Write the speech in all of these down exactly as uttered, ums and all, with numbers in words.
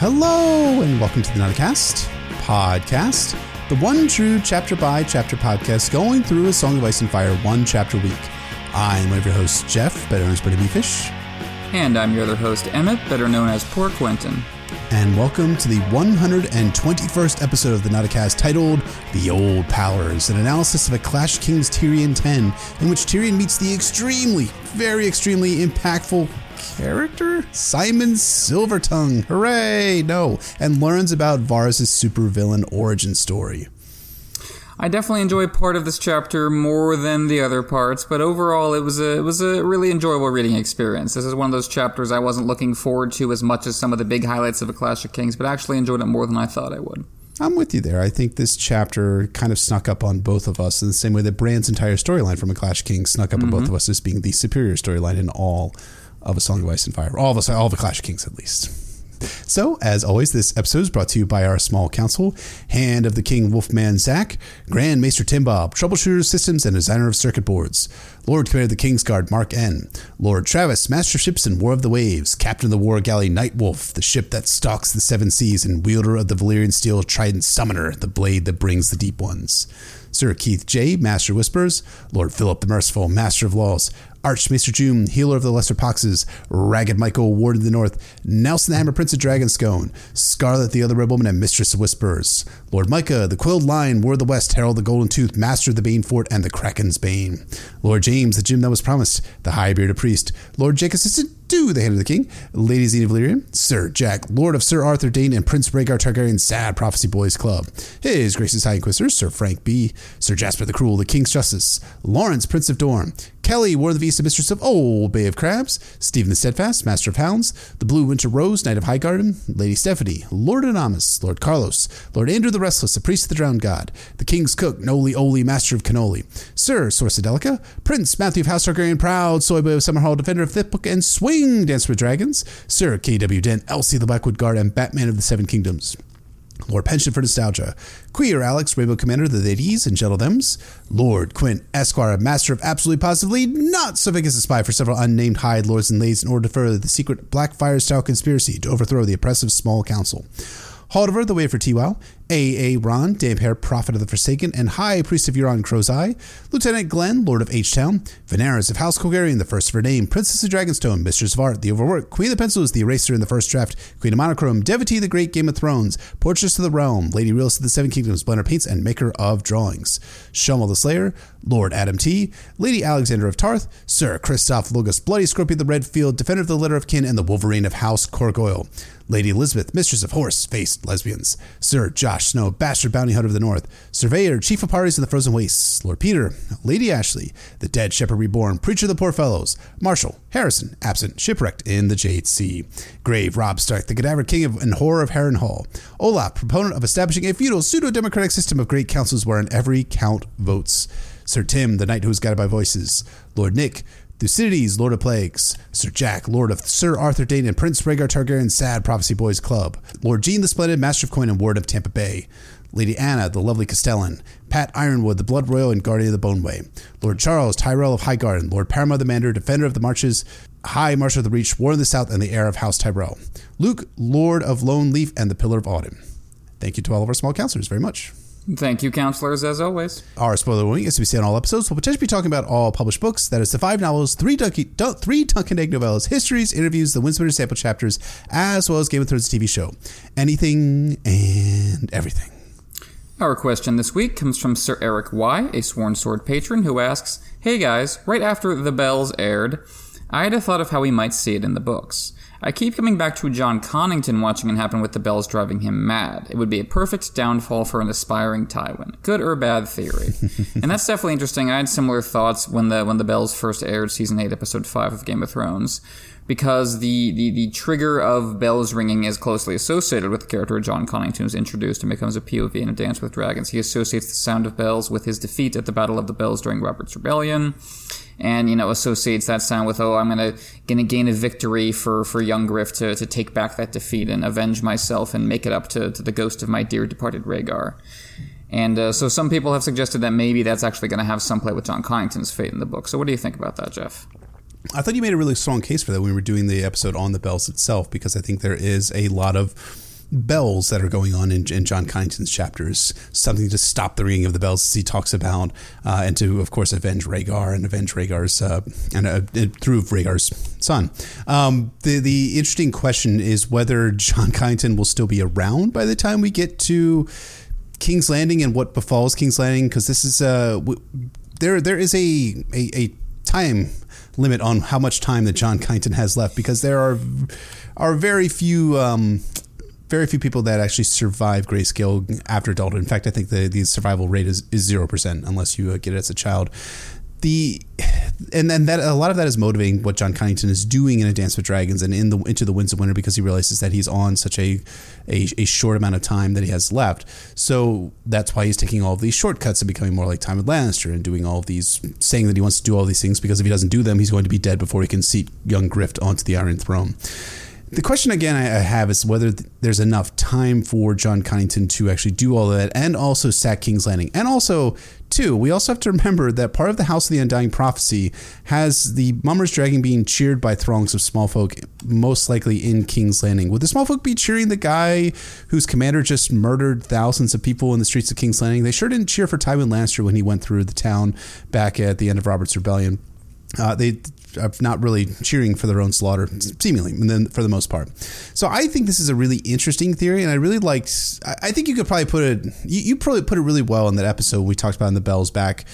Hello and welcome to the Nanacast podcast, the one true chapter by chapter podcast going through A Song of Ice and Fire one chapter a week. I'm one of your hosts, Jeff, better known as Pretty Beefish. And I'm your other host, Emmett, better known as Poor Quentin. And welcome to the one hundred twenty-first episode of the Nauticast, titled The Old Powers, an analysis of a Clash of Kings Tyrion ten, in which Tyrion meets the extremely, very extremely impactful character, Symon Silver Tongue, hooray, no, and learns about Varys' supervillain origin story. I definitely enjoy part of this chapter more than the other parts, but overall it was a it was a really enjoyable reading experience. This is one of those chapters I wasn't looking forward to as much as some of the big highlights of A Clash of Kings, but I actually enjoyed it more than I thought I would. I'm with you there. I think this chapter kind of snuck up on both of us in the same way that Bran's entire storyline from A Clash of Kings snuck up mm-hmm. on both of us as being the superior storyline in all of A Song of Ice and Fire. All of us, all of A Clash of Kings at least. So, as always, this episode is brought to you by our small council, Hand of the King Wolfman Zack, Grand Maester Tim Bob, Troubleshooter Systems and Designer of Circuit Boards, Lord Commander of the Kingsguard Mark N, Lord Travis, Master Ships and War of the Waves, Captain of the War Galley Night Wolf, the ship that stalks the seven seas, and wielder of the Valyrian Steel Trident Summoner, the blade that brings the deep ones. Sir Keith J, Master Whispers, Lord Philip the Merciful, Master of Laws, Archmaester June, Healer of the Lesser Poxes, Ragged Michael, Ward of the North, Nelson the Hammer, Prince of Dragonstone, Scarlet the Other Red Woman, and Mistress of Whispers, Lord Micah, the Coiled Lion, Ward of the West, Herald the Golden Tooth, Master of the Bane Fort, and the Kraken's Bane, Lord James, the Gym that was promised, the Highbearded Priest, Lord Jake Assistant to the Hand of the King, Lady Zena of Valyrian, Sir Jack, Lord of Sir Arthur Dane, and Prince Rhaegar Targaryen, Sad Prophecy Boys Club, His Grace's High Inquisitor, Sir Frank B, Sir Jasper the Cruel, the King's Justice, Lawrence, Prince of Dorne, Kelly, Ward of the East and Mistress of Old Bay of Crabs, Stephen the Steadfast, Master of Hounds, the Blue Winter Rose, Knight of Highgarden, Lady Stephanie, Lord Anamis, Lord Carlos, Lord Andrew the Restless, the Priest of the Drowned God, the King's Cook, Noli Oli, Master of Cannoli, Sir Sorcedelica, Prince Matthew of House Targaryen, Proud Soyboy of Summerhall, Defender of Thick Book and Swing, Dancer with Dragons, Sir K W Dent, Elsie the Blackwood Guard, and Batman of the Seven Kingdoms. Lord Pension for Nostalgia, Queer Alex, Rainbow Commander of the Ladies and Gentle Thems, Lord Quint, Esquire, Master of Absolutely Positively Not So Big As a Spy for several unnamed Hyde Lords and Lades in order to further the secret Blackfire style conspiracy to overthrow the oppressive small council. Haldiver, the Way for T-Wow, A A. Ron, Dampere, Prophet of the Forsaken, and High Priest of Euron Crow's Eye, Lieutenant Glenn, Lord of H-Town, Veneris of House Colgarian, the First of Her Name, Princess of Dragonstone, Mistress of Art, the Overworked, Queen of the Pencils, the Eraser in the First Draft, Queen of Monochrome, Devotee, the Great Game of Thrones, Portress of the Realm, Lady Realist of the Seven Kingdoms, Blender Paints, and Maker of Drawings, Shomal the Slayer, Lord Adam T, Lady Alexander of Tarth, Sir Christoph Logos, Bloody Scorpion of the Redfield, Defender of the Letter of Kin, and the Wolverine of House Corgoyle, Lady Elizabeth, Mistress of Horse-Faced Lesbians, Sir Josh Snow, Bastard Bounty Hunter of the North, Surveyor, Chief of Parties in the Frozen Wastes, Lord Peter, Lady Ashley, the Dead Shepherd Reborn, Preacher of the Poor Fellows, Marshall, Harrison, Absent, Shipwrecked in the Jade Sea, Grave, Robb Stark, the Cadaver King of, and Horror of Harrenhal, Olaf, proponent of establishing a feudal pseudo-democratic system of great councils wherein every count votes, Sir Tim, the Knight who is guided by voices, Lord Nick, Thucydides, Lord of Plagues, Sir Jack, Lord of Sir Arthur Dane and Prince Rhaegar Targaryen, Sad Prophecy Boys Club, Lord Jean the Splendid, Master of Coin and Ward of Tampa Bay, Lady Anna, the Lovely Castellan, Pat Ironwood, the Blood Royal and Guardian of the Boneway, Lord Charles, Tyrell of Highgarden, Lord Paramount the Mander, Defender of the Marches, High Marshal of the Reach, Warden of the South, and the Heir of House Tyrell, Luke, Lord of Lone Leaf and the Pillar of Autumn. Thank you to all of our small counselors very much. Thank you, counselors, as always. Our spoiler warning, as we say on all episodes, we'll potentially be talking about all published books. That is the five novels, three Duncan Egg novellas, histories, interviews, the Windsor sample chapters, as well as Game of Thrones T V show. Anything and everything. Our question this week comes from Sir Eric Y., a Sworn Sword patron, who asks, "Hey guys, right after The Bells aired, I had a thought of how we might see it in the books. I keep coming back to John Connington watching it happen with the bells driving him mad. It would be a perfect downfall for an aspiring Tywin. Good or bad theory." And that's definitely interesting. I had similar thoughts when the when the bells first aired season eight, episode five of Game of Thrones, because the, the, the trigger of bells ringing is closely associated with the character John Connington who's introduced and becomes a P O V in A Dance with Dragons. He associates the sound of bells with his defeat at the Battle of the Bells during Robert's Rebellion. And, you know, associates that sound with, oh, I'm going to gonna gain a victory for, for Young Griff to, to take back that defeat and avenge myself and make it up to, to the ghost of my dear departed Rhaegar. And uh, so some people have suggested that maybe that's actually going to have some play with John Connington's fate in the book. So what do you think about that, Jeff? I thought you made a really strong case for that when we were doing the episode on the bells itself, because I think there is a lot of bells that are going on in, in John Connington's chapters, something to stop the ringing of the bells, as he talks about, uh, and to, of course, avenge Rhaegar and avenge Rhaegar's, uh, and uh, through Rhaegar's son. Um, the, the interesting question is whether John Connington will still be around by the time we get to King's Landing and what befalls King's Landing, because this is, uh, w- there there is a, a, a time limit on how much time that John Connington has left, because there are are very few... Um, Very few people that actually survive grayscale after adulthood. In fact, I think the, the survival rate is, is zero percent unless you get it as a child. The and then that a lot of that is motivating what John Connington is doing in A Dance with Dragons and in the Into the Winds of Winter, because he realizes that he's on such a, a a short amount of time that he has left. So that's why he's taking all of these shortcuts and becoming more like Tywin Lannister and doing all of these, saying that he wants to do all these things, because if he doesn't do them, he's going to be dead before he can seat young Griff onto the Iron Throne. The question, again, I have is whether there's enough time for John Connington to actually do all that and also sack King's Landing. And also, too, we also have to remember that part of the House of the Undying Prophecy has the Mummer's Dragon being cheered by throngs of small folk, most likely in King's Landing. Would the small folk be cheering the guy whose commander just murdered thousands of people in the streets of King's Landing? They sure didn't cheer for Tywin Lannister when he went through the town back at the end of Robert's Rebellion. Uh, they... Of not really cheering for their own slaughter, seemingly, and then for the most part. So I think this is a really interesting theory, and I really liked. I think you could probably put it. You, you probably put it really well in that episode we talked about in the bells back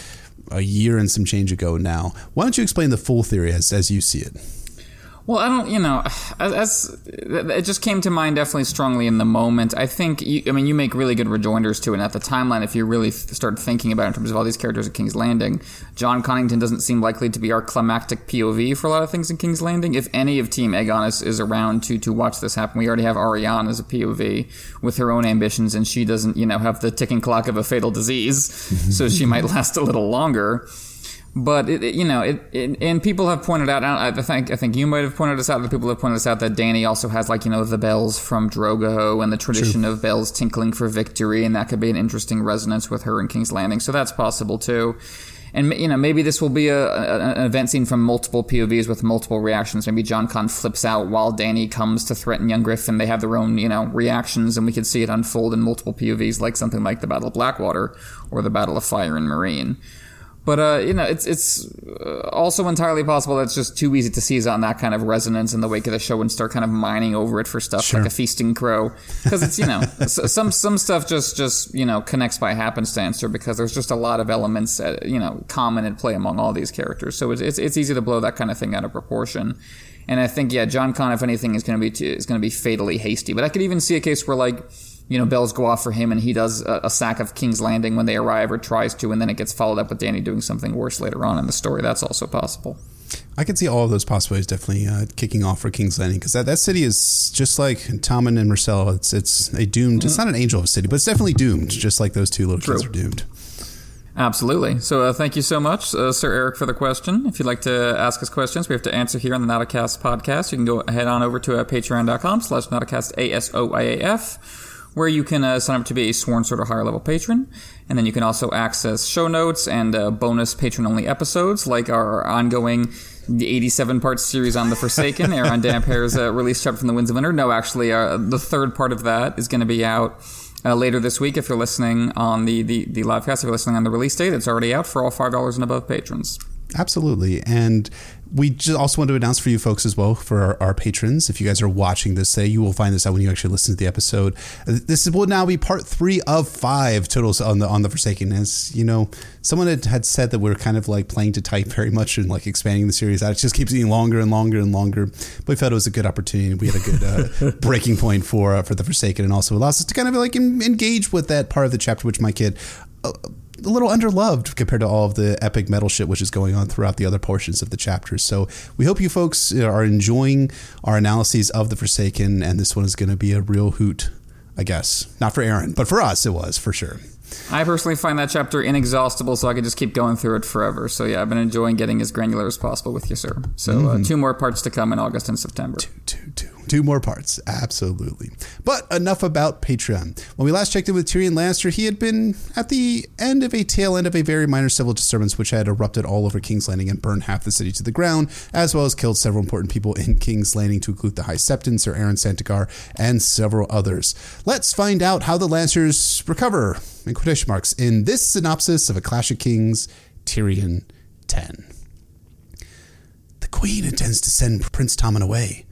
a year and some change ago. Now, why don't you explain the full theory as as you see it? Well, I don't. You know, as it just came to mind, definitely strongly in the moment. I think. You, I mean, you make really good rejoinders to it. At the timeline, if you really start thinking about it in terms of all these characters at King's Landing, John Connington doesn't seem likely to be our climactic P O V for a lot of things in King's Landing. If any of Team Aegon is, is around to to watch this happen, we already have Arianne as a P O V with her own ambitions, and she doesn't, you know, have the ticking clock of a fatal disease, so she might last a little longer. But, it, it, you know, it, it, and people have pointed out, I, I think I think you might have pointed us out, the people have pointed us out, that Dany also has, like, you know, the bells from Drogo and the tradition True. Of bells tinkling for victory, and that could be an interesting resonance with her in King's Landing. So that's possible, too. And, you know, maybe this will be a, a, an event scene from multiple P O Vs with multiple reactions. Maybe Jon Con flips out while Dany comes to threaten young Griff, and they have their own, you know, reactions, and we could see it unfold in multiple P O Vs, like something like the Battle of Blackwater or the Battle of Fire and Marine. But, uh, you know, it's it's also entirely possible that it's just too easy to seize on that kind of resonance in the wake of the show and start kind of mining over it for stuff sure. like a feasting crow. Because it's, you know, some some stuff just, just, you know, connects by happenstance, or because there's just a lot of elements, that, you know, common at play among all these characters. So it's, it's it's easy to blow that kind of thing out of proportion. And I think, yeah, John Conn, if anything, is going to be is going to be fatally hasty. But I could even see a case where, like, you know, bells go off for him and he does a, a sack of King's Landing when they arrive, or tries to, and then it gets followed up with Dany doing something worse later on in the story. That's also possible. I can see all of those possibilities definitely uh, kicking off for King's Landing, because that, that city is just like Tommen and Marcella. It's it's a doomed, mm-hmm. it's not an angel of a city, but it's definitely doomed, just like those two little True. Kids are doomed. Absolutely. So uh, thank you so much, uh, Sir Eric, for the question. If you'd like to ask us questions, we have to answer here on the Notacast podcast. You can go head on over to uh, patreon.com slash Notacast A S O I A F. Where you can uh, sign up to be a Sworn Sword or higher level patron. And then you can also access show notes and uh, bonus patron-only episodes, like our ongoing eighty-seven part series on The Forsaken, Aaron Dampier's uh, release chapter from The Winds of Winter. No, actually, uh, the third part of that is going to be out uh, later this week if you're listening on the, the, the live cast. If you're listening on the release date, it's already out for all five dollars and above patrons. Absolutely. And we just also want to announce for you folks as well, for our, our patrons, if you guys are watching this, say you will find this out when you actually listen to the episode. This will now be part three of five totals on the on the Forsaken. As you know, someone had, had said that we're kind of like playing to type very much and like expanding the series out. It just keeps getting longer and longer and longer. But we felt it was a good opportunity. We had a good uh, breaking point for uh, for the Forsaken, and also allows us to kind of like in, engage with that part of the chapter, which my kid. Uh, a little underloved compared to all of the epic metal shit which is going on throughout the other portions of the chapters. So we hope you folks are enjoying our analyses of The Forsaken, and this one is going to be a real hoot, I guess. Not for Aaron, but for us it was, for sure. I personally find that chapter inexhaustible, so I could just keep going through it forever. So yeah, I've been enjoying getting as granular as possible with you, sir. So mm-hmm. uh, two more parts to come in August and September. Two, two, two. Two more parts, absolutely. But enough about Patreon. When we last checked in with Tyrion Lannister, he had been at the end of a tail end of a very minor civil disturbance which had erupted all over King's Landing and burned half the city to the ground, as well as killed several important people in King's Landing, to include the High Septon, Sir Aaron Santikar, and several others. Let's find out how the Lancers recover, in quotation marks, in this synopsis of A Clash of Kings, Tyrion ten. The Queen intends to send Prince Tommen away.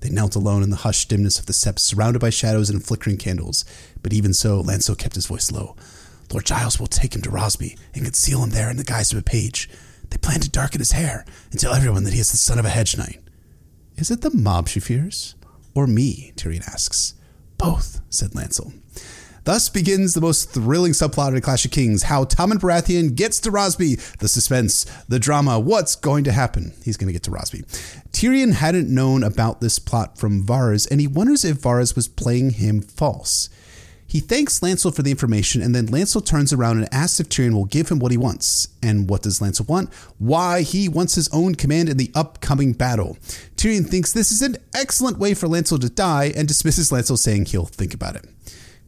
They knelt alone in the hushed dimness of the steps, surrounded by shadows and flickering candles. But even so, Lancel kept his voice low. Lord Giles will take him to Rosby and conceal him there in the guise of a page. They plan to darken his hair and tell everyone that he is the son of a hedge knight. Is it the mob she fears? Or me? Tyrion asks. Both, said Lancel. Thus begins the most thrilling subplot in Clash of Kings, how Tommen Baratheon gets to Rosby. The suspense, the drama, what's going to happen? He's going to get to Rosby. Tyrion hadn't known about this plot from Varys, and he wonders if Varys was playing him false. He thanks Lancel for the information, and then Lancel turns around and asks if Tyrion will give him what he wants. And what does Lancel want? Why, he wants his own command in the upcoming battle. Tyrion thinks this is an excellent way for Lancel to die, and dismisses Lancel, saying he'll think about it.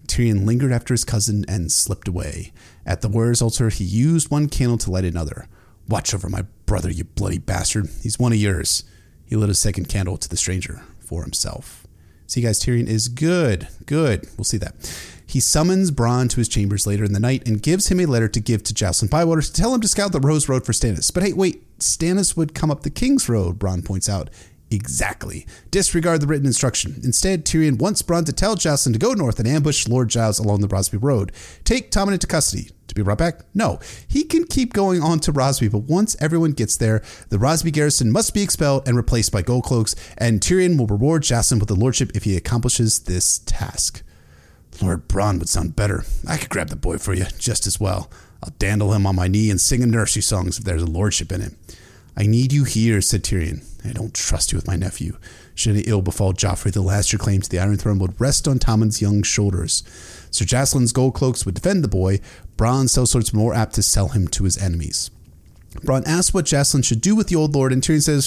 Tyrion lingered after his cousin and slipped away. At the warrior's altar, he used one candle to light another. Watch over my brother, you bloody bastard. He's one of yours. He lit a second candle to the stranger for himself. See, guys, Tyrion is good. Good. We'll see that. He summons Bronn to his chambers later in the night and gives him a letter to give to Jacelyn Bywater to tell him to scout the Rose Road for Stannis. But hey, wait, Stannis would come up the King's Road, Bronn points out. Exactly. Disregard the written instruction. Instead, Tyrion wants Bronn to tell Jocelyn to go north and ambush Lord Giles along the Rosby Road. Take Tommen into custody. To be brought back? No. He can keep going on to Rosby, but once everyone gets there, the Rosby garrison must be expelled and replaced by Goldcloaks, and Tyrion will reward Jocelyn with the lordship if he accomplishes this task. Lord Bronn would sound better. I could grab the boy for you just as well. I'll dandle him on my knee and sing him nursery songs if there's a lordship in him. I need you here, said Tyrion. I don't trust you with my nephew. Should any ill befall Joffrey, the last your claim to the Iron Throne would rest on Tommen's young shoulders. Sir Jocelyn's gold cloaks would defend the boy. Bronn's sellsword's more apt to sell him to his enemies. Bronn asks what Jocelyn should do with the old lord, and Tyrion says,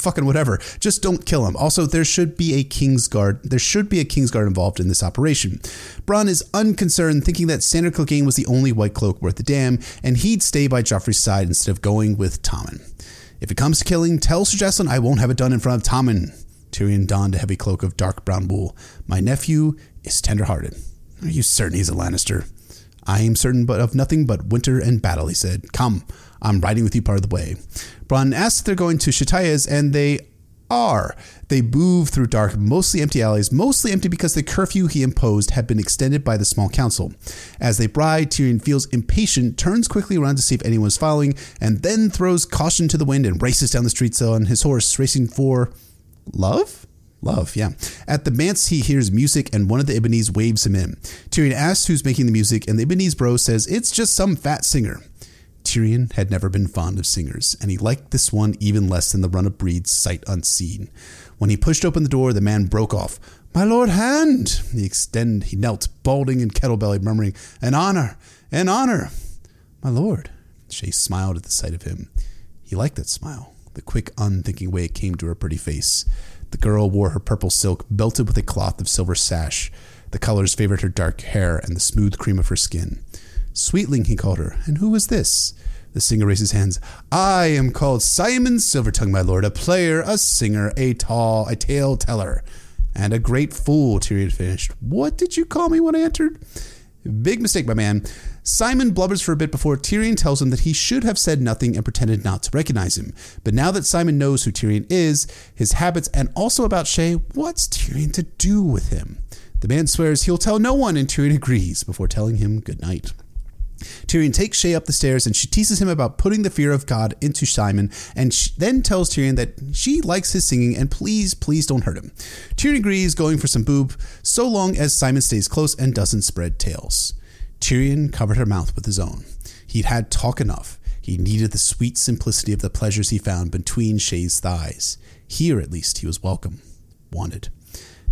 fucking whatever. Just don't kill him. Also, there should be a Kingsguard. There should be a Kingsguard involved in this operation. Bronn is unconcerned, thinking that Sandor Clegane was the only white cloak worth a damn, and he'd stay by Joffrey's side instead of going with Tommen. If it comes to killing, tell Sir Jocelyn I won't have it done in front of Tommen. Tyrion donned a heavy cloak of dark brown wool. My nephew is tender-hearted. Are you certain he's a Lannister? I am certain but of nothing but winter and battle, he said. Come, I'm riding with you part of the way. Bronn asks if they're going to Shatia's, and they are. They move through dark, mostly empty alleys, mostly empty because the curfew he imposed had been extended by the small council. As they ride, Tyrion feels impatient, turns quickly around to see if anyone is following, and then throws caution to the wind and races down the streets on his horse, racing for love? Love, yeah. At the manse, he hears music, and one of the Ibanese waves him in. Tyrion asks who's making the music, and the Ibanese bro says, it's just some fat singer. Tyrion had never been fond of singers, and he liked this one even less than the run of breeds sight unseen. When he pushed open the door, the man broke off. My lord hand! He extended, he knelt, balding and kettlebelly, murmuring, an honor! An honor! My lord! Shae smiled at the sight of him. He liked that smile, the quick, unthinking way it came to her pretty face. The girl wore her purple silk, belted with a cloth of silver sash. The colors favored her dark hair and the smooth cream of her skin. Sweetling, he called her. And who was this? The singer raised his hands. I am called Symon Silver Tongue, my lord, a player, a singer, a tall, a tale teller, and a great fool, Tyrion finished. What did you call me when I entered? Big mistake, my man. Symon blubbers for a bit before Tyrion tells him that he should have said nothing and pretended not to recognize him. But now that Symon knows who Tyrion is, his habits, and also about Shae, what's Tyrion to do with him? The man swears he'll tell no one, and Tyrion agrees before telling him good night. Tyrion takes Shae up the stairs, and she teases him about putting the fear of God into Symon, and she then tells Tyrion that she likes his singing and please, please don't hurt him. Tyrion agrees, going for some boob, so long as Symon stays close and doesn't spread tales. Tyrion covered her mouth with his own. He'd had talk enough. He needed the sweet simplicity of the pleasures he found between Shae's thighs. Here, at least, he was welcome, wanted.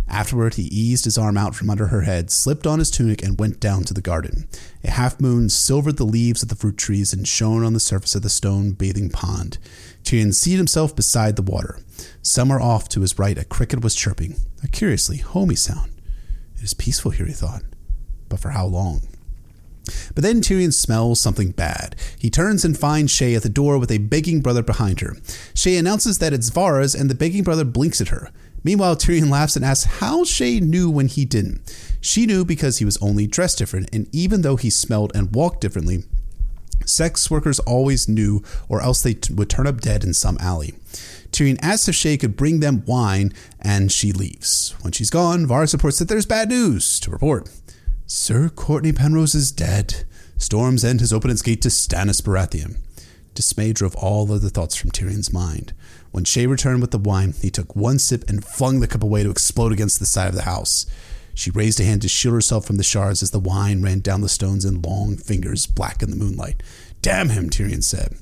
Afterward, he eased his arm out from under her head, slipped on his tunic, and went down to the garden. A half-moon silvered the leaves of the fruit trees and shone on the surface of the stone bathing pond. Tyrion seated himself beside the water. Somewhere off to his right, a cricket was chirping, a curiously homey sound. It is peaceful here, he thought, but for how long? But then Tyrion smells something bad. He turns and finds Shae at the door with a begging brother behind her. Shae announces that it's Varys, and the begging brother blinks at her. Meanwhile, Tyrion laughs and asks how Shae knew when he didn't. She knew because he was only dressed different, and even though he smelled and walked differently, sex workers always knew, or else they t- would turn up dead in some alley. Tyrion asks if Shae could bring them wine, and she leaves. When she's gone, Varys reports that there's bad news to report. Sir Cortnay Penrose is dead. Storm's End has opened its gate to Stannis Baratheon. Dismay drove all other thoughts from Tyrion's mind. When Shae returned with the wine, he took one sip and flung the cup away to explode against the side of the house. She raised a hand to shield herself from the shards as the wine ran down the stones in long fingers, black in the moonlight. Damn him, Tyrion said.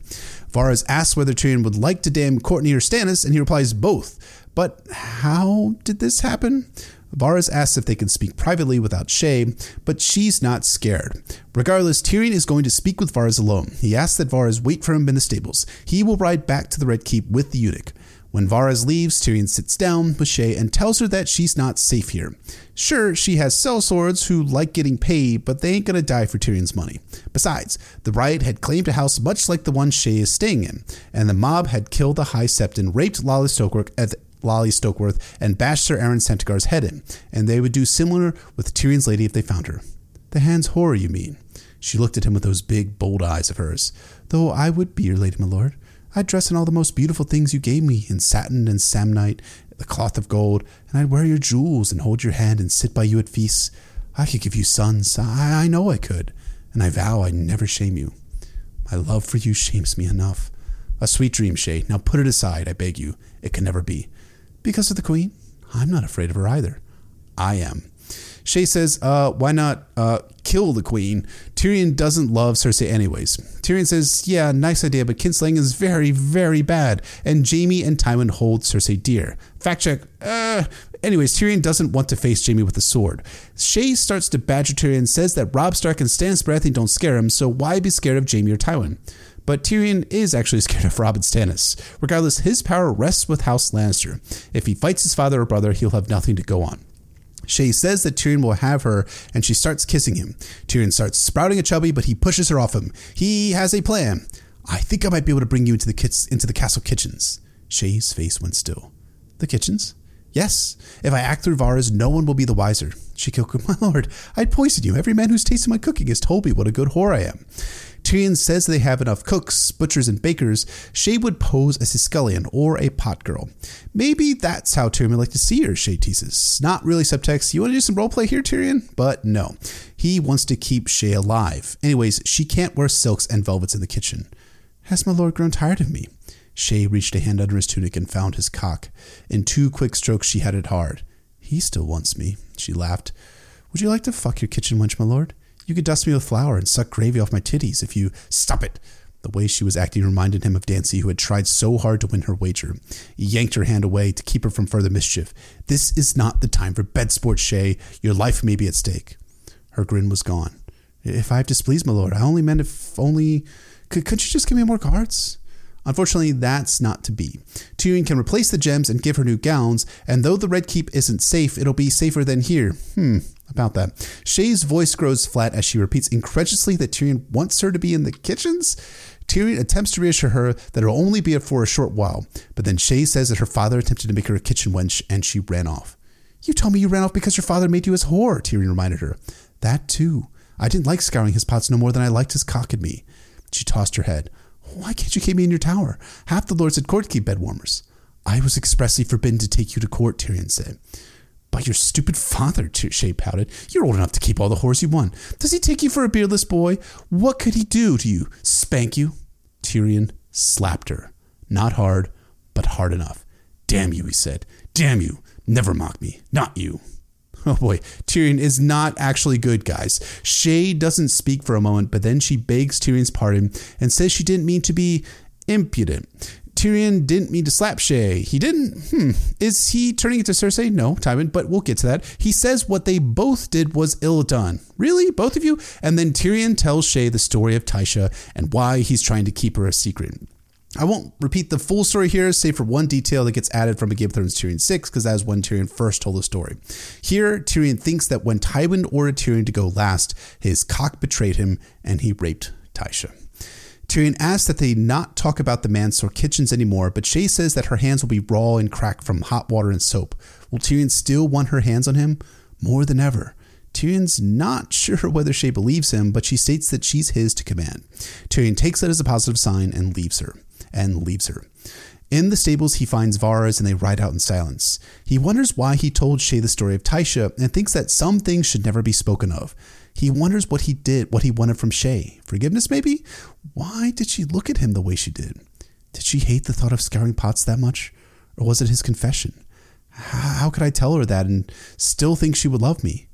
Varys asks whether Tyrion would like to damn Cortnay or Stannis, and he replies both. But how did this happen? Varys asks if they can speak privately without Shae, but she's not scared. Regardless, Tyrion is going to speak with Varys alone. He asks that Varys wait for him in the stables. He will ride back to the Red Keep with the eunuch. When Varys leaves, Tyrion sits down with Shae and tells her that she's not safe here. Sure, she has sellswords who like getting paid, but they ain't gonna die for Tyrion's money. Besides, the riot had claimed a house much like the one Shae is staying in, and the mob had killed the High Sept and raped Lolly Stokeworth at the Lolly Stokeworth and bashed Sir Aaron Santigar's head in, and they would do similar with Tyrion's lady if they found her. The hand's horror, you mean? She looked at him with those big, bold eyes of hers. Though I would be your lady, my lord. I'd dress in all the most beautiful things you gave me, in satin and samnite, the cloth of gold, and I'd wear your jewels and hold your hand and sit by you at feasts. I could give you sons, I, I know I could, and I vow I'd never shame you. My love for you shames me enough. A sweet dream, Shae. Now put it aside, I beg you. It can never be. Because of the queen? I'm not afraid of her either. I am. Shae says, uh, why not uh, kill the queen? Tyrion doesn't love Cersei anyways. Tyrion says, yeah, nice idea, but kinslaying is very, very bad, and Jaime and Tywin hold Cersei dear. Fact check. Uh, anyways, Tyrion doesn't want to face Jaime with a sword. Shae starts to badger Tyrion and says that Robb Stark and Stannis Baratheon don't scare him, so why be scared of Jaime or Tywin? But Tyrion is actually scared of Robb and Stannis. Regardless, his power rests with House Lannister. If he fights his father or brother, he'll have nothing to go on. Shae says that Tyrion will have her, and she starts kissing him. Tyrion starts sprouting a chubby, but he pushes her off him. He has a plan. I think I might be able to bring you into the kids, into the castle kitchens. Shae's face went still. The kitchens? Yes. If I act through Varys, no one will be the wiser. She giggled, my lord, I'd poison you. Every man who's tasted my cooking has told me what a good whore I am. Tyrion says they have enough cooks, butchers, and bakers. Shae would pose as a scullion or a pot girl. Maybe that's how Tyrion would like to see her, Shae teases. Not really subtext. You want to do some roleplay here, Tyrion? But no. He wants to keep Shae alive. Anyways, she can't wear silks and velvets in the kitchen. Has my lord grown tired of me? Shae reached a hand under his tunic and found his cock. In two quick strokes, she had it hard. He still wants me, she laughed. Would you like to fuck your kitchen wench, my lord? You could dust me with flour and suck gravy off my titties if you... Stop it! The way she was acting reminded him of Dancy, who had tried so hard to win her wager. He yanked her hand away to keep her from further mischief. This is not the time for bed sports, Shae. Your life may be at stake. Her grin was gone. If I have displeased, my lord, I only meant if only... Could, could you just give me more cards? Unfortunately, that's not to be. Tyrion can replace the gems and give her new gowns, and though the Red Keep isn't safe, it'll be safer than here. Hmm, about that. Shae's voice grows flat as she repeats incredulously that Tyrion wants her to be in the kitchens. Tyrion attempts to reassure her that it'll only be for a short while, but then Shae says that her father attempted to make her a kitchen wench, and she ran off. You told me you ran off because your father made you his whore, Tyrion reminded her. That too. I didn't like scouring his pots no more than I liked his cock and me. She tossed her head. Why can't you keep me in your tower? Half the lords at court keep bed warmers. I was expressly forbidden to take you to court, Tyrion said. By your stupid father, Shae pouted. You're old enough to keep all the whores you want. Does he take you for a beardless boy? What could he do to you? Spank you? Tyrion slapped her. Not hard, but hard enough. Damn you, he said. Damn you. Never mock me. Not you. Oh boy, Tyrion is not actually good, guys. Shae doesn't speak for a moment, but then she begs Tyrion's pardon and says she didn't mean to be impudent. Tyrion didn't mean to slap Shae. He didn't. Hmm. Is he turning it to Cersei? No, Tywin, but we'll get to that. He says what they both did was ill done. Really? Both of you? And then Tyrion tells Shae the story of Tysha and why he's trying to keep her a secret. I won't repeat the full story here, save for one detail that gets added from A Game of Thrones Tyrion six, because that is when Tyrion first told the story. Here, Tyrion thinks that when Tywin ordered Tyrion to go last, his cock betrayed him and he raped Tysha. Tyrion asks that they not talk about the Mansoor kitchens anymore, but Shae says that her hands will be raw and cracked from hot water and soap. Will Tyrion still want her hands on him? More than ever. Tyrion's not sure whether Shae believes him, but she states that she's his to command. Tyrion takes that as a positive sign and leaves her. and leaves her. In the stables, he finds Varys and they ride out in silence. He wonders why he told Shae the story of Tysha and thinks that some things should never be spoken of. He wonders what he did, what he wanted from Shae. Forgiveness, maybe? Why did she look at him the way she did? Did she hate the thought of scouring pots that much? Or was it his confession? How could I tell her that and still think she would love me?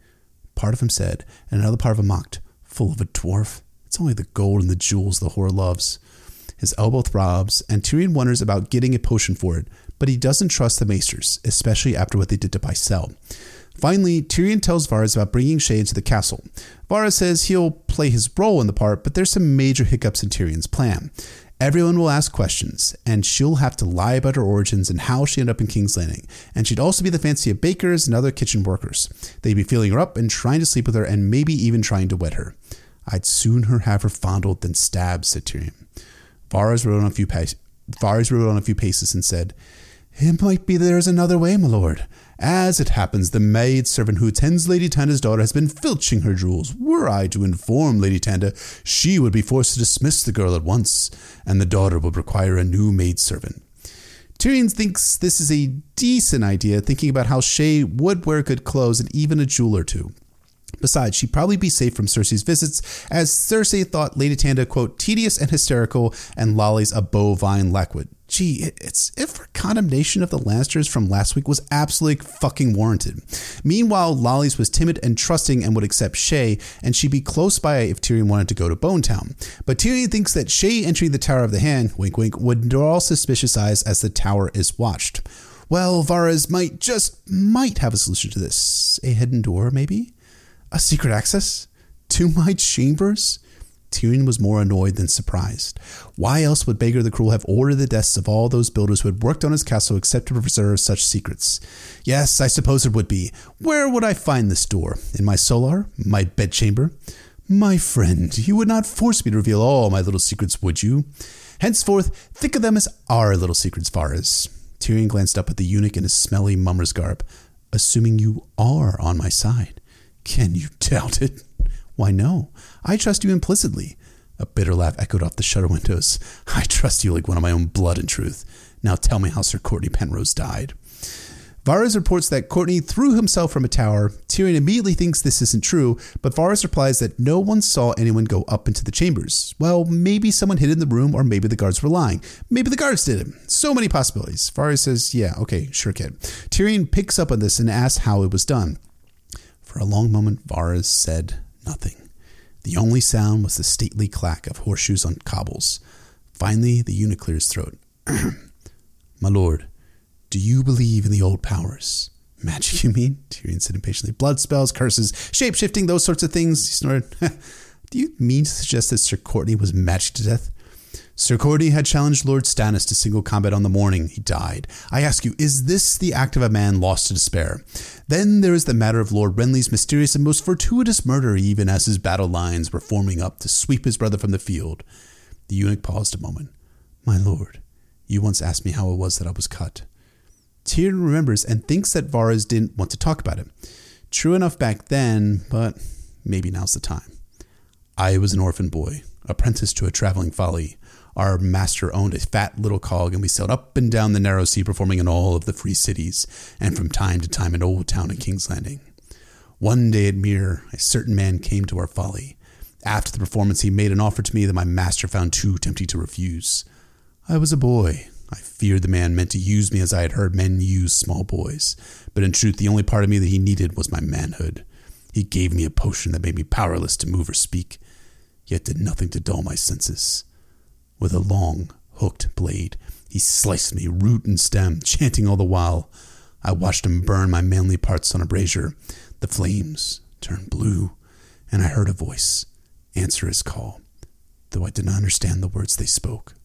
Part of him said, and another part of him mocked. Full of a dwarf. It's only the gold and the jewels the whore loves. His elbow throbs, and Tyrion wonders about getting a potion for it, but he doesn't trust the maesters, especially after what they did to Pycelle. Finally, Tyrion tells Varys about bringing Shae into the castle. Varys says he'll play his role in the part, but there's some major hiccups in Tyrion's plan. Everyone will ask questions, and she'll have to lie about her origins and how she ended up in King's Landing, and she'd also be the fancy of bakers and other kitchen workers. They'd be feeling her up and trying to sleep with her and maybe even trying to wed her. I'd sooner have her fondled than stabbed, said Tyrion. Varys rode on a few paces, Varys rode on a few paces and said, It might be there's another way, my lord. As it happens, the maid servant who attends Lady Tanda's daughter has been filching her jewels. Were I to inform Lady Tanda, she would be forced to dismiss the girl at once, and the daughter would require a new maid servant. Tyrion thinks this is a decent idea, thinking about how Shae would wear good clothes and even a jewel or two. Besides, she'd probably be safe from Cersei's visits, as Cersei thought Lady Tanda, quote, tedious and hysterical, and Lolly's a bovine lackwood. Gee, it's if her condemnation of the Lannisters from last week was absolutely fucking warranted. Meanwhile, Lolly's was timid and trusting and would accept Shae, and she'd be close by if Tyrion wanted to go to Bonetown. But Tyrion thinks that Shae entering the Tower of the Hand, wink wink, would draw suspicious eyes as the tower is watched. Well, Varys might just might have a solution to this. A hidden door, maybe? A secret access? To my chambers? Tyrion was more annoyed than surprised. Why else would Baegar the Cruel have ordered the deaths of all those builders who had worked on his castle except to preserve such secrets? Yes, I suppose it would be. Where would I find this door? In my solar? My bedchamber? My friend, you would not force me to reveal all my little secrets, would you? Henceforth, think of them as our little secrets, Varys. Tyrion glanced up at the eunuch in his smelly mummer's garb. Assuming you are on my side. Can you doubt it? Why, no. I trust you implicitly. A bitter laugh echoed off the shutter windows. I trust you like one of my own blood and truth. Now tell me how Sir Cortnay Penrose died. Varys reports that Cortnay threw himself from a tower. Tyrion immediately thinks this isn't true, but Varys replies that no one saw anyone go up into the chambers. Well, maybe someone hid in the room, or maybe the guards were lying. Maybe the guards did it. So many possibilities. Varys says, yeah, okay, sure kid. Tyrion picks up on this and asks how it was done. For a long moment, Varys said nothing. The only sound was the stately clack of horseshoes on cobbles. Finally, the eunuch cleared his throat. My lord, do you believe in the old powers? Magic, you mean? Tyrion said impatiently. Blood spells, curses, shape-shifting, those sorts of things. He snorted. Do you mean to suggest that Sir Cortnay was magic to death? Sir Cortnay had challenged Lord Stannis to single combat on the morning he died. I ask you, is this the act of a man lost to despair? Then there is the matter of Lord Renly's mysterious and most fortuitous murder, even as his battle lines were forming up to sweep his brother from the field. The eunuch paused a moment. My lord, you once asked me how it was that I was cut. Tyrion remembers and thinks that Varys didn't want to talk about it. True enough back then, but maybe now's the time. I was an orphan boy, apprenticed to a traveling folly. Our master owned a fat little cog, and we sailed up and down the narrow sea, performing in all of the free cities, and from time to time in Old Town and King's Landing. One day at Mere, a certain man came to our folly. After the performance, he made an offer to me that my master found too tempting to refuse. I was a boy. I feared the man meant to use me as I had heard men use small boys, but in truth, the only part of me that he needed was my manhood. He gave me a potion that made me powerless to move or speak, yet did nothing to dull my senses. With a long, hooked blade, He sliced me root and stem, chanting all the while. I watched him burn my manly parts on a brazier. The flames turned blue, and I heard a voice answer his call, though I did not understand the words they spoke.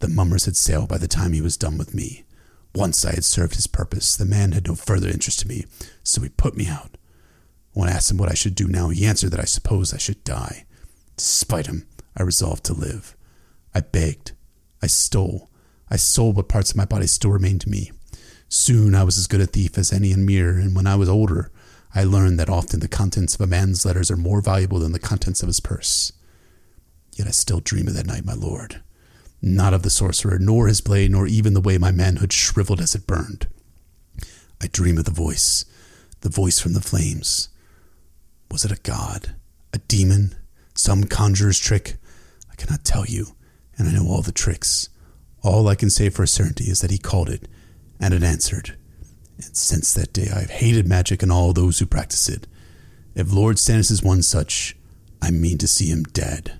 The mummers had sailed by the time he was done with me. Once I had served his purpose, the man had no further interest in me, so he put me out. When I asked him what I should do now, he answered that I supposed I should die. Despite him, I resolved to live. I begged. I stole. I sold what parts of my body still remained to me. Soon I was as good a thief as any in Mere, and when I was older, I learned that often the contents of a man's letters are more valuable than the contents of his purse. Yet I still dream of that night, my lord. Not of the sorcerer, nor his blade, nor even the way my manhood shriveled as it burned. I dream of the voice, the voice from the flames. Was it a god, a demon, some conjurer's trick? I cannot tell you, and I know all the tricks. All I can say for certainty is that he called it, and it answered. And since that day I have hated magic and all those who practice it. If Lord Stannis is one such, I mean to see him dead.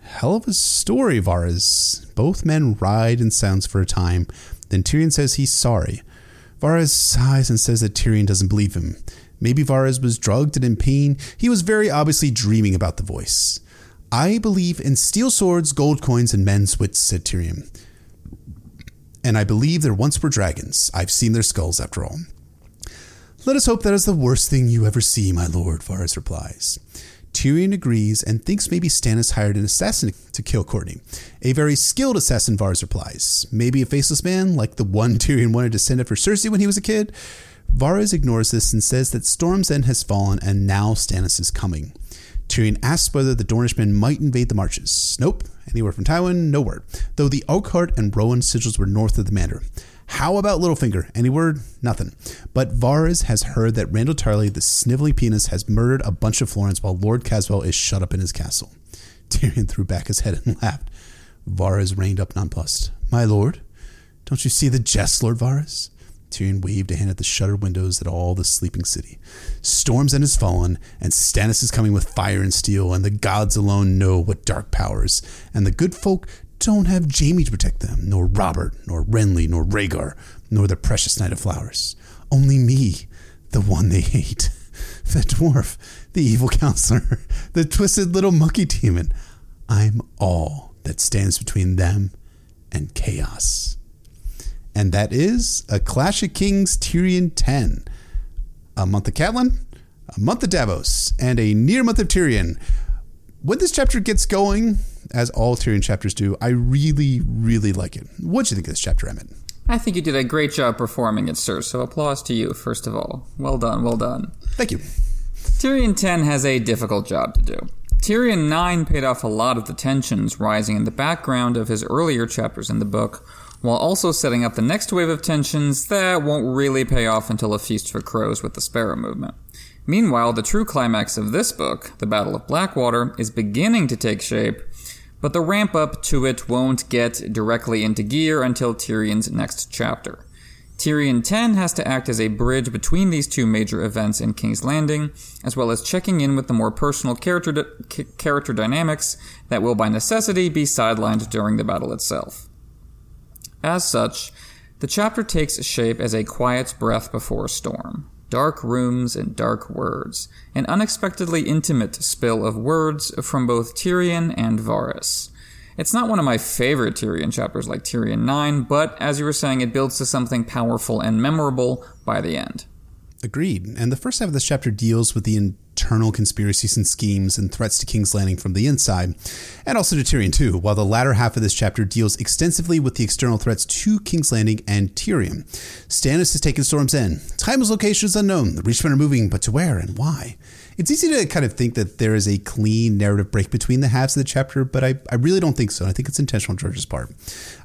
Hell of a story, Varys. Both men ride in silence for a time. Then Tyrion says he's sorry. Varys sighs and says that Tyrion doesn't believe him. Maybe Varys was drugged and in pain. He was very obviously dreaming about the voice. I believe in steel swords, gold coins, and men's wits, said Tyrion. And I believe there once were dragons. I've seen their skulls, after all. Let us hope that is the worst thing you ever see, my lord, Varys replies. Tyrion agrees and thinks maybe Stannis hired an assassin to kill Cortnay. A very skilled assassin, Varys replies. Maybe a faceless man, like the one Tyrion wanted to send after Cersei when he was a kid. Varys ignores this and says that Storm's End has fallen and now Stannis is coming. Tyrion asks whether the Dornishmen might invade the marches. Nope. Anywhere from Tywin, no word. Though the Oakheart and Rowan sigils were north of the Mander. How about Littlefinger? Any word? Nothing. But Varys has heard that Randall Tarley, the sniveling penis, has murdered a bunch of Florents while Lord Caswell is shut up in his castle. Tyrion threw back his head and laughed. Varys reined up nonplussed. My lord, don't you see the jest, Lord Varys? Tyrion waved a hand at the shuttered windows at all the sleeping city. Storm's End has fallen, and Stannis is coming with fire and steel, and the gods alone know what dark powers, and the good folk don't have Jaime to protect them, nor Robert, nor Renly, nor Rhaegar, nor the precious Knight of Flowers. Only me, the one they hate. The dwarf, the evil counselor, the twisted little monkey demon. I'm all that stands between them and chaos. And that is A Clash of Kings Tyrion ten. A month of Catelyn, a month of Davos, and a near month of Tyrion. When this chapter gets going, as all Tyrion chapters do, I really, really like it. What do you think of this chapter, Emmett? I think you did a great job performing it, sir, so applause to you, first of all. Well done, well done. Thank you. Tyrion ten has a difficult job to do. Tyrion nine paid off a lot of the tensions rising in the background of his earlier chapters in the book, while also setting up the next wave of tensions that won't really pay off until A Feast for Crows with the Sparrow movement. Meanwhile, the true climax of this book, the Battle of Blackwater, is beginning to take shape, but the ramp-up to it won't get directly into gear until Tyrion's next chapter. Tyrion ten has to act as a bridge between these two major events in King's Landing, as well as checking in with the more personal character di- character dynamics that will by necessity be sidelined during the battle itself. As such, the chapter takes shape as a quiet breath before a storm. Dark rooms and dark words, an unexpectedly intimate spill of words from both Tyrion and Varys. It's not one of my favorite Tyrion chapters like Tyrion nine, but as you were saying, it builds to something powerful and memorable by the end. Agreed, and the first half of this chapter deals with the internal conspiracies and schemes and threats to King's Landing from the inside, and also to Tyrion too, while the latter half of this chapter deals extensively with the external threats to King's Landing and Tyrion. Stannis has taken Storm's End. Timeless location is unknown. The Reachmen are moving, but to where and why? It's easy to kind of think that there is a clean narrative break between the halves of the chapter, but I, I really don't think so. I think it's intentional on George's part.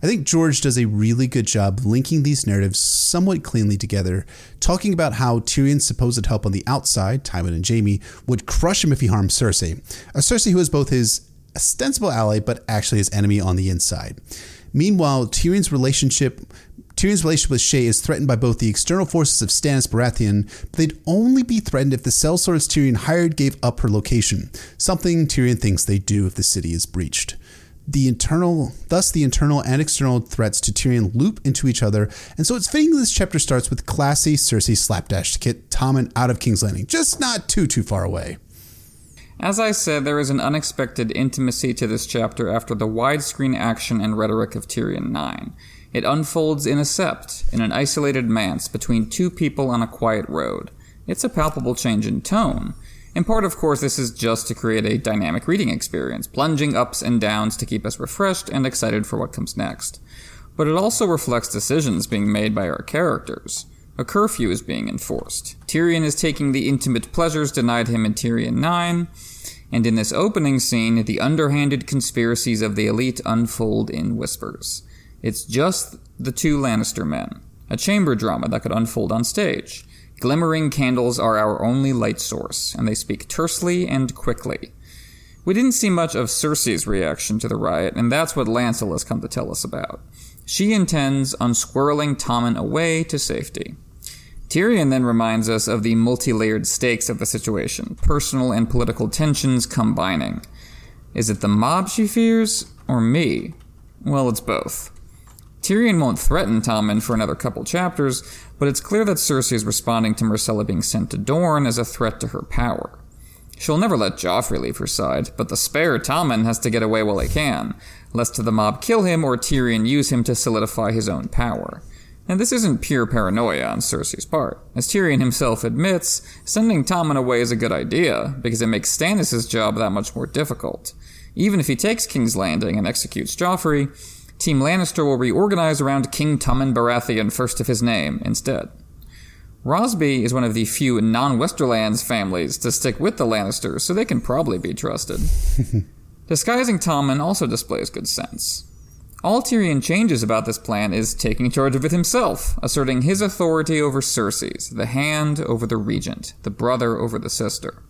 I think George does a really good job linking these narratives somewhat cleanly together, talking about how Tyrion's supposed help on the outside, Tywin and Jaime, would crush him if he harmed Cersei, a Cersei who is both his ostensible ally but actually his enemy on the inside. Meanwhile, Tyrion's relationship... Tyrion's relationship with Shae is threatened by both the external forces of Stannis Baratheon, but they'd only be threatened if the sellswords Tyrion hired gave up her location, something Tyrion thinks they do if the city is breached. The internal, thus the internal and external threats to Tyrion loop into each other, and so it's fitting this chapter starts with classy Cersei slapdash to get Tommen out of King's Landing, just not too, too far away. As I said, there is an unexpected intimacy to this chapter after the widescreen action and rhetoric of Tyrion nine. It unfolds in a sept, in an isolated manse, between two people on a quiet road. It's a palpable change in tone. In part, of course, this is just to create a dynamic reading experience, plunging ups and downs to keep us refreshed and excited for what comes next. But it also reflects decisions being made by our characters. A curfew is being enforced. Tyrion is taking the intimate pleasures denied him in Tyrion nine, and in this opening scene, the underhanded conspiracies of the elite unfold in whispers. It's just the two Lannister men, a chamber drama that could unfold on stage. Glimmering candles are our only light source, and they speak tersely and quickly. We didn't see much of Cersei's reaction to the riot, and that's what Lancel has come to tell us about. She intends on squirreling Tommen away to safety. Tyrion then reminds us of the multi-layered stakes of the situation, personal and political tensions combining. Is it the mob she fears, or me? Well, it's both. Tyrion won't threaten Tommen for another couple chapters, but it's clear that Cersei is responding to Myrcella being sent to Dorne as a threat to her power. She'll never let Joffrey leave her side, but the spare Tommen has to get away while he can, lest the mob kill him or Tyrion use him to solidify his own power. And this isn't pure paranoia on Cersei's part. As Tyrion himself admits, sending Tommen away is a good idea, because it makes Stannis' job that much more difficult. Even if he takes King's Landing and executes Joffrey, Team Lannister will reorganize around King Tommen Baratheon, first of his name, instead. Rosby is one of the few non-Westerlands families to stick with the Lannisters, so they can probably be trusted. Disguising Tommen also displays good sense. All Tyrion changes about this plan is taking charge of it himself, asserting his authority over Cersei's, the hand over the regent, the brother over the sister.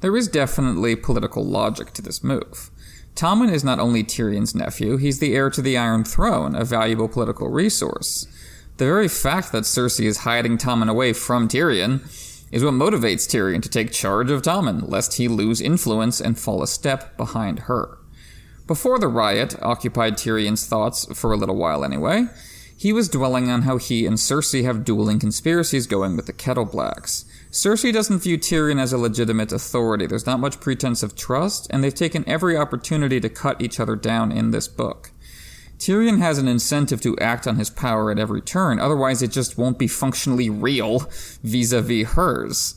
There is definitely political logic to this move. Tommen is not only Tyrion's nephew, he's the heir to the Iron Throne, a valuable political resource. The very fact that Cersei is hiding Tommen away from Tyrion is what motivates Tyrion to take charge of Tommen, lest he lose influence and fall a step behind her. Before the riot occupied Tyrion's thoughts, for a little while anyway, he was dwelling on how he and Cersei have dueling conspiracies going with the Kettleblacks. Cersei doesn't view Tyrion as a legitimate authority. There's not much pretense of trust, and they've taken every opportunity to cut each other down in this book. Tyrion has an incentive to act on his power at every turn, otherwise it just won't be functionally real vis-a-vis hers.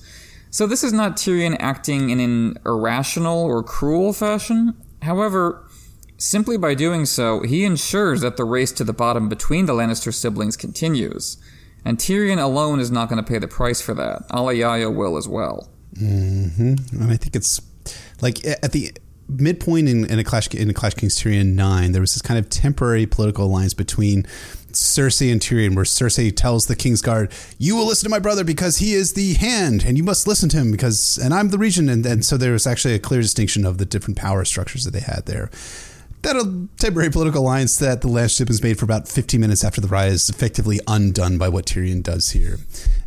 So this is not Tyrion acting in an irrational or cruel fashion. However, simply by doing so, he ensures that the race to the bottom between the Lannister siblings continues. And Tyrion alone is not going to pay the price for that. Alayaya will as well. Mm-hmm. And I think it's like at the midpoint in, in a Clash in a Clash Kings Tyrion nine, there was this kind of temporary political alliance between Cersei and Tyrion, where Cersei tells the Kingsguard, "You will listen to my brother because he is the hand, and you must listen to him because, and I'm the regent." And, and so there was actually a clear distinction of the different power structures that they had there. That temporary political alliance that the last ship is made for about fifteen minutes after the riot is effectively undone by what Tyrion does here.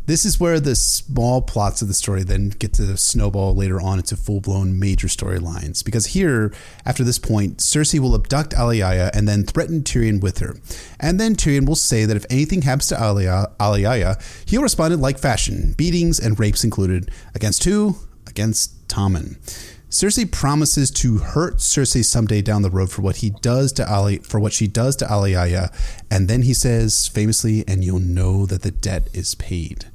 This is where the small plots of the story then get to snowball later on into full-blown major storylines. Because here, after this point, Cersei will abduct Alayaya and then threaten Tyrion with her. And then Tyrion will say that if anything happens to Alayaya, he'll respond in like fashion, beatings and rapes included. Against who? Against Tommen. Cersei promises to hurt Cersei someday down the road for what he does to Ali, for what she does to Alayaya, and then he says famously, "And you'll know that the debt is paid."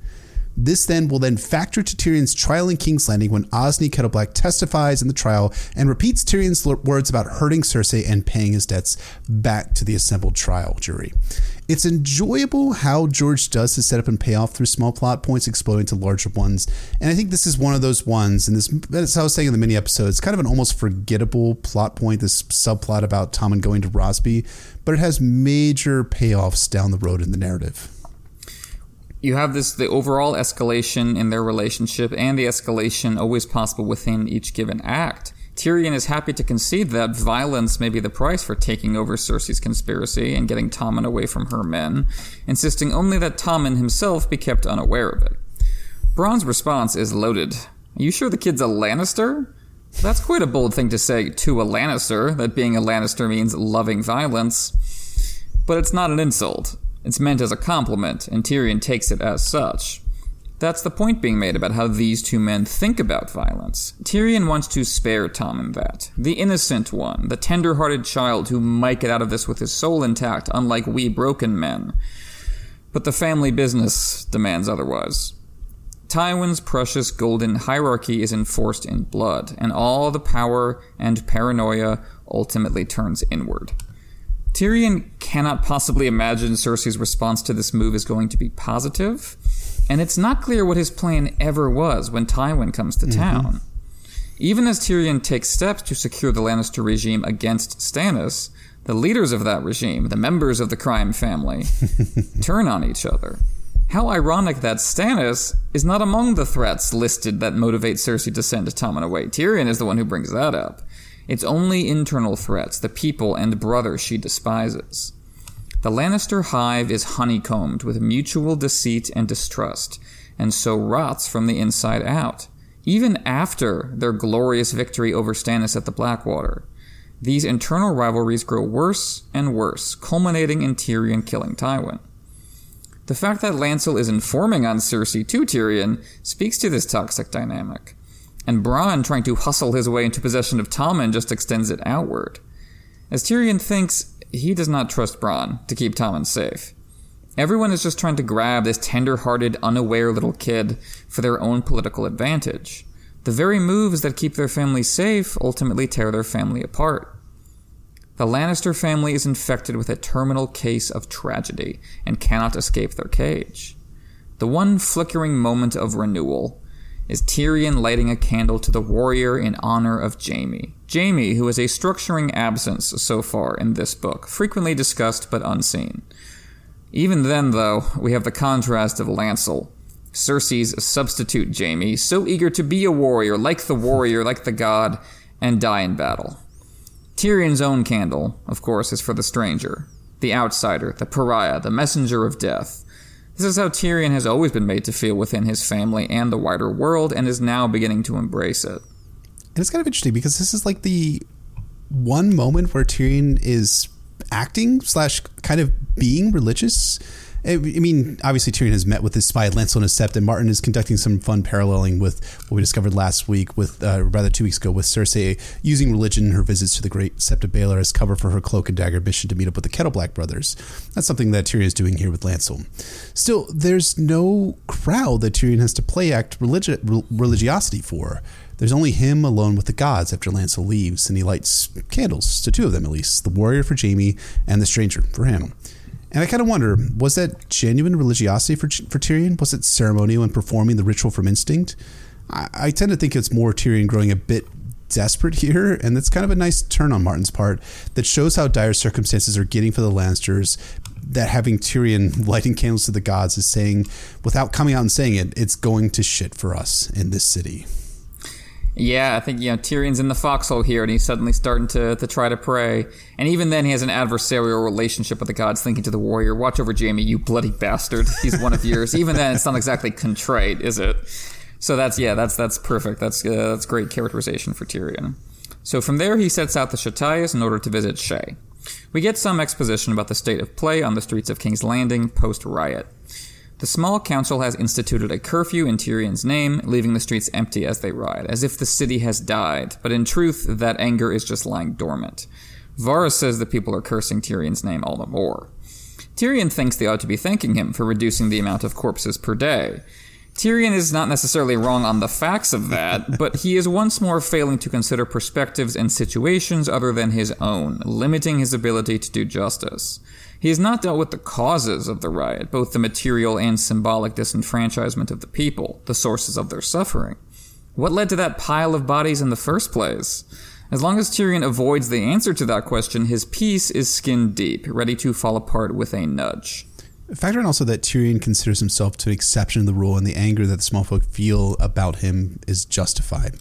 This then will then factor to Tyrion's trial in King's Landing when Osney Kettleblack testifies in the trial and repeats Tyrion's words about hurting Cersei and paying his debts back to the assembled trial jury. It's enjoyable how George does his setup and payoff through small plot points exploding to larger ones. And I think this is one of those ones, and this, as I was saying in the mini episode, it's kind of an almost forgettable plot point, this subplot about Tommen going to Rosby, but it has major payoffs down the road in the narrative. You have this, the overall escalation in their relationship and the escalation always possible within each given act. Tyrion is happy to concede that violence may be the price for taking over Cersei's conspiracy and getting Tommen away from her men, insisting only that Tommen himself be kept unaware of it. Bronn's response is loaded. Are you sure the kid's a Lannister? That's quite a bold thing to say to a Lannister, that being a Lannister means loving violence. But it's not an insult. It's meant as a compliment, and Tyrion takes it as such. That's the point being made about how these two men think about violence. Tyrion wants to spare Tommen that. The innocent one, the tender-hearted child who might get out of this with his soul intact, unlike we broken men. But the family business demands otherwise. Tywin's precious golden hierarchy is enforced in blood, and all the power and paranoia ultimately turns inward. Tyrion cannot possibly imagine Cersei's response to this move is going to be positive, and it's not clear what his plan ever was when Tywin comes to mm-hmm. town. Even as Tyrion takes steps to secure the Lannister regime against Stannis, the leaders of that regime, the members of the crime family, turn on each other. How ironic that Stannis is not among the threats listed that motivate Cersei to send Tommen away. Tyrion is the one who brings that up. It's only internal threats, the people and brother she despises. The Lannister hive is honeycombed with mutual deceit and distrust, and so rots from the inside out, even after their glorious victory over Stannis at the Blackwater. These internal rivalries grow worse and worse, culminating in Tyrion killing Tywin. The fact that Lancel is informing on Cersei to Tyrion speaks to this toxic dynamic, and Bronn trying to hustle his way into possession of Tommen just extends it outward. As Tyrion thinks, he does not trust Bronn to keep Tommen safe. Everyone is just trying to grab this tender-hearted, unaware little kid for their own political advantage. The very moves that keep their family safe ultimately tear their family apart. The Lannister family is infected with a terminal case of tragedy and cannot escape their cage. The one flickering moment of renewal is Tyrion lighting a candle to the warrior in honor of Jaime. Jaime, who is a structuring absence so far in this book, frequently discussed but unseen. Even then, though, we have the contrast of Lancel, Cersei's substitute Jaime, so eager to be a warrior, like the warrior, like the god, and die in battle. Tyrion's own candle, of course, is for the stranger, the outsider, the pariah, the messenger of death. This is how Tyrion has always been made to feel within his family and the wider world, and is now beginning to embrace it. And it's kind of interesting because this is like the one moment where Tyrion is acting slash kind of being religious. I mean, obviously Tyrion has met with his spy Lancel and his sept, and Martin is conducting some fun paralleling with what we discovered last week, with uh, rather two weeks ago, with Cersei using religion in her visits to the Great Sept of Baelor as cover for her cloak and dagger mission to meet up with the Kettleblack brothers. That's something that Tyrion is doing here with Lancel. Still, there's no crowd that Tyrion has to play act religi- re- religiosity for. There's only him alone with the gods after Lancel leaves, and he lights candles to two of them at least, the warrior for Jaime and the stranger for Harrenhal. And I kind of wonder, was that genuine religiosity for, for Tyrion? Was it ceremonial and performing the ritual from instinct? I, I tend to think it's more Tyrion growing a bit desperate here, and that's kind of a nice turn on Martin's part that shows how dire circumstances are getting for the Lannisters, that having Tyrion lighting candles to the gods is saying, without coming out and saying it, it's going to shit for us in this city. Yeah, I think, you know, Tyrion's in the foxhole here, and he's suddenly starting to, to try to pray. And even then, he has an adversarial relationship with the gods, thinking to the warrior, watch over Jaime, you bloody bastard. He's one of yours. Even then, it's not exactly contrite, is it? So that's, yeah, that's that's perfect. That's uh, that's great characterization for Tyrion. So from there, he sets out the Shae in order to visit Shae. We get some exposition about the state of play on the streets of King's Landing post-riot. The small council has instituted a curfew in Tyrion's name, leaving the streets empty as they ride, as if the city has died, but in truth, that anger is just lying dormant. Varys says the people are cursing Tyrion's name all the more. Tyrion thinks they ought to be thanking him for reducing the amount of corpses per day. Tyrion is not necessarily wrong on the facts of that, but he is once more failing to consider perspectives and situations other than his own, limiting his ability to do justice. He has not dealt with the causes of the riot, both the material and symbolic disenfranchisement of the people, the sources of their suffering. What led to that pile of bodies in the first place? As long as Tyrion avoids the answer to that question, his peace is skin deep, ready to fall apart with a nudge. Factor in also that Tyrion considers himself to an exception to the rule, and the anger that the small folk feel about him is justified.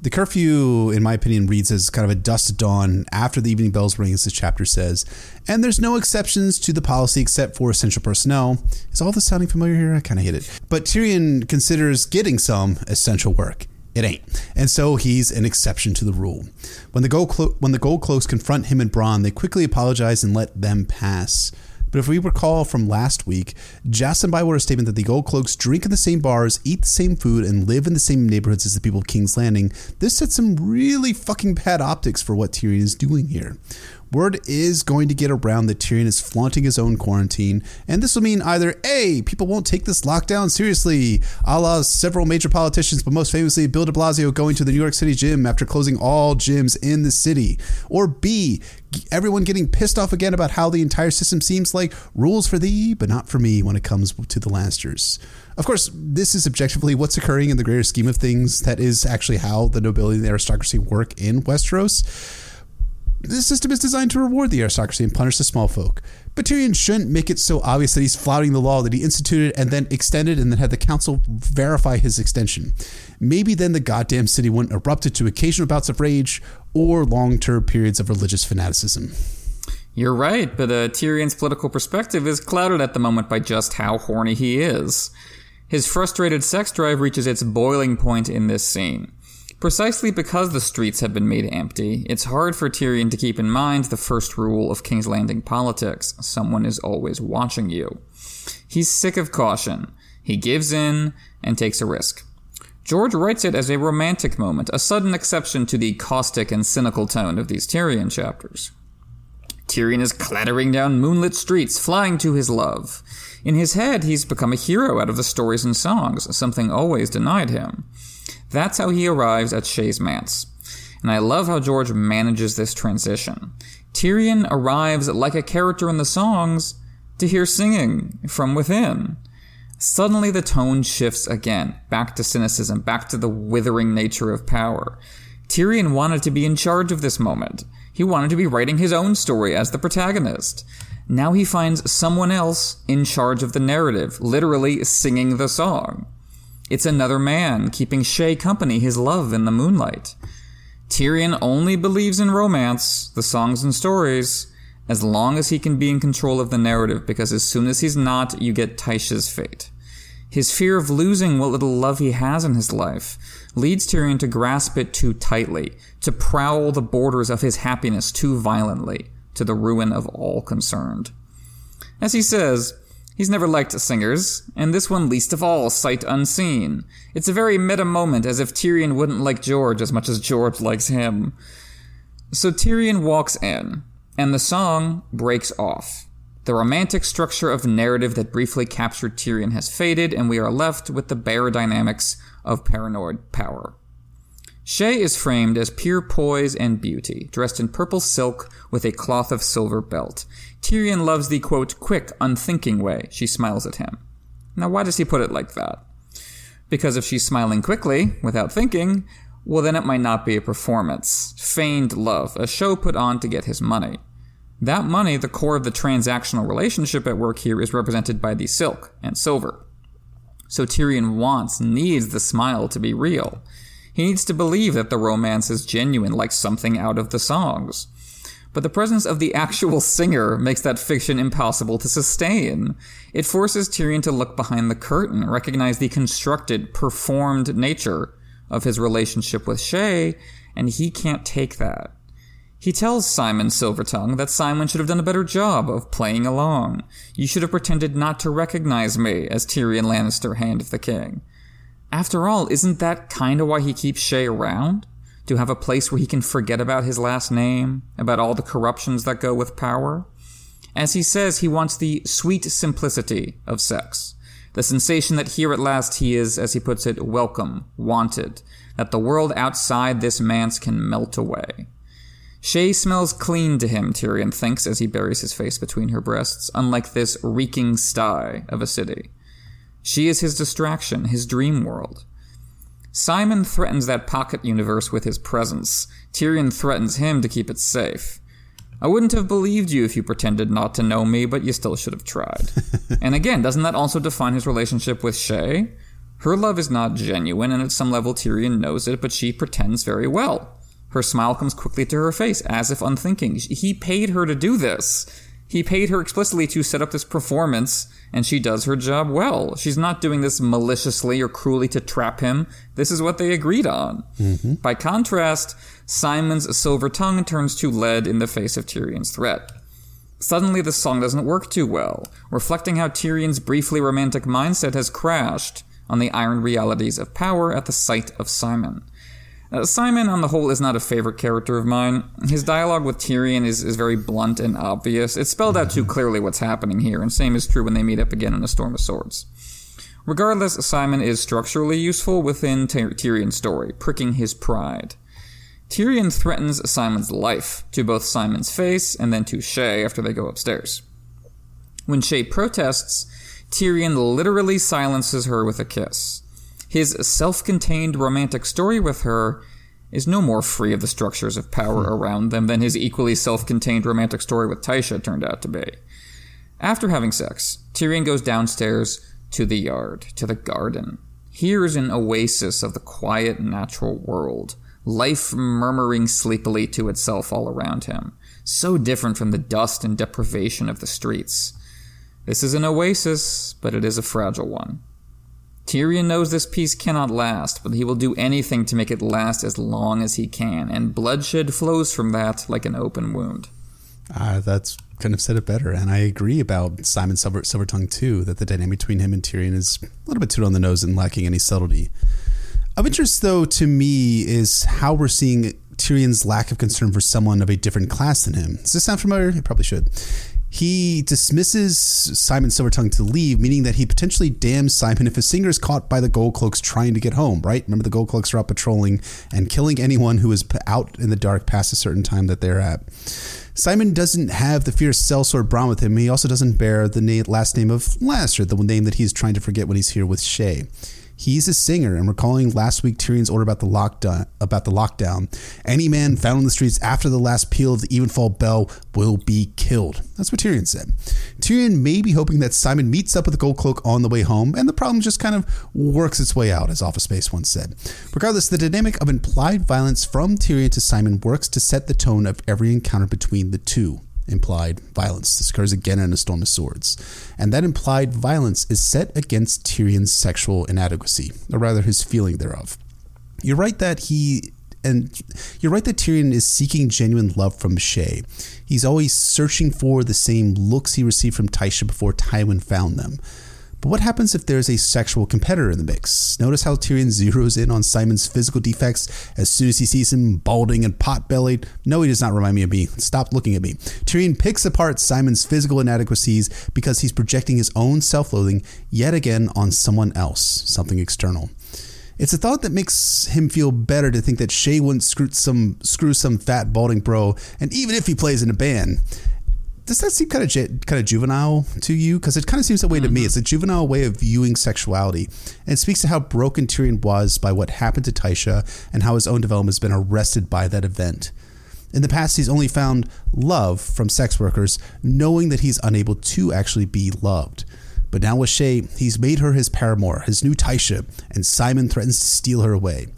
The curfew, in my opinion, reads as kind of a dust to dawn after the evening bells ring, as this chapter says. And there's no exceptions to the policy except for essential personnel. Is all this sounding familiar here? I kind of hate it. But Tyrion considers getting some essential work. It ain't. And so he's an exception to the rule. When the gold clo- when the gold cloaks confront him and Bronn, they quickly apologize and let them pass. But if we recall from last week, Jacelyn Bywater's statement that the gold cloaks drink in the same bars, eat the same food, and live in the same neighborhoods as the people of King's Landing, this sets some really fucking bad optics for what Tyrion is doing here. Word is going to get around that Tyrion is flaunting his own quarantine, and this will mean either A, people won't take this lockdown seriously, a la several major politicians, but most famously Bill de Blasio going to the New York City gym after closing all gyms in the city, or B, everyone getting pissed off again about how the entire system seems like rules for thee, but not for me when it comes to the Lannisters. Of course, this is objectively what's occurring in the greater scheme of things. That is actually how the nobility and the aristocracy work in Westeros. This system is designed to reward the aristocracy and punish the small folk. But Tyrion shouldn't make it so obvious that he's flouting the law that he instituted and then extended and then had the council verify his extension. Maybe then the goddamn city wouldn't erupt into occasional bouts of rage or long-term periods of religious fanaticism. You're right, but uh, Tyrion's political perspective is clouded at the moment by just how horny he is. His frustrated sex drive reaches its boiling point in this scene. Precisely because the streets have been made empty, it's hard for Tyrion to keep in mind the first rule of King's Landing politics: someone is always watching you. He's sick of caution. He gives in and takes a risk. George writes it as a romantic moment, a sudden exception to the caustic and cynical tone of these Tyrion chapters. Tyrion is clattering down moonlit streets, flying to his love. In his head, he's become a hero out of the stories and songs, something always denied him. That's how he arrives at Shae's manse. And I love how George manages this transition. Tyrion arrives like a character in the songs to hear singing from within. Suddenly the tone shifts again, back to cynicism, back to the withering nature of power. Tyrion wanted to be in charge of this moment. He wanted to be writing his own story as the protagonist. Now he finds someone else in charge of the narrative, literally singing the song. It's another man, keeping Shae company, his love in the moonlight. Tyrion only believes in romance, the songs and stories, as long as he can be in control of the narrative, because as soon as he's not, you get Tysha's fate. His fear of losing what little love he has in his life leads Tyrion to grasp it too tightly, to prowl the borders of his happiness too violently, to the ruin of all concerned. As he says, he's never liked singers, and this one least of all, sight unseen. It's a very meta moment, as if Tyrion wouldn't like George as much as George likes him. So Tyrion walks in, and the song breaks off. The romantic structure of narrative that briefly captured Tyrion has faded, and we are left with the bare dynamics of paranoid power. Shae is framed as pure poise and beauty, dressed in purple silk with a cloth of silver belt. Tyrion loves the, quote, quick, unthinking way she smiles at him. Now, why does he put it like that? Because if she's smiling quickly, without thinking, well, then it might not be a performance. Feigned love, a show put on to get his money. That money, the core of the transactional relationship at work here, is represented by the silk and silver. So Tyrion wants, needs the smile to be real. He needs to believe that the romance is genuine, like something out of the songs. But the presence of the actual singer makes that fiction impossible to sustain. It forces Tyrion to look behind the curtain, recognize the constructed, performed nature of his relationship with Shae, and he can't take that. He tells Symon Silver Tongue that Symon should have done a better job of playing along. You should have pretended not to recognize me as Tyrion Lannister, Hand of the King. After all, isn't that kind of why he keeps Shae around? To have a place where he can forget about his last name, about all the corruptions that go with power? As he says, he wants the sweet simplicity of sex, the sensation that here at last he is, as he puts it, welcome, wanted, that the world outside this manse can melt away. Shae smells clean to him, Tyrion thinks, as he buries his face between her breasts, unlike this reeking sty of a city. She is his distraction, his dream world. Symon threatens that pocket universe with his presence. Tyrion threatens him to keep it safe. I wouldn't have believed you if you pretended not to know me, but you still should have tried. And again, doesn't that also define his relationship with Shae? Her love is not genuine, and at some level Tyrion knows it, but she pretends very well. Her smile comes quickly to her face, as if unthinking. He paid her to do this. He paid her explicitly to set up this performance, and she does her job well. She's not doing this maliciously or cruelly to trap him. This is what they agreed on. Mm-hmm. By contrast, Symon's silver tongue turns to lead in the face of Tyrion's threat. Suddenly, the song doesn't work too well, reflecting how Tyrion's briefly romantic mindset has crashed on the iron realities of power at the sight of Symon. Uh, Symon, on the whole, is not a favorite character of mine. His dialogue with Tyrion is, is very blunt and obvious. It's spelled out too clearly what's happening here, and same is true when they meet up again in A Storm of Swords. Regardless, Symon is structurally useful within Ty- Tyrion's story, pricking his pride. Tyrion threatens Symon's life, to both Symon's face and then to Shae after they go upstairs. When Shae protests, Tyrion literally silences her with a kiss. His self-contained romantic story with her is no more free of the structures of power around them than his equally self-contained romantic story with Tysha turned out to be. After having sex, Tyrion goes downstairs to the yard, to the garden. Here is an oasis of the quiet, natural world, life murmuring sleepily to itself all around him, so different from the dust and deprivation of the streets. This is an oasis, but it is a fragile one. Tyrion knows this peace cannot last, but he will do anything to make it last as long as he can, and bloodshed flows from that like an open wound. Ah, uh, that's couldn't have said it better, and I agree about Symon Silver, Silver Tongue too, that the dynamic between him and Tyrion is a little bit too on the nose and lacking any subtlety. Of interest, though, to me is how we're seeing Tyrion's lack of concern for someone of a different class than him. Does this sound familiar? It probably should. He dismisses Symon Silvertongue to leave, meaning that he potentially damns Symon if his singer is caught by the Goldcloaks trying to get home, right? Remember, the Goldcloaks are out patrolling and killing anyone who is out in the dark past a certain time that they're at. Symon doesn't have the fierce sellsword Bronn with him. He also doesn't bear the na- last name of Lannister, the name that he's trying to forget when he's here with Shae. He's a singer, and recalling last week Tyrion's order about the lockdown, about the lockdown, any man found on the streets after the last peal of the evenfall bell will be killed. That's what Tyrion said. Tyrion may be hoping that Symon meets up with the Gold Cloak on the way home, and the problem just kind of works its way out, as Office Space once said. Regardless, the dynamic of implied violence from Tyrion to Symon works to set the tone of every encounter between the two. Implied violence. This occurs again in A Storm of Swords. And that implied violence is set against Tyrion's sexual inadequacy, or rather his feeling thereof. You're right that he and you're right that Tyrion is seeking genuine love from Shae. He's always searching for the same looks he received from Tysha before Tywin found them. But what happens if there's a sexual competitor in the mix? Notice how Tyrion zeroes in on Symon's physical defects as soon as he sees him balding and pot-bellied. No, he does not remind me of me. Stop looking at me. Tyrion picks apart Symon's physical inadequacies because he's projecting his own self-loathing yet again on someone else, something external. It's a thought that makes him feel better to think that Shae wouldn't screw some, screw some fat, balding bro, and even if he plays in a band. Does that seem kind of ju- kind of juvenile to you? Because it kind of seems that way to me. It's a juvenile way of viewing sexuality, and it speaks to how broken Tyrion was by what happened to Tysha and how his own development has been arrested by that event. In the past, he's only found love from sex workers, knowing that he's unable to actually be loved. But now with Shae, he's made her his paramour, his new Tysha, and Symon threatens to steal her away.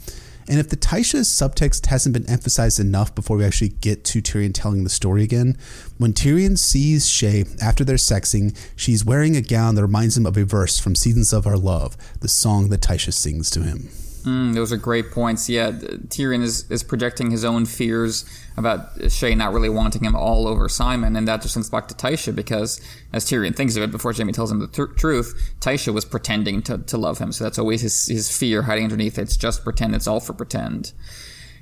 And if the Tysha subtext hasn't been emphasized enough before we actually get to Tyrion telling the story again, when Tyrion sees Shae after their sexing, she's wearing a gown that reminds him of a verse from Seasons of Our Love, the song that Tysha sings to him. Mm, those are great points. Yeah, Tyrion is, is projecting his own fears about Shae not really wanting him all over Symon, and that just links back to Tysha because, as Tyrion thinks of it, before Jaime tells him the tr- truth, Tysha was pretending to, to love him, so that's always his, his fear hiding underneath. It's just pretend, it's all for pretend.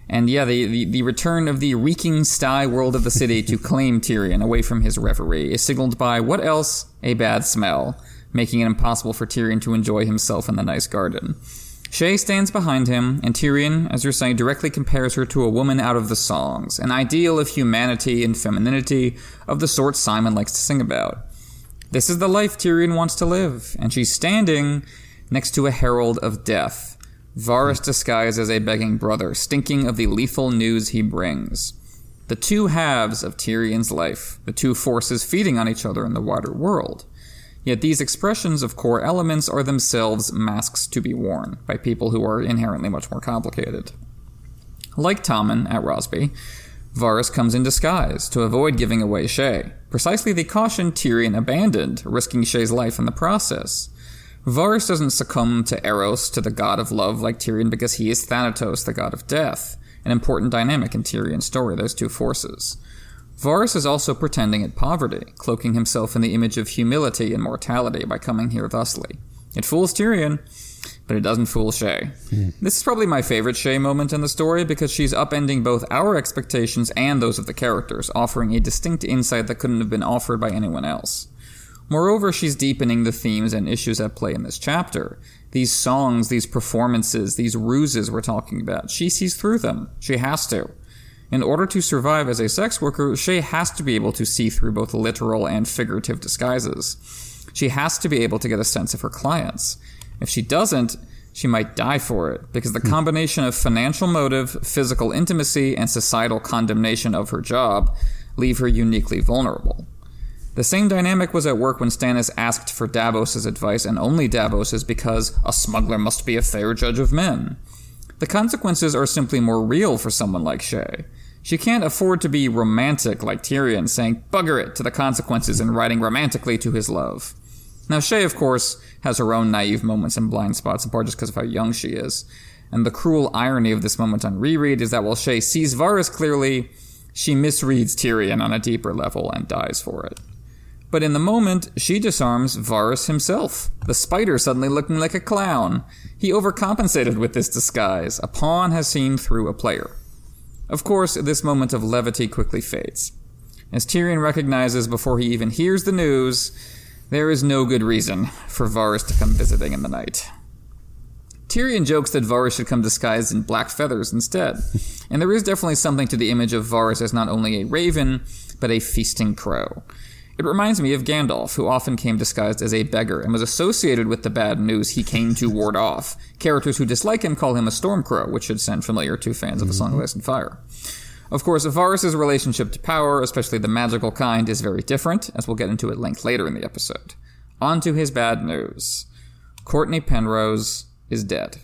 And yeah, the, the, the return of the reeking sty world of the city to claim Tyrion away from his reverie is signaled by, what else? A bad smell, making it impossible for Tyrion to enjoy himself in the nice garden. Shae stands behind him, and Tyrion, as you're saying, directly compares her to a woman out of the songs, an ideal of humanity and femininity of the sort Symon likes to sing about. This is the life Tyrion wants to live, and she's standing next to a herald of death, Varys disguised as a begging brother, stinking of the lethal news he brings. The two halves of Tyrion's life, the two forces feeding on each other in the wider world. Yet these expressions of core elements are themselves masks to be worn by people who are inherently much more complicated. Like Tommen at Rosby, Varys comes in disguise to avoid giving away Shae, precisely the caution Tyrion abandoned, risking Shae's life in the process. Varys doesn't succumb to Eros, to the god of love, like Tyrion, because he is Thanatos, the god of death, an important dynamic in Tyrion's story, those two forces. Varys is also pretending at poverty, cloaking himself in the image of humility and mortality by coming here thusly. It fools Tyrion, but it doesn't fool Shae. Mm. This is probably my favorite Shae moment in the story because she's upending both our expectations and those of the characters, offering a distinct insight that couldn't have been offered by anyone else. Moreover, she's deepening the themes and issues at play in this chapter. These songs, these performances, these ruses we're talking about, she sees through them. She has to. In order to survive as a sex worker, Shae has to be able to see through both literal and figurative disguises. She has to be able to get a sense of her clients. If she doesn't, she might die for it, because the combination of financial motive, physical intimacy, and societal condemnation of her job leave her uniquely vulnerable. The same dynamic was at work when Stannis asked for Davos's advice, and only Davos's, because a smuggler must be a fair judge of men. The consequences are simply more real for someone like Shae. She can't afford to be romantic like Tyrion, saying bugger it to the consequences and writing romantically to his love. Now, Shae, of course, has her own naive moments and blind spots, in part just because of how young she is. And the cruel irony of this moment on reread is that while Shae sees Varys clearly, she misreads Tyrion on a deeper level and dies for it. But in the moment, she disarms Varys himself, the spider suddenly looking like a clown. He overcompensated with this disguise. A pawn has seen through a player. Of course, this moment of levity quickly fades. As Tyrion recognizes before he even hears the news, there is no good reason for Varys to come visiting in the night. Tyrion jokes that Varys should come disguised in black feathers instead, and there is definitely something to the image of Varys as not only a raven, but a feasting crow. It reminds me of Gandalf, who often came disguised as a beggar and was associated with the bad news he came to ward off. Characters who dislike him call him a stormcrow, which should sound familiar to fans of A Song of Ice and Fire. Of course, Varys' relationship to power, especially the magical kind, is very different, as we'll get into at length later in the episode. On to his bad news. Cortnay Penrose is dead,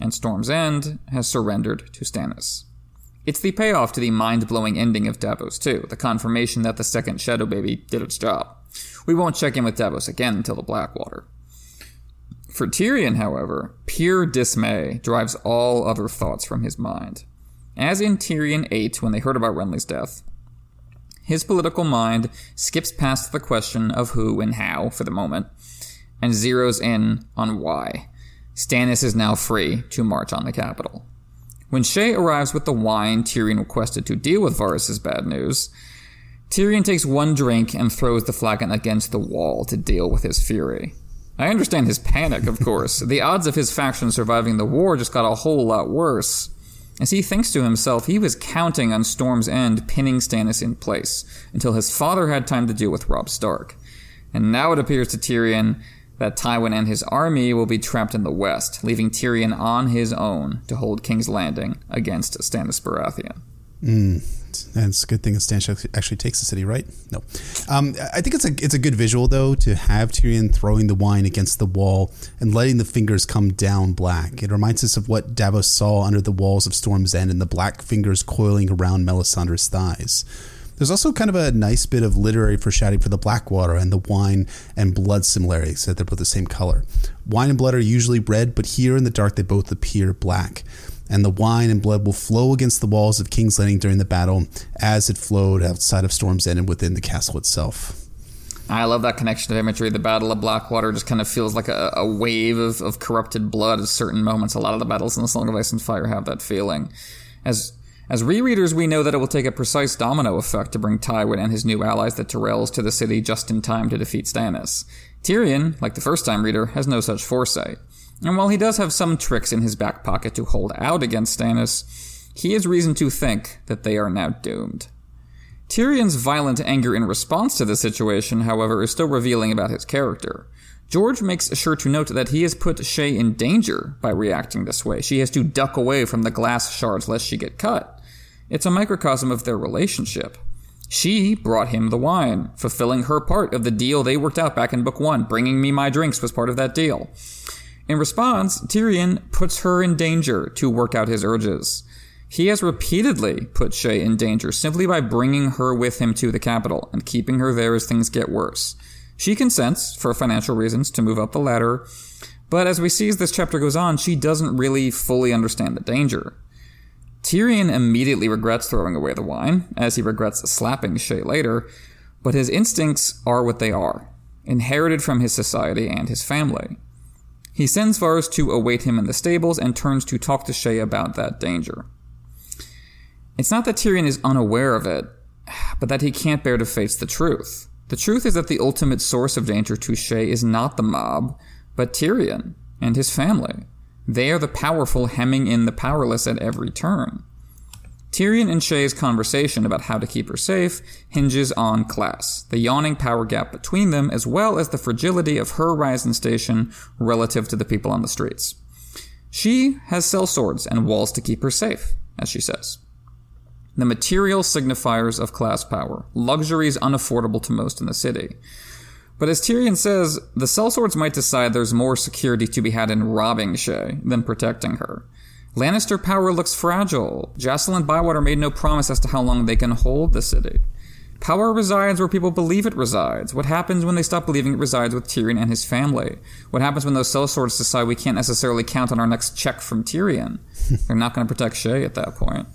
and Storm's End has surrendered to Stannis. It's the payoff to the mind-blowing ending of Davos two, the confirmation that the second Shadow Baby did its job. We won't check in with Davos again until the Blackwater. For Tyrion, however, pure dismay drives all other thoughts from his mind. As in Tyrion eight, when they heard about Renly's death, his political mind skips past the question of who and how for the moment, and zeroes in on why. Stannis is now free to march on the capital. When Shae arrives with the wine Tyrion requested to deal with Varys' bad news, Tyrion takes one drink and throws the flagon against the wall to deal with his fury. I understand his panic, of course. The odds of his faction surviving the war just got a whole lot worse. As he thinks to himself, he was counting on Storm's End pinning Stannis in place until his father had time to deal with Robb Stark. And now it appears to Tyrion that Tywin and his army will be trapped in the west, leaving Tyrion on his own to hold King's Landing against Stannis Baratheon. Mm. And it's a good thing that Stannis actually takes the city, right? No. Um, I think it's a it's a good visual, though, to have Tyrion throwing the wine against the wall and letting the fingers come down black. It reminds us of what Davos saw under the walls of Storm's End and the black fingers coiling around Melisandre's thighs. There's also kind of a nice bit of literary foreshadowing for the Blackwater and the wine and blood similarities, that they're both the same color. Wine and blood are usually red, but here in the dark they both appear black. And the wine and blood will flow against the walls of King's Landing during the battle as it flowed outside of Storm's End and within the castle itself. I love that connection of imagery. The Battle of Blackwater just kind of feels like a, a wave of, of corrupted blood at certain moments. A lot of the battles in The Song of Ice and Fire have that feeling. As... As rereaders, we know that it will take a precise domino effect to bring Tywin and his new allies, the Tyrells, to the city just in time to defeat Stannis. Tyrion, like the first-time reader, has no such foresight. And while he does have some tricks in his back pocket to hold out against Stannis, he has reason to think that they are now doomed. Tyrion's violent anger in response to the situation, however, is still revealing about his character. George makes sure to note that he has put Shae in danger by reacting this way. She has to duck away from the glass shards lest she get cut. It's a microcosm of their relationship. She brought him the wine, fulfilling her part of the deal they worked out back in book one. Bringing me my drinks was part of that deal. In response, Tyrion puts her in danger to work out his urges. He has repeatedly put Shae in danger simply by bringing her with him to the capital and keeping her there as things get worse. She consents, for financial reasons, to move up the ladder, but as we see as this chapter goes on, she doesn't really fully understand the danger. Tyrion immediately regrets throwing away the wine, as he regrets slapping Shae later, but his instincts are what they are, inherited from his society and his family. He sends Varys to await him in the stables and turns to talk to Shae about that danger. It's not that Tyrion is unaware of it, but that he can't bear to face the truth. The truth is that the ultimate source of danger to Shae is not the mob, but Tyrion and his family. They are the powerful hemming in the powerless at every turn. Tyrion and Shae's conversation about how to keep her safe hinges on class, the yawning power gap between them, as well as the fragility of her rise in station relative to the people on the streets. She has cell swords and walls to keep her safe, as she says. The material signifiers of class power, luxuries unaffordable to most in the city. But as Tyrion says, the sellswords might decide there's more security to be had in robbing Shae than protecting her. Lannister power looks fragile. Jacelyn Bywater made no promise as to how long they can hold the city. Power resides where people believe it resides. What happens when they stop believing it resides with Tyrion and his family? What happens when those sellswords decide we can't necessarily count on our next check from Tyrion? They're not going to protect Shae at that point.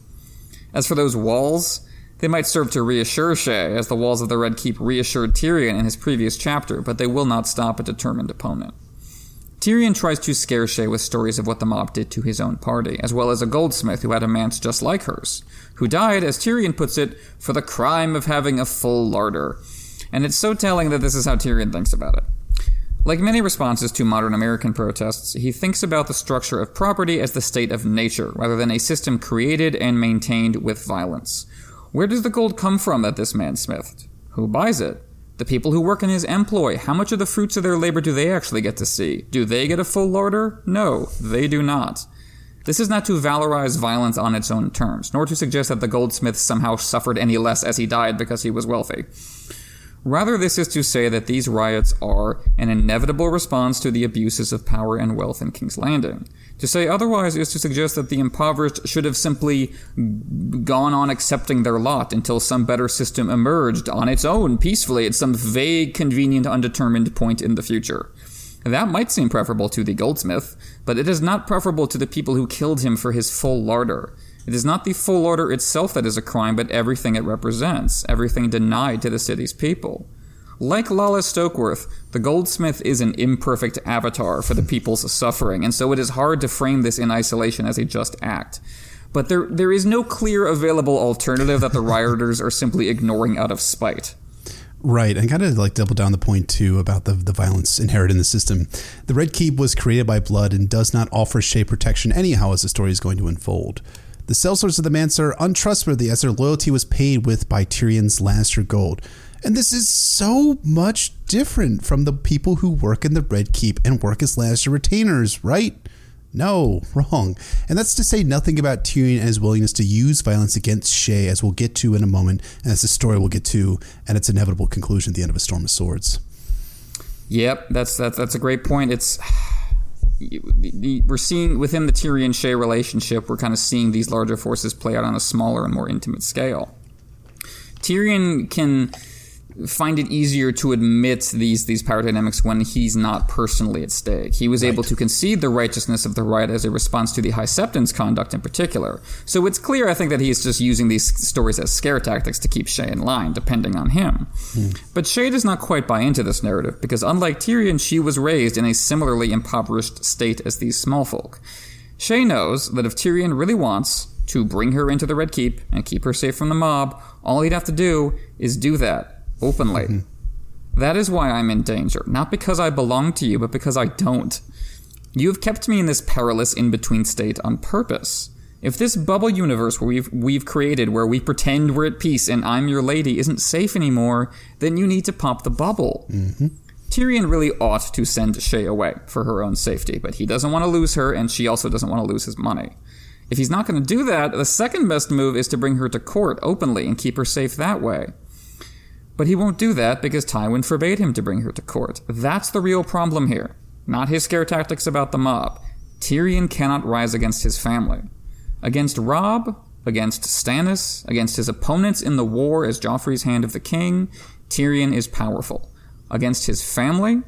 As for those walls, they might serve to reassure Shae, as the walls of the Red Keep reassured Tyrion in his previous chapter, but they will not stop a determined opponent. Tyrion tries to scare Shae with stories of what the mob did to his own party, as well as a goldsmith who had a manse just like hers, who died, as Tyrion puts it, for the crime of having a full larder. And it's so telling that this is how Tyrion thinks about it. Like many responses to modern American protests, he thinks about the structure of property as the state of nature, rather than a system created and maintained with violence. Where does the gold come from that this man smithed? Who buys it? The people who work in his employ, how much of the fruits of their labor do they actually get to see? Do they get a full larder? No, they do not. This is not to valorize violence on its own terms, nor to suggest that the goldsmith somehow suffered any less as he died because he was wealthy. Rather, this is to say that these riots are an inevitable response to the abuses of power and wealth in King's Landing. To say otherwise is to suggest that the impoverished should have simply gone on accepting their lot until some better system emerged on its own peacefully at some vague, convenient, undetermined point in the future. That might seem preferable to the goldsmith, but it is not preferable to the people who killed him for his full larder. It is not the full larder itself that is a crime, but everything it represents, everything denied to the city's people. Like Lala Stokeworth, the goldsmith is an imperfect avatar for the people's suffering, and so it is hard to frame this in isolation as a just act. But there, there is no clear available alternative that the rioters are simply ignoring out of spite. Right, and kind of like double down the point too about the the violence inherent in the system. The Red Keep was created by blood and does not offer Shae protection anyhow as the story is going to unfold. The sellswords of the manse are untrustworthy as their loyalty was paid with by Tyrion's Lannister gold. And this is so much different from the people who work in the Red Keep and work as Lannister retainers, right? No, wrong. And that's to say nothing about Tyrion and his willingness to use violence against Shae, as we'll get to in a moment, and as the story will get to, and its inevitable conclusion at the end of A Storm of Swords. Yep, that's that's, that's a great point. It's... We're seeing within the Tyrion-Shae relationship, we're kind of seeing these larger forces play out on a smaller and more intimate scale. Tyrion can find it easier to admit these these power dynamics when he's not personally at stake. He was right. able to concede the righteousness of the right as a response to the High Septon's conduct in particular. So it's clear, I think, that he's just using these stories as scare tactics to keep Shae in line, depending on him. Hmm. But Shae does not quite buy into this narrative, because unlike Tyrion, she was raised in a similarly impoverished state as these small folk. Shae knows that if Tyrion really wants to bring her into the Red Keep and keep her safe from the mob, all he'd have to do is do that. Openly. Mm-hmm. That is why I'm in danger. Not because I belong to you, but because I don't. You have kept me in this perilous in-between state on purpose. If this bubble universe where we've, we've created, where we pretend we're at peace and I'm your lady, isn't safe anymore, then you need to pop the bubble. Mm-hmm. Tyrion really ought to send Shae away for her own safety, but he doesn't want to lose her, and she also doesn't want to lose his money. If he's not going to do that, the second best move is to bring her to court openly and keep her safe that way. But he won't do that because Tywin forbade him to bring her to court. That's the real problem here, not his scare tactics about the mob. Tyrion cannot rise against his family. Against Robb, against Stannis, against his opponents in the war as Joffrey's Hand of the King, Tyrion is powerful. Against his family,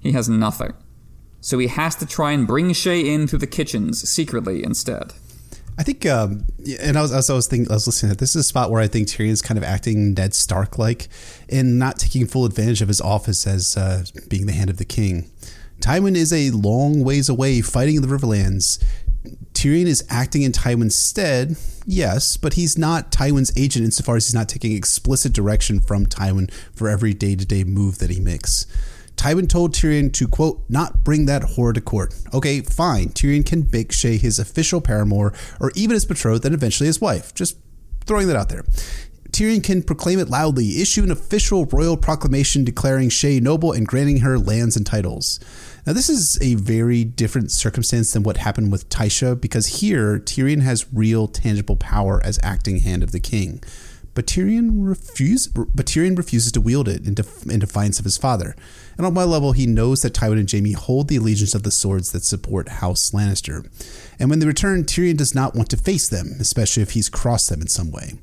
he has nothing. So he has to try and bring Shae in through the kitchens secretly instead. I think, um, and I was, as I was thinking, I was listening to this, is a spot where I think Tyrion's kind of acting Ned Stark-like and not taking full advantage of his office as uh, being the Hand of the King. Tywin is a long ways away fighting in the Riverlands. Tyrion is acting in Tywin's stead, yes, but he's not Tywin's agent insofar as he's not taking explicit direction from Tywin for every day-to-day move that he makes. Tywin told Tyrion to, quote, not bring that whore to court. Okay, fine. Tyrion can make Shae his official paramour or even his betrothed and eventually his wife. Just throwing that out there. Tyrion can proclaim it loudly, issue an official royal proclamation declaring Shae noble and granting her lands and titles. Now, this is a very different circumstance than what happened with Tysha because here Tyrion has real tangible power as acting Hand of the King. But Tyrion, refuse, but Tyrion refuses to wield it in, def, in defiance of his father. And on my level, he knows that Tywin and Jaime hold the allegiance of the swords that support House Lannister. And when they return, Tyrion does not want to face them, especially if he's crossed them in some way.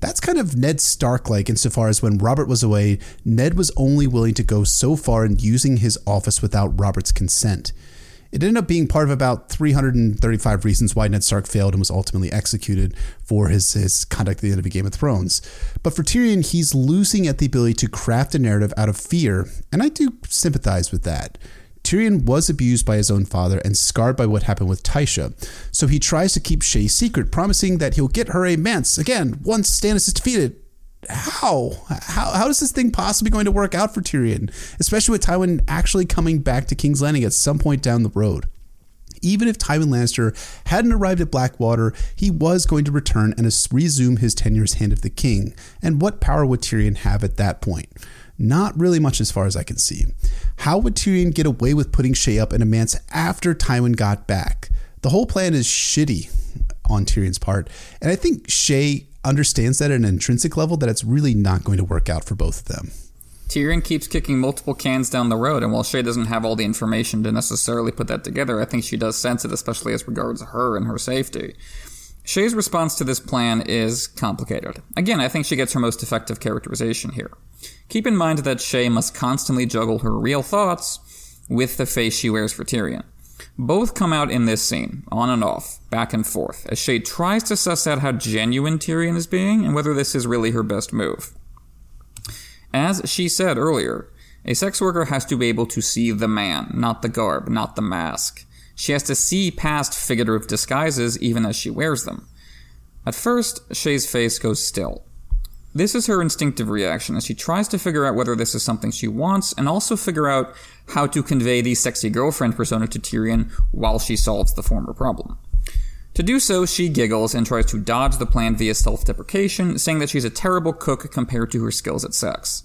That's kind of Ned Stark-like insofar as when Robert was away, Ned was only willing to go so far in using his office without Robert's consent. It ended up being part of about three hundred thirty-five reasons why Ned Stark failed and was ultimately executed for his, his conduct at the end of Game of Thrones. But for Tyrion, he's losing at the ability to craft a narrative out of fear, and I do sympathize with that. Tyrion was abused by his own father and scarred by what happened with Tysha, so he tries to keep Shae secret, promising that he'll get her a manse again once Stannis is defeated. How? How how is this thing possibly going to work out for Tyrion, especially with Tywin actually coming back to King's Landing at some point down the road? Even if Tywin Lannister hadn't arrived at Blackwater, he was going to return and resume his tenure as Hand of the King. And what power would Tyrion have at that point? Not really much as far as I can see. How would Tyrion get away with putting Shae up in a manse after Tywin got back? The whole plan is shitty on Tyrion's part. And I think Shae understands that at an intrinsic level that it's really not going to work out for both of them. Tyrion keeps kicking multiple cans down the road, and while Shae doesn't have all the information to necessarily put that together, I think she does sense it, especially as regards her and her safety. Shae's response to this plan is complicated. Again, I think she gets her most effective characterization here. Keep in mind that Shae must constantly juggle her real thoughts with the face she wears for Tyrion. Both come out in this scene, on and off, back and forth, as Shae tries to suss out how genuine Tyrion is being and whether this is really her best move. As she said earlier, a sex worker has to be able to see the man, not the garb, not the mask. She has to see past figurative disguises even as she wears them. At first, Shae's face goes still. This is her instinctive reaction as she tries to figure out whether this is something she wants and also figure out how to convey the sexy girlfriend persona to Tyrion while she solves the former problem. To do so, she giggles and tries to dodge the plan via self-deprecation, saying that she's a terrible cook compared to her skills at sex.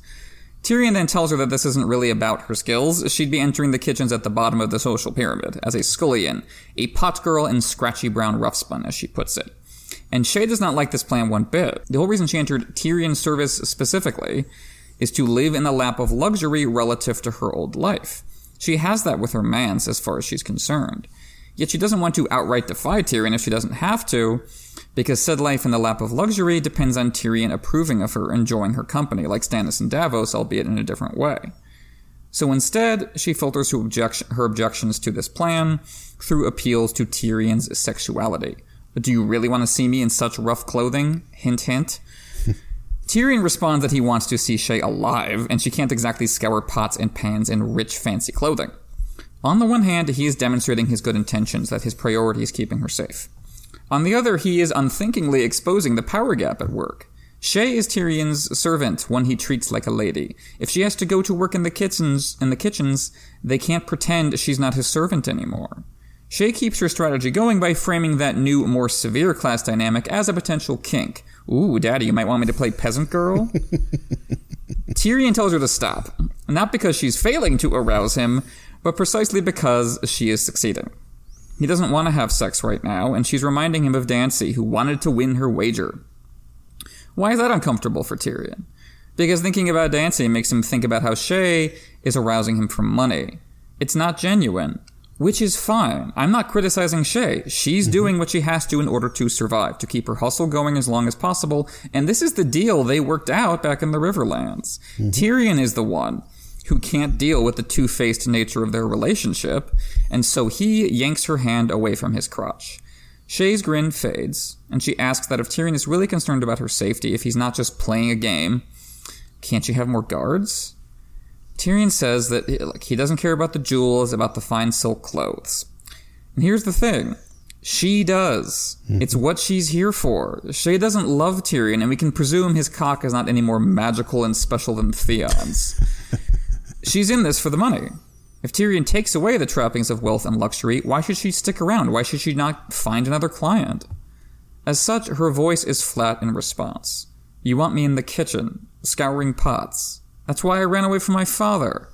Tyrion then tells her that this isn't really about her skills. She'd be entering the kitchens at the bottom of the social pyramid as a scullion, a pot girl in scratchy brown roughspun, as she puts it. And Shae does not like this plan one bit. The whole reason she entered Tyrion's service specifically is to live in the lap of luxury relative to her old life. She has that with her manse as far as she's concerned. Yet she doesn't want to outright defy Tyrion if she doesn't have to, because said life in the lap of luxury depends on Tyrion approving of her, enjoying her company, like Stannis and Davos, albeit in a different way. So instead, she filters her, objection, her objections to this plan through appeals to Tyrion's sexuality. Do you really want to see me in such rough clothing? Hint, hint. Tyrion responds that he wants to see Shae alive, and she can't exactly scour pots and pans in rich, fancy clothing. On the one hand, he is demonstrating his good intentions, that his priority is keeping her safe. On the other, he is unthinkingly exposing the power gap at work. Shae is Tyrion's servant, one he treats like a lady. If she has to go to work in the kitchens, in the kitchens, they can't pretend she's not his servant anymore. Shae keeps her strategy going by framing that new, more severe class dynamic as a potential kink. Ooh, daddy, you might want me to play peasant girl? Tyrion tells her to stop, not because she's failing to arouse him, but precisely because she is succeeding. He doesn't want to have sex right now, and she's reminding him of Dancy, who wanted to win her wager. Why is that uncomfortable for Tyrion? Because thinking about Dancy makes him think about how Shae is arousing him for money. It's not genuine. which is fine. I'm not criticizing Shae. She's mm-hmm. doing what she has to in order to survive, to keep her hustle going as long as possible, and this is the deal they worked out back in the Riverlands. Mm-hmm. Tyrion is the one who can't deal with the two-faced nature of their relationship, and so he yanks her hand away from his crotch. Shae's grin fades, and she asks that if Tyrion is really concerned about her safety, if he's not just playing a game, can't you have more guards? Tyrion says that like, he doesn't care about the jewels, about the fine silk clothes. And here's the thing. She does. Mm-hmm. It's what she's here for. Shae doesn't love Tyrion, and we can presume his cock is not any more magical and special than Theon's. She's in this for the money. If Tyrion takes away the trappings of wealth and luxury, why should she stick around? Why should she not find another client? As such, her voice is flat in response. You want me in the kitchen, scouring pots. That's why I ran away from my father.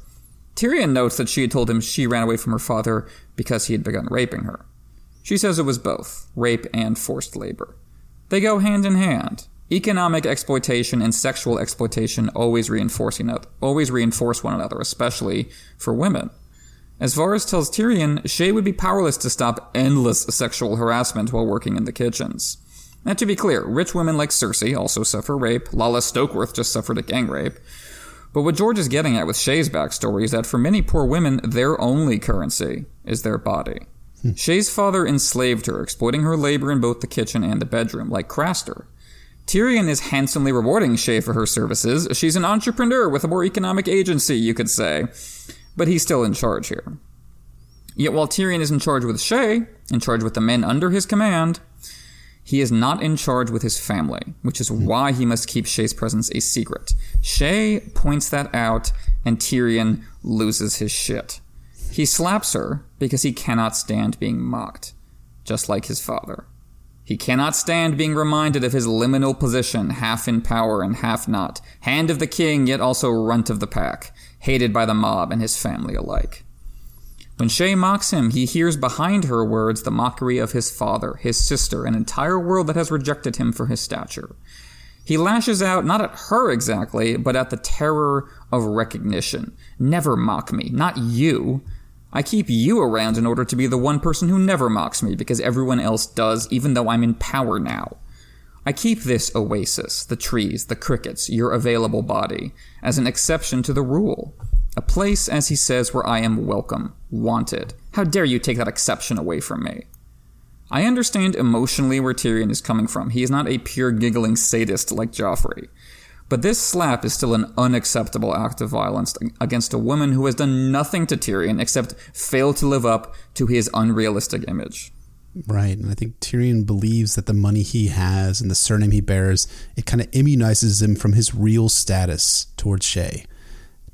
Tyrion notes that she had told him she ran away from her father because he had begun raping her. She says it was both, rape and forced labor. They go hand in hand. Economic exploitation and sexual exploitation always reinforcing always reinforce one another, especially for women. As Varys tells Tyrion, Shae would be powerless to stop endless sexual harassment while working in the kitchens. Now, to be clear, rich women like Cersei also suffer rape. Lala Stokeworth just suffered a gang rape. But what George is getting at with Shae's backstory is that for many poor women, their only currency is their body. Hmm. Shae's father enslaved her, exploiting her labor in both the kitchen and the bedroom, like Craster. Tyrion is handsomely rewarding Shae for her services. She's an entrepreneur with a more economic agency, you could say. But he's still in charge here. Yet while Tyrion is in charge with Shae, in charge with the men under his command, he is not in charge with his family, which is why he must keep Shae's presence a secret. Shae points that out, and Tyrion loses his shit. He slaps her because he cannot stand being mocked, just like his father. He cannot stand being reminded of his liminal position, half in power and half not. Hand of the king, yet also runt of the pack, hated by the mob and his family alike. When Shae mocks him, he hears behind her words the mockery of his father, his sister, an entire world that has rejected him for his stature. He lashes out, not at her exactly, but at the terror of recognition. Never mock me, not you. I keep you around in order to be the one person who never mocks me, because everyone else does, even though I'm in power now. I keep this oasis, the trees, the crickets, your available body, as an exception to the rule. A place, as he says, where I am welcome, wanted. How dare you take that exception away from me? I understand emotionally where Tyrion is coming from. He is not a pure giggling sadist like Joffrey. But this slap is still an unacceptable act of violence against a woman who has done nothing to Tyrion except fail to live up to his unrealistic image. Right, and I think Tyrion believes that the money he has and the surname he bears, it kind of immunizes him from his real status towards Shae.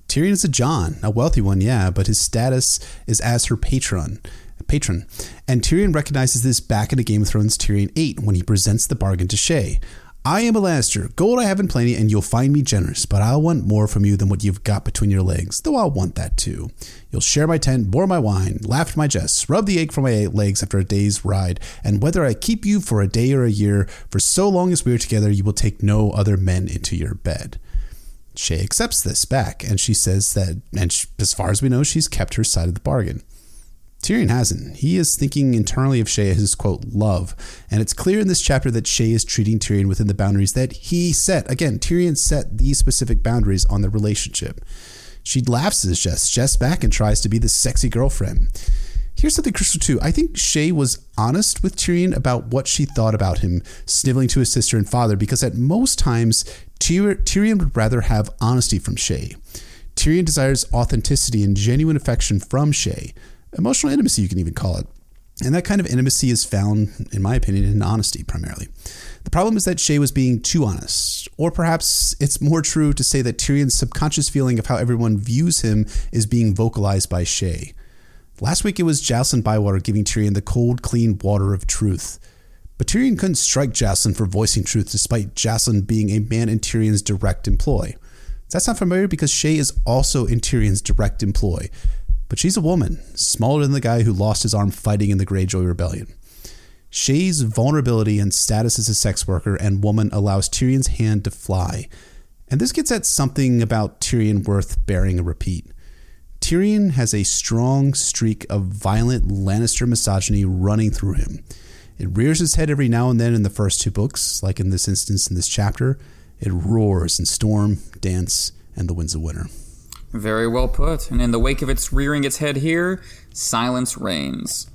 Tyrion is a John, a wealthy one, yeah, but his status is as her patron. patron. And Tyrion recognizes this back in the Game of Thrones Tyrion eight when he presents the bargain to Shae. I am a Lannister, gold I have in plenty, and you'll find me generous, but I'll want more from you than what you've got between your legs, though I'll want that too. You'll share my tent, bore my wine, laugh at my jests, rub the ache from my legs after a day's ride, and whether I keep you for a day or a year, for so long as we are together, you will take no other men into your bed. Shae accepts this back, and she says that, and she, as far as we know, she's kept her side of the bargain. Tyrion hasn't. He is thinking internally of Shae as his, quote, love, and it's clear in this chapter that Shae is treating Tyrion within the boundaries that he set. Again, Tyrion set these specific boundaries on the relationship. She laughs at his jests, jests back, and tries to be the sexy girlfriend. Here's something crucial, too. I think Shae was honest with Tyrion about what she thought about him sniveling to his sister and father, because at most times, Tyrion would rather have honesty from Shae. Tyrion desires authenticity and genuine affection from Shae. Emotional intimacy, you can even call it. And that kind of intimacy is found, in my opinion, in honesty primarily. The problem is that Shae was being too honest. Or perhaps it's more true to say that Tyrion's subconscious feeling of how everyone views him is being vocalized by Shae. Last week, it was Jacelyn Bywater giving Tyrion the cold, clean water of truth. But Tyrion couldn't strike Jacelyn for voicing truth despite Jacelyn being a man in Tyrion's direct employ. That's not familiar because Shae is also in Tyrion's direct employ. But she's a woman, smaller than the guy who lost his arm fighting in the Greyjoy Rebellion. Shae's vulnerability and status as a sex worker and woman allows Tyrion's hand to fly. And this gets at something about Tyrion worth bearing a repeat. Tyrion has a strong streak of violent Lannister misogyny running through him. It rears its head every now and then in the first two books, like in this instance in this chapter. It roars in Storm, Dance, and The Winds of Winter. Very well put. And in the wake of its rearing its head here, silence reigns.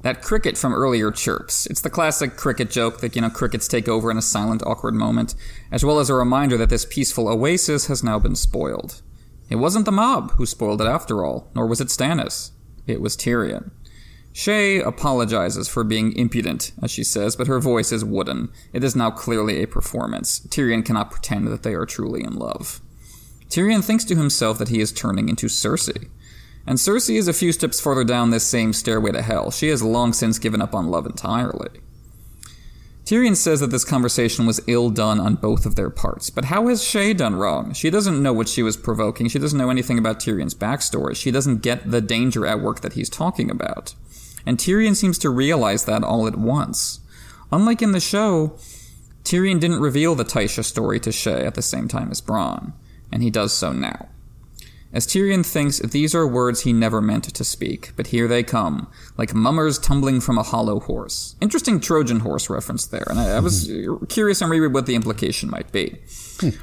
That cricket from earlier chirps. It's the classic cricket joke that, you know, crickets take over in a silent, awkward moment, as well as a reminder that this peaceful oasis has now been spoiled. It wasn't the mob who spoiled it after all, nor was it Stannis. It was Tyrion. Shae apologizes for being impudent, as she says, but her voice is wooden. It is now clearly a performance. Tyrion cannot pretend that they are truly in love. Tyrion thinks to himself that he is turning into Cersei. And Cersei is a few steps further down this same stairway to hell. She has long since given up on love entirely. Tyrion says that this conversation was ill done on both of their parts. But how has Shae done wrong? She doesn't know what she was provoking. She doesn't know anything about Tyrion's backstory. She doesn't get the danger at work that he's talking about. And Tyrion seems to realize that all at once. Unlike in the show, Tyrion didn't reveal the Tysha story to Shae at the same time as Bronn, and he does so now. As Tyrion thinks, these are words he never meant to speak, but here they come, like mummers tumbling from a hollow horse. Interesting Trojan horse reference there, and I, I was curious on reread what the implication might be.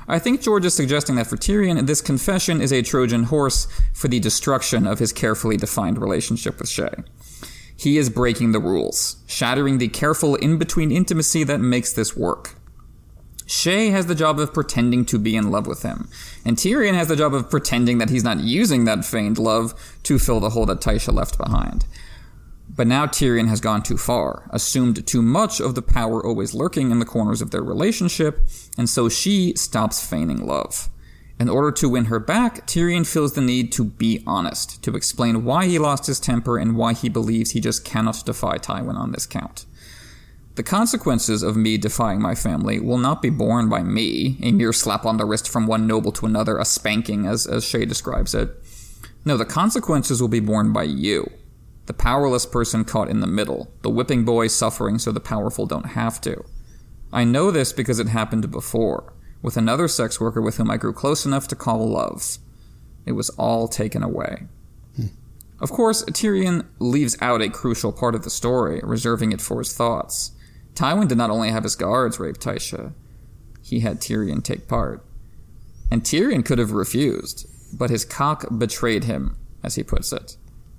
I think George is suggesting that for Tyrion, this confession is a Trojan horse for the destruction of his carefully defined relationship with Shae. He is breaking the rules, shattering the careful in-between intimacy that makes this work. Shae has the job of pretending to be in love with him, and Tyrion has the job of pretending that he's not using that feigned love to fill the hole that Tysha left behind. But now Tyrion has gone too far, assumed too much of the power always lurking in the corners of their relationship, and so she stops feigning love. In order to win her back, Tyrion feels the need to be honest, to explain why he lost his temper and why he believes he just cannot defy Tywin on this count. The consequences of me defying my family will not be borne by me, a mere slap on the wrist from one noble to another, a spanking as, as Shae describes it. No, the consequences will be borne by you, the powerless person caught in the middle, the whipping boy suffering so the powerful don't have to. I know this because it happened before, with another sex worker with whom I grew close enough to call love. It was all taken away. Hmm. Of course, Tyrion leaves out a crucial part of the story, reserving it for his thoughts. Tywin did not only have his guards rape Tysha, he had Tyrion take part. And Tyrion could have refused, but his cock betrayed him, as he puts it.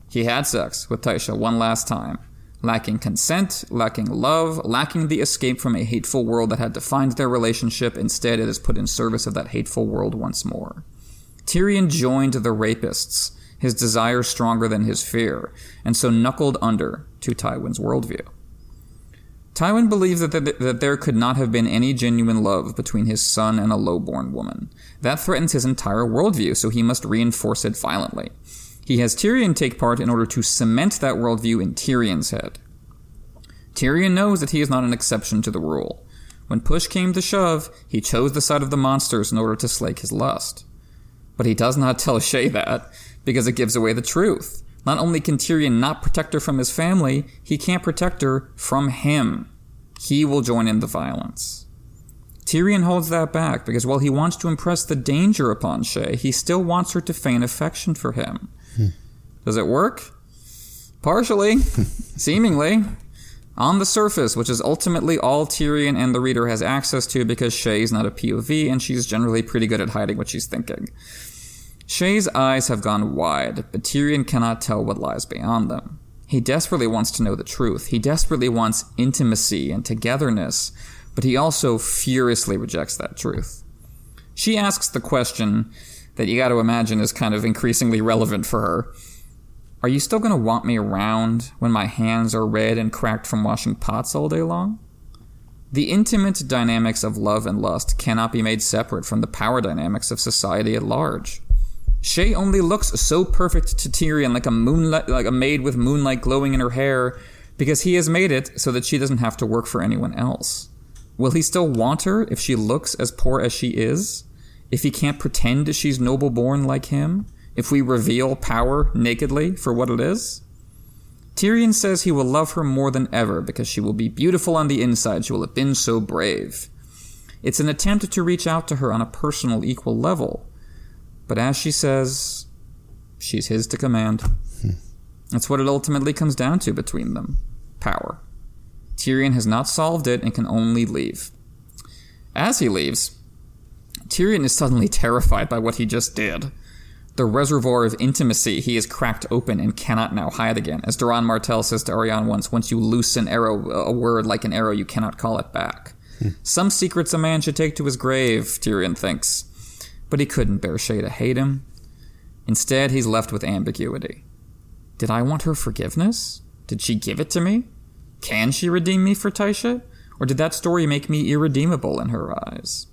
He had sex with Tysha one last time, lacking consent, lacking love, lacking the escape from a hateful world that had defined their relationship. Instead, it is put in service of that hateful world once more. Tyrion joined the rapists, his desire stronger than his fear, and so knuckled under to Tywin's worldview. Tywin believes that, th- that there could not have been any genuine love between his son and a lowborn woman. That threatens his entire worldview, so he must reinforce it violently. He has Tyrion take part in order to cement that worldview in Tyrion's head. Tyrion knows that he is not an exception to the rule. When push came to shove, he chose the side of the monsters in order to slake his lust. But he does not tell Shae that, because it gives away the truth. Not only can Tyrion not protect her from his family, he can't protect her from him. He will join in the violence. Tyrion holds that back, because while he wants to impress the danger upon Shae, he still wants her to feign affection for him. Hmm. Does it work? Partially, seemingly, on the surface, which is ultimately all Tyrion and the reader has access to because Shae's not a P O V and she's generally pretty good at hiding what she's thinking. Shae's eyes have gone wide, but Tyrion cannot tell what lies beyond them. He desperately wants to know the truth. He desperately wants intimacy and togetherness, but he also furiously rejects that truth. She asks the question that you got to imagine is kind of increasingly relevant for her. Are you still going to want me around when my hands are red and cracked from washing pots all day long? The intimate dynamics of love and lust cannot be made separate from the power dynamics of society at large. Shae only looks so perfect to Tyrion, like a moonlight, like a maid with moonlight glowing in her hair, because he has made it so that she doesn't have to work for anyone else. Will he still want her if she looks as poor as she is? If he can't pretend she's noble-born like him? If we reveal power nakedly for what it is? Tyrion says he will love her more than ever because she will be beautiful on the inside. She will have been so brave. It's an attempt to reach out to her on a personal equal level. But as she says, She's his to command. Hmm. That's what it ultimately comes down to between them. Power. Tyrion has not solved it and can only leave. As he leaves, Tyrion is suddenly terrified by what he just did. The reservoir of intimacy he has cracked open and cannot now hide again. As Doran Martell says to Arianne once, once you loose an arrow, a word like an arrow, you cannot call it back. Hmm. Some secrets a man should take to his grave, Tyrion thinks. But he couldn't bear Shae to hate him. Instead, he's left with ambiguity. Did I want her forgiveness? Did she give it to me? Can she redeem me for Tysha? Or did that story make me irredeemable in her eyes?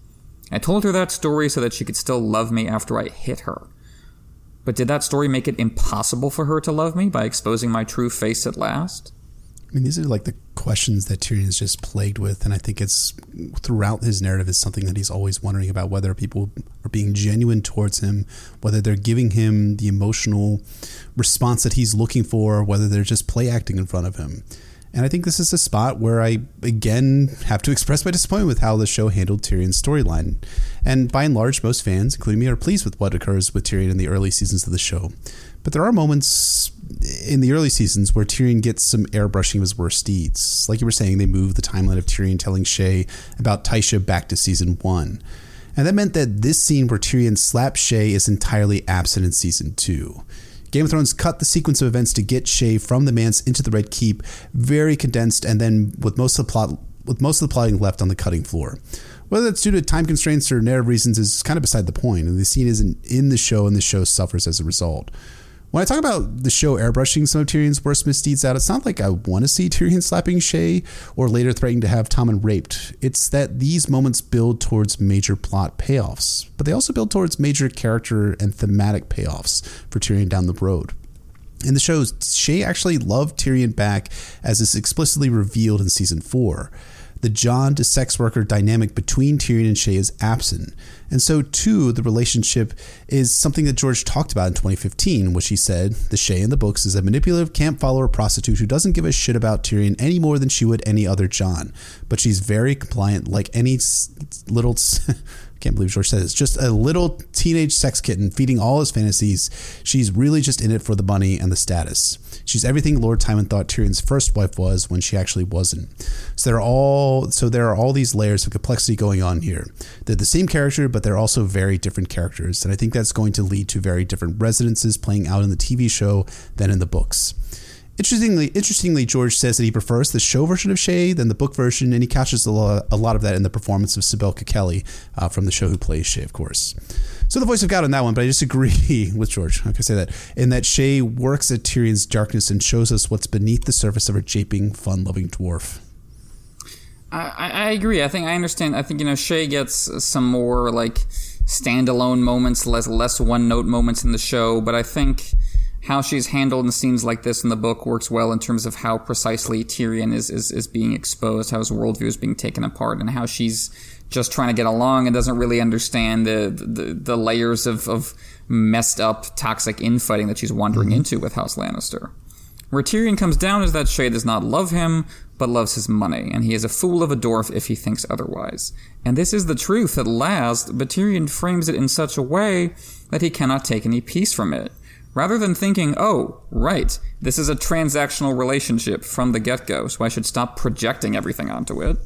I told her that story so that she could still love me after I hit her. But did that story make it impossible for her to love me by exposing my true face at last? I mean, these are like the questions that Tyrion is just plagued with, and I think it's throughout his narrative is something that he's always wondering about, whether people are being genuine towards him, whether they're giving him the emotional response that he's looking for, whether they're just play acting in front of him. And I think this is a spot where I, again, have to express my disappointment with how the show handled Tyrion's storyline. And by and large, most fans, including me, are pleased with what occurs with Tyrion in the early seasons of the show. But there are moments in the early seasons where Tyrion gets some airbrushing of his worst deeds. Like you were saying, they moved the timeline of Tyrion telling Shae about Tysha back to season one. And that meant that this scene where Tyrion slaps Shae is entirely absent in season two. Game of Thrones cut the sequence of events to get Shae from the manse into the Red Keep, very condensed, and then with most of the plot, with most of the plotting left on the cutting floor. Whether that's due to time constraints or narrative reasons is kind of beside the point, and the scene isn't in the show, and the show suffers as a result. When I talk about the show airbrushing some of Tyrion's worst misdeeds out, it's not like I want to see Tyrion slapping Shae or later threatening to have Tommen raped. It's that these moments build towards major plot payoffs, but they also build towards major character and thematic payoffs for Tyrion down the road. In the show, Shae actually loved Tyrion back, as is explicitly revealed in season four. The John to sex worker dynamic between Tyrion and Shae is absent. And so, too, the relationship is something that George talked about in twenty fifteen, which he said, the Shae in the books is a manipulative camp follower prostitute who doesn't give a shit about Tyrion any more than she would any other John. But she's very compliant, like any little... I can't believe George said this. Just a little teenage sex kitten feeding all his fantasies. She's really just in it for the money and the status. She's everything Lord Tywin thought Tyrion's first wife was when she actually wasn't. So there are all so there are all these layers of complexity going on here. They're the same character, but they're also very different characters. And I think that's going to lead to very different resonances playing out in the T V show than in the books. Interestingly, interestingly, George says that he prefers the show version of Shae than the book version, and he catches a lot, a lot of that in the performance of Sibel Kekeli uh, from the show, who plays Shae, of course. So the voice of God on that one, but I disagree with George. I can say that. In that Shae works at Tyrion's darkness and shows us what's beneath the surface of her japing, fun-loving dwarf. I, I agree. I think I understand. I think, you know, Shae gets some more, like, standalone moments, less, less one-note moments in the show, but I think... how she's handled in scenes like this in the book works well in terms of how precisely Tyrion is, is, is being exposed, how his worldview is being taken apart, and how she's just trying to get along and doesn't really understand the the, the layers of, of messed up, toxic infighting that she's wandering mm-hmm. into with House Lannister. Where Tyrion comes down is that Shae does not love him, but loves his money, and he is a fool of a dwarf if he thinks otherwise. And this is the truth at last, but Tyrion frames it in such a way that he cannot take any peace from it. Rather than thinking, oh, right, this is a transactional relationship from the get-go, so I should stop projecting everything onto it,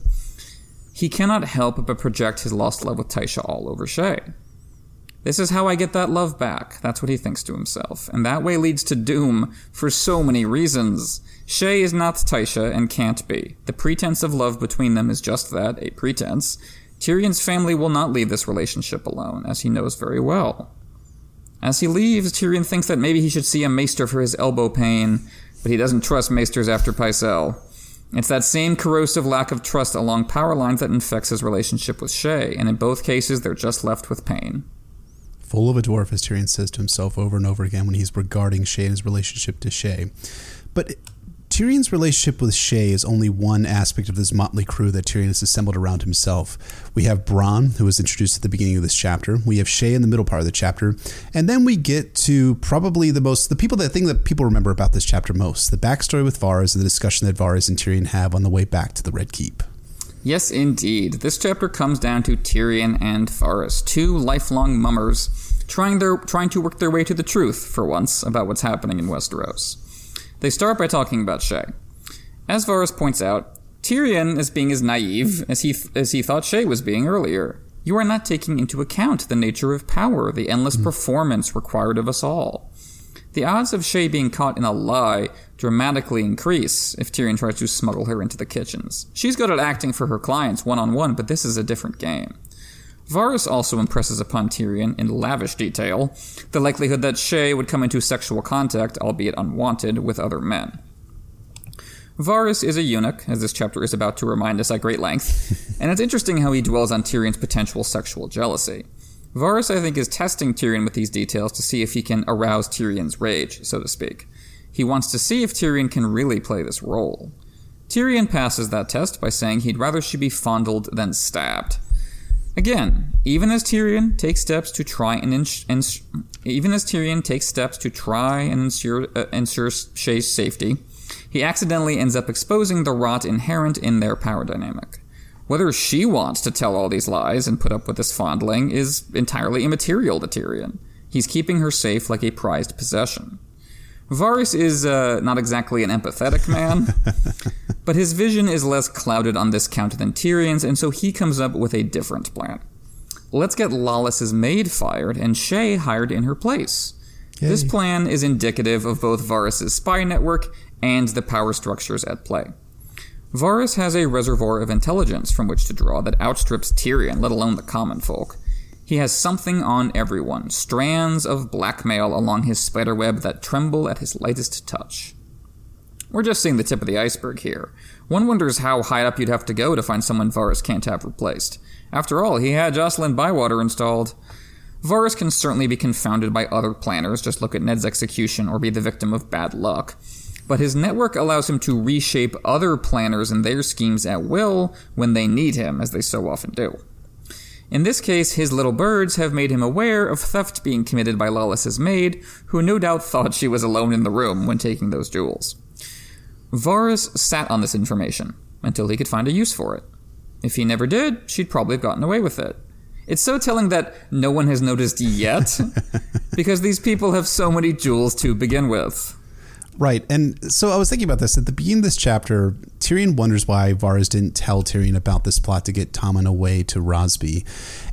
he cannot help but project his lost love with Tysha all over Shae. This is how I get that love back. That's what he thinks to himself. And that way leads to doom for so many reasons. Shae is not Tysha and can't be. The pretense of love between them is just that, a pretense. Tyrion's family will not leave this relationship alone, as he knows very well. As he leaves, Tyrion thinks that maybe he should see a maester for his elbow pain, but he doesn't trust maesters after Pycelle. It's that same corrosive lack of trust along power lines that infects his relationship with Shae, and in both cases, they're just left with pain. Full of a dwarf, as Tyrion says to himself over and over again when he's regarding Shae and his relationship to Shae. But... It- Tyrion's relationship with Shae is only one aspect of this motley crew that Tyrion has assembled around himself. We have Bronn, who was introduced at the beginning of this chapter. We have Shae in the middle part of the chapter. And then we get to probably the most, the people, the thing that people remember about this chapter most, the backstory with Varys and the discussion that Varys and Tyrion have on the way back to the Red Keep. Yes, indeed. This chapter comes down to Tyrion and Varys, two lifelong mummers trying their trying to work their way to the truth, for once, about what's happening in Westeros. They start by talking about Shae. As Varys points out, Tyrion is being as naive as he th- as he thought Shae was being earlier. You are not taking into account the nature of power, the endless mm. performance required of us all. The odds of Shae being caught in a lie dramatically increase if Tyrion tries to smuggle her into the kitchens. She's good at acting for her clients one-on-one, but this is a different game. Varys also impresses upon Tyrion, in lavish detail, the likelihood that Shae would come into sexual contact, albeit unwanted, with other men. Varys is a eunuch, as this chapter is about to remind us at great length, and it's interesting how he dwells on Tyrion's potential sexual jealousy. Varys, I think, is testing Tyrion with these details to see if he can arouse Tyrion's rage, so to speak. He wants to see if Tyrion can really play this role. Tyrion passes that test by saying he'd rather she be fondled than stabbed. Again, even as Tyrion takes steps to try and ins- ins- even as Tyrion takes steps to try and ensure uh, ensure Shae's safety, he accidentally ends up exposing the rot inherent in their power dynamic. Whether she wants to tell all these lies and put up with this fondling is entirely immaterial to Tyrion. He's keeping her safe like a prized possession. Varys is uh, not exactly an empathetic man, but his vision is less clouded on this count than Tyrion's, and so he comes up with a different plan. Let's get Lawless's maid fired and Shae hired in her place. Yay. This plan is indicative of both Varys' spy network and the power structures at play. Varys has a reservoir of intelligence from which to draw that outstrips Tyrion, let alone the common folk. He has something on everyone, strands of blackmail along his spiderweb that tremble at his lightest touch. We're just seeing the tip of the iceberg here. One wonders how high up you'd have to go to find someone Varys can't have replaced. After all, he had Jacelyn Bywater installed. Varys can certainly be confounded by other planners, just look at Ned's execution or be the victim of bad luck. But his network allows him to reshape other planners and their schemes at will when they need him, as they so often do. In this case, his little birds have made him aware of theft being committed by Lawless's maid, who no doubt thought she was alone in the room when taking those jewels. Varys sat on this information until he could find a use for it. If he never did, she'd probably have gotten away with it. It's so telling that no one has noticed yet, because these people have so many jewels to begin with. Right. And so I was thinking about this. At the beginning of this chapter, Tyrion wonders why Varys didn't tell Tyrion about this plot to get Tommen away to Rosby.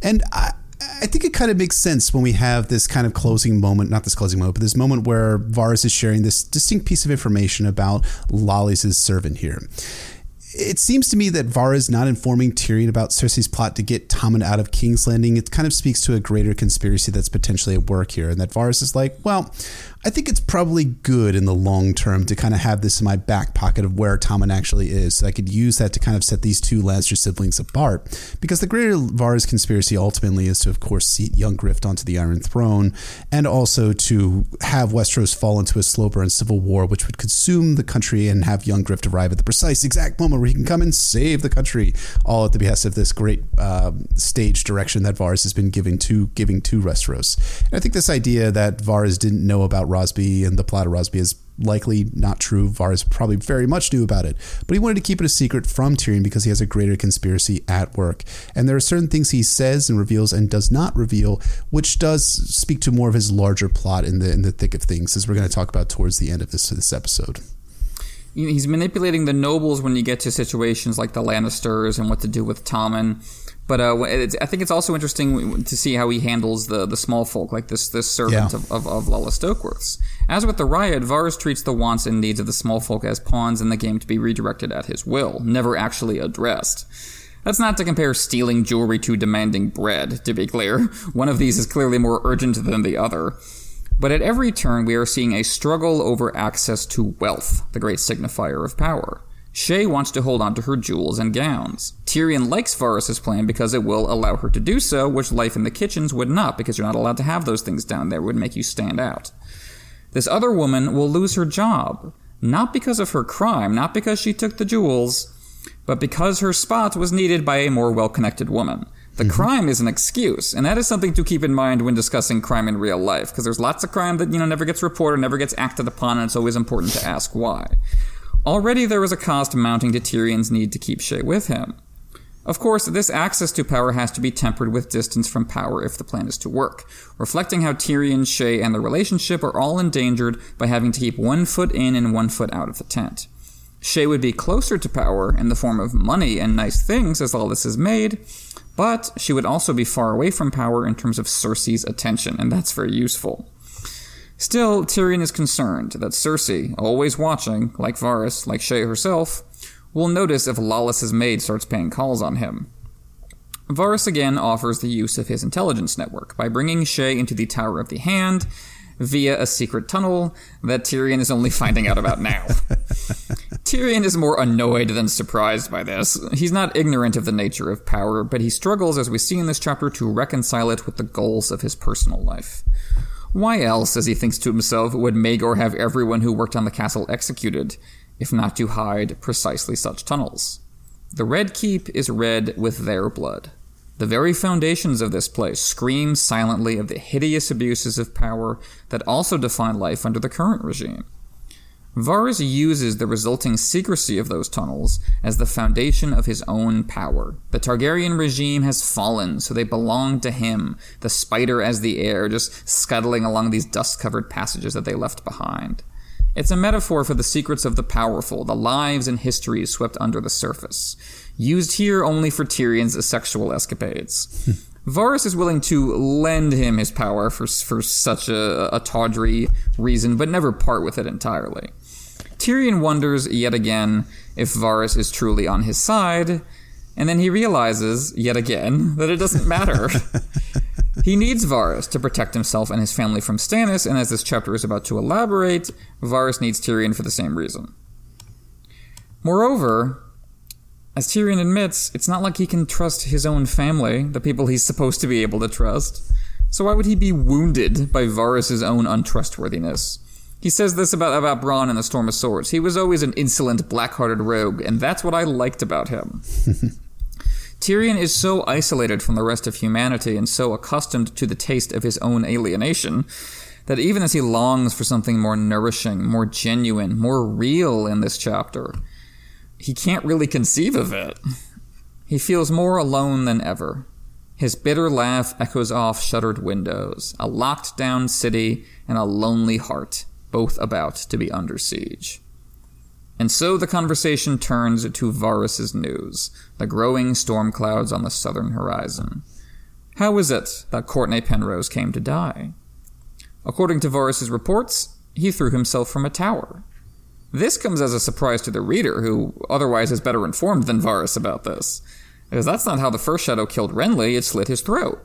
And I, I think it kind of makes sense when we have this kind of closing moment, not this closing moment, but this moment where Varys is sharing this distinct piece of information about Larys' servant here. It seems to me that Varys not informing Tyrion about Cersei's plot to get Tommen out of King's Landing, it kind of speaks to a greater conspiracy that's potentially at work here. And that Varys is like, well, I think it's probably good in the long term to kind of have this in my back pocket of where Tommen actually is. So I could use that to kind of set these two Lannister siblings apart. Because the greater Varys conspiracy ultimately is to, of course, seat Young Griff onto the Iron Throne and also to have Westeros fall into a slow-burn civil war, which would consume the country and have Young Griff arrive at the precise exact moment where he can come and save the country, all at the behest of this great uh, stage direction that Varys has been giving to giving to Westeros. And I think this idea that Varys didn't know about Rosby and the plot of Rosby is likely not true. Varys probably very much knew about it, but he wanted to keep it a secret from Tyrion because he has a greater conspiracy at work. And there are certain things he says and reveals and does not reveal, which does speak to more of his larger plot in the in the thick of things, as we're going to talk about towards the end of this this episode. He's manipulating the nobles when you get to situations like the Lannisters and what to do with Tommen. But uh, it's, I think it's also interesting to see how he handles the, the small folk, like this this servant yeah. of, of, of Lala Stokeworth's. As with the riot, Varys treats the wants and needs of the small folk as pawns in the game to be redirected at his will, never actually addressed. That's not to compare stealing jewelry to demanding bread, to be clear. One of these is clearly more urgent than the other. But at every turn, we are seeing a struggle over access to wealth, the great signifier of power. Shae wants to hold on to her jewels and gowns. Tyrion likes Varys' plan because it will allow her to do so, which life in the kitchens would not, because you're not allowed to have those things down there. It would make you stand out. This other woman will lose her job, not because of her crime, not because she took the jewels, but because her spot was needed by a more well-connected woman. The mm-hmm. crime is an excuse, and that is something to keep in mind when discussing crime in real life, because there's lots of crime that, you know, never gets reported, never gets acted upon, and it's always important to ask why. Already there is a cost mounting to Tyrion's need to keep Shae with him. Of course, this access to power has to be tempered with distance from power if the plan is to work, reflecting how Tyrion, Shae, and their relationship are all endangered by having to keep one foot in and one foot out of the tent. Shae would be closer to power in the form of money and nice things as all this is made, but she would also be far away from power in terms of Cersei's attention, and that's very useful. Still, Tyrion is concerned that Cersei, always watching, like Varys, like Shae herself, will notice if Lawless's maid starts paying calls on him. Varys again offers the use of his intelligence network by bringing Shae into the Tower of the Hand via a secret tunnel that Tyrion is only finding out about now. Tyrion is more annoyed than surprised by this. He's not ignorant of the nature of power, but he struggles, as we see in this chapter, to reconcile it with the goals of his personal life. Why else, as he thinks to himself, would Maegor have everyone who worked on the castle executed, if not to hide precisely such tunnels? The Red Keep is red with their blood. The very foundations of this place scream silently of the hideous abuses of power that also define life under the current regime. Varys uses the resulting secrecy of those tunnels as the foundation of his own power. The Targaryen regime has fallen, so they belong to him, the spider as the heir, just scuttling along these dust-covered passages that they left behind. It's a metaphor for the secrets of the powerful, the lives and histories swept under the surface, used here only for Tyrion's sexual escapades. Varys is willing to lend him his power for, for such a, a tawdry reason, but never part with it entirely. Tyrion wonders, yet again, if Varys is truly on his side, and then he realizes, yet again, that it doesn't matter. He needs Varys to protect himself and his family from Stannis, and as this chapter is about to elaborate, Varys needs Tyrion for the same reason. Moreover, as Tyrion admits, it's not like he can trust his own family, the people he's supposed to be able to trust. So why would he be wounded by Varys' own untrustworthiness? He says this about, about Bronn and the Storm of Swords. He was always an insolent, black-hearted rogue, and that's what I liked about him. Tyrion is so isolated from the rest of humanity and so accustomed to the taste of his own alienation that even as he longs for something more nourishing, more genuine, more real in this chapter, he can't really conceive of it. He feels more alone than ever. His bitter laugh echoes off shuttered windows, a locked-down city and a lonely heart, both about to be under siege. And so the conversation turns to Varys' news, the growing storm clouds on the southern horizon. How is it that Cortnay Penrose came to die? According to Varys' reports, he threw himself from a tower. This comes as a surprise to the reader, who otherwise is better informed than Varys about this, because that's not how the First Shadow killed Renly, it slit his throat.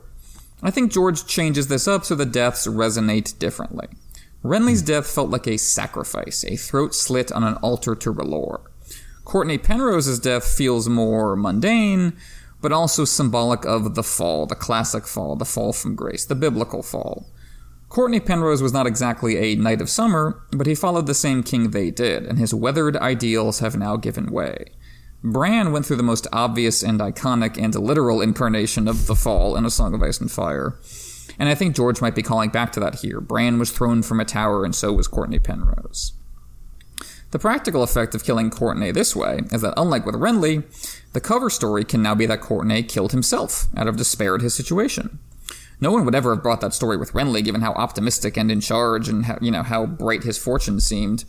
I think George changes this up so the deaths resonate differently. Renly's death felt like a sacrifice, a throat slit on an altar to R'hllor. Cortnay Penrose's death feels more mundane, but also symbolic of the fall, the classic fall, the fall from grace, the biblical fall. Cortnay Penrose was not exactly a knight of summer, but he followed the same king they did, and his weathered ideals have now given way. Bran went through the most obvious and iconic and literal incarnation of the fall in A Song of Ice and Fire, and I think George might be calling back to that here. Bran was thrown from a tower, and so was Cortnay Penrose. The practical effect of killing Cortnay this way is that, unlike with Renly, the cover story can now be that Cortnay killed himself out of despair at his situation. No one would ever have brought that story with Renly, given how optimistic and in charge and how, you know, how bright his fortune seemed.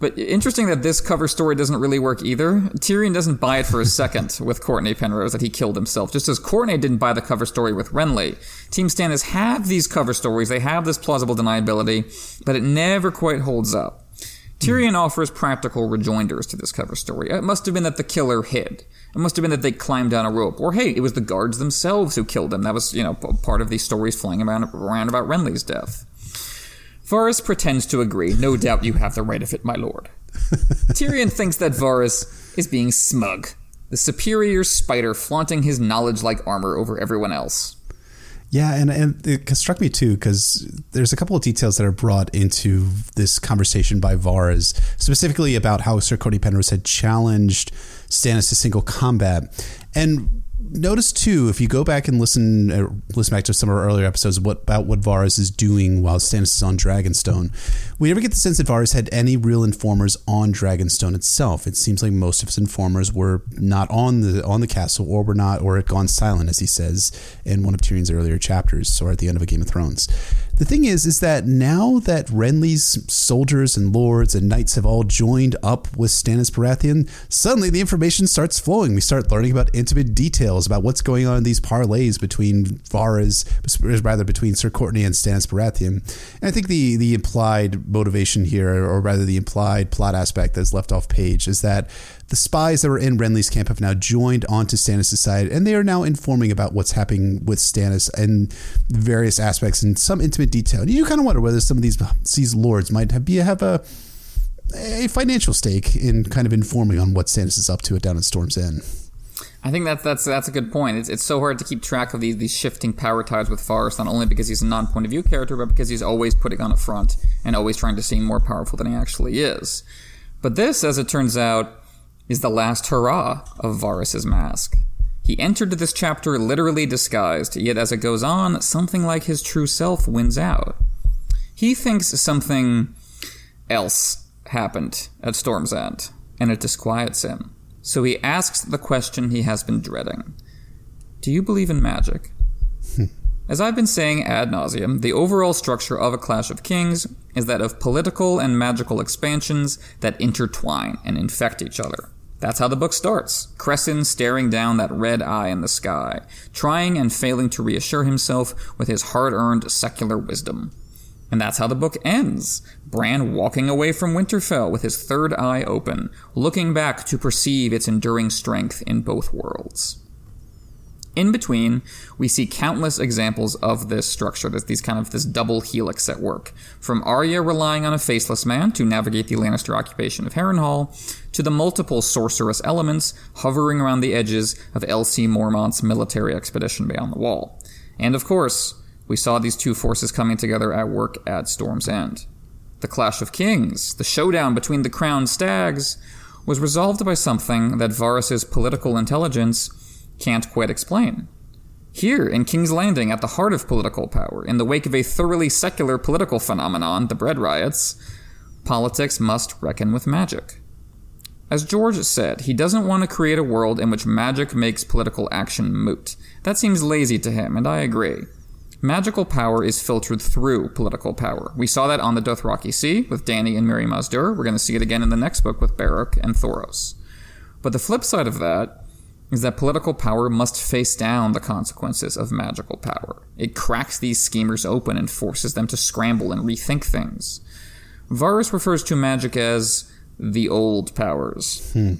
But interesting that this cover story doesn't really work either. Tyrion doesn't buy it for a second with Cortnay Penrose that he killed himself, just as Cortnay didn't buy the cover story with Renly. Team Stannis have these cover stories, they have this plausible deniability, but it never quite holds up. Tyrion offers practical rejoinders to this cover story. It must have been that the killer hid. It must have been that they climbed down a rope. Or, hey, it was the guards themselves who killed him. That was, you know, part of these stories flying around, around about Renly's death. Varys pretends to agree. No doubt you have the right of it, my lord. Tyrion thinks that Varys is being smug, the superior spider flaunting his knowledge-like armor over everyone else. Yeah, and, and it struck me, too, because there's a couple of details that are brought into this conversation by Varys, specifically about how Sir Cortnay Penrose had challenged Stannis to single combat. And notice too, if you go back and listen uh, listen back to some of our earlier episodes what, about what Varys is doing while Stannis is on Dragonstone, we never get the sense that Varys had any real informers on Dragonstone itself. It seems like most of his informers were not on the on the castle, or were not, or had gone silent, as he says in one of Tyrion's earlier chapters, or at the end of A Game of Thrones. The thing is, is that now that Renly's soldiers and lords and knights have all joined up with Stannis Baratheon, suddenly the information starts flowing. We start learning about intimate details about what's going on in these parlays between Varys, rather between Sir Courtney and Stannis Baratheon. And I think the the implied motivation here, or rather the implied plot aspect that's left off page, is that the spies that were in Renly's camp have now joined onto Stannis' side, and they are now informing about what's happening with Stannis and various aspects in some intimate detail. And you kind of wonder whether some of these these lords might have, have a a financial stake in kind of informing on what Stannis is up to down at Storm's End. I think that's that's that's a good point. It's it's so hard to keep track of these these shifting power ties with Varys, not only because he's a non-point of view character, but because he's always putting on a front and always trying to seem more powerful than he actually is. But this, as it turns out, is the last hurrah of Varys' mask. He entered this chapter literally disguised, yet as it goes on, something like his true self wins out. He thinks something else happened at Storm's End, and it disquiets him. So he asks the question he has been dreading. Do you believe in magic? As I've been saying ad nauseum, the overall structure of A Clash of Kings is that of political and magical expansions that intertwine and infect each other. That's how the book starts. Cresson staring down that red eye in the sky, trying and failing to reassure himself with his hard-earned secular wisdom. And that's how the book ends. Bran walking away from Winterfell with his third eye open, looking back to perceive its enduring strength in both worlds. In between, we see countless examples of this structure, this, these kind of this double helix at work. From Arya relying on a faceless man to navigate the Lannister occupation of Harrenhal, to the multiple sorcerous elements hovering around the edges of L C Mormont's military expedition beyond the Wall. And of course, we saw these two forces coming together at work at Storm's End. The Clash of Kings, the showdown between the crowned stags, was resolved by something that Varys' political intelligence can't quite explain. Here, in King's Landing, at the heart of political power, in the wake of a thoroughly secular political phenomenon, the bread riots, politics must reckon with magic. As George said, he doesn't want to create a world in which magic makes political action moot. That seems lazy to him, and I agree. Magical power is filtered through political power. We saw that on the Dothraki Sea with Dany and Miri Mazdur. We're going to see it again in the next book with Barak and Thoros. But the flip side of that is that political power must face down the consequences of magical power. It cracks these schemers open and forces them to scramble and rethink things. Varys refers to magic as the old powers, hmm.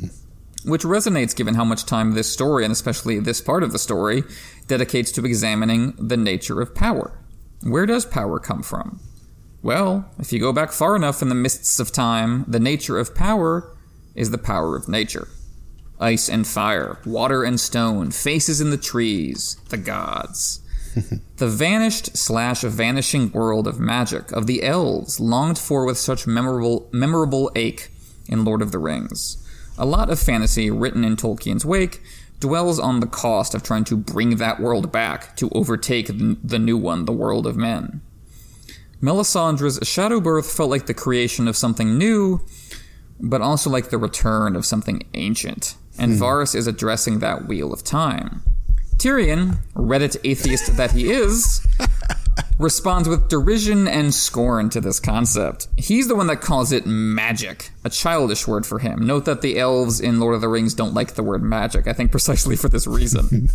which resonates given how much time this story, and especially this part of the story, dedicates to examining the nature of power. Where does power come from? Well, if you go back far enough in the mists of time, the nature of power is the power of nature. Ice and fire, water and stone, faces in the trees, the gods. The vanished slash vanishing world of magic, of the elves, longed for with such memorable memorable ache in Lord of the Rings. A lot of fantasy written in Tolkien's wake dwells on the cost of trying to bring that world back to overtake the new one, the world of men. Melisandre's shadow birth felt like the creation of something new, but also like the return of something ancient. And hmm. Varys is addressing that wheel of time. Tyrion, Reddit atheist that he is, responds with derision and scorn to this concept. He's the one that calls it magic, a childish word for him. Note that the elves in Lord of the Rings don't like the word magic, I think precisely for this reason.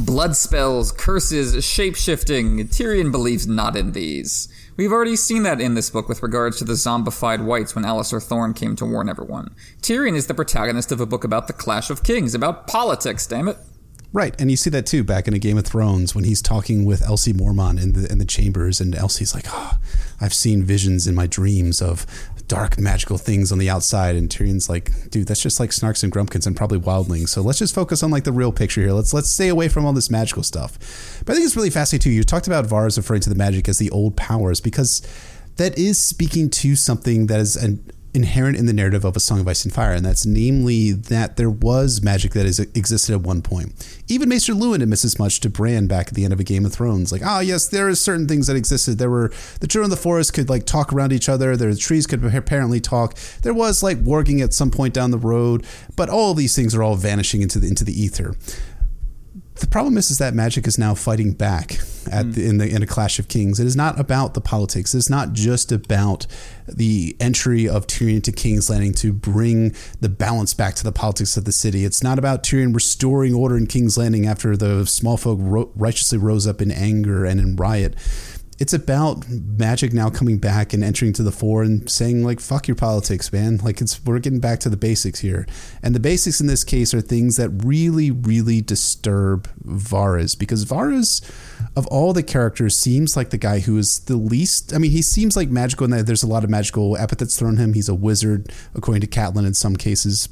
Blood spells, curses, shape-shifting. Tyrion believes not in these. We've already seen that in this book with regards to the zombified whites when Alistair Thorne came to warn everyone. Tyrion is the protagonist of a book about the Clash of Kings, about politics, damn it. Right, and you see that too back in A Game of Thrones when he's talking with L C Mormont in the in the chambers, and L C's like, oh, I've seen visions in my dreams of dark magical things on the outside, and Tyrion's like, dude, that's just like Snarks and Grumpkins and probably Wildlings, so let's just focus on like the real picture here. Let's let's stay away from all this magical stuff. But I think it's really fascinating too. You talked about Varys referring to the magic as the old powers, because that is speaking to something that is an inherent in the narrative of A Song of Ice and Fire, and that's namely that there was magic that is, existed at one point. Even Maester Lewin admits as much to Bran back at the end of A Game of Thrones. Like, ah, oh, yes, there is certain things that existed. There were the children of the forest could like talk around each other. Their trees could apparently talk. There was like warging at some point down the road, but all of these things are all vanishing into the into the ether. The problem is, is that magic is now fighting back at mm. the, in the in a Clash of Kings. It is not about the politics. It's not just about the entry of Tyrion to King's Landing to bring the balance back to the politics of the city. It's not about Tyrion restoring order in King's Landing after the small folk ro- righteously rose up in anger and in riot. It's about magic now coming back and entering to the fore and saying, like, fuck your politics, man. Like, it's we're getting back to the basics here. And the basics in this case are things that really, really disturb Varys, because Varys, of all the characters, seems like the guy who is the least. I mean, he seems like magical in that there's a lot of magical epithets thrown him. He's a wizard, according to Catelyn in some cases.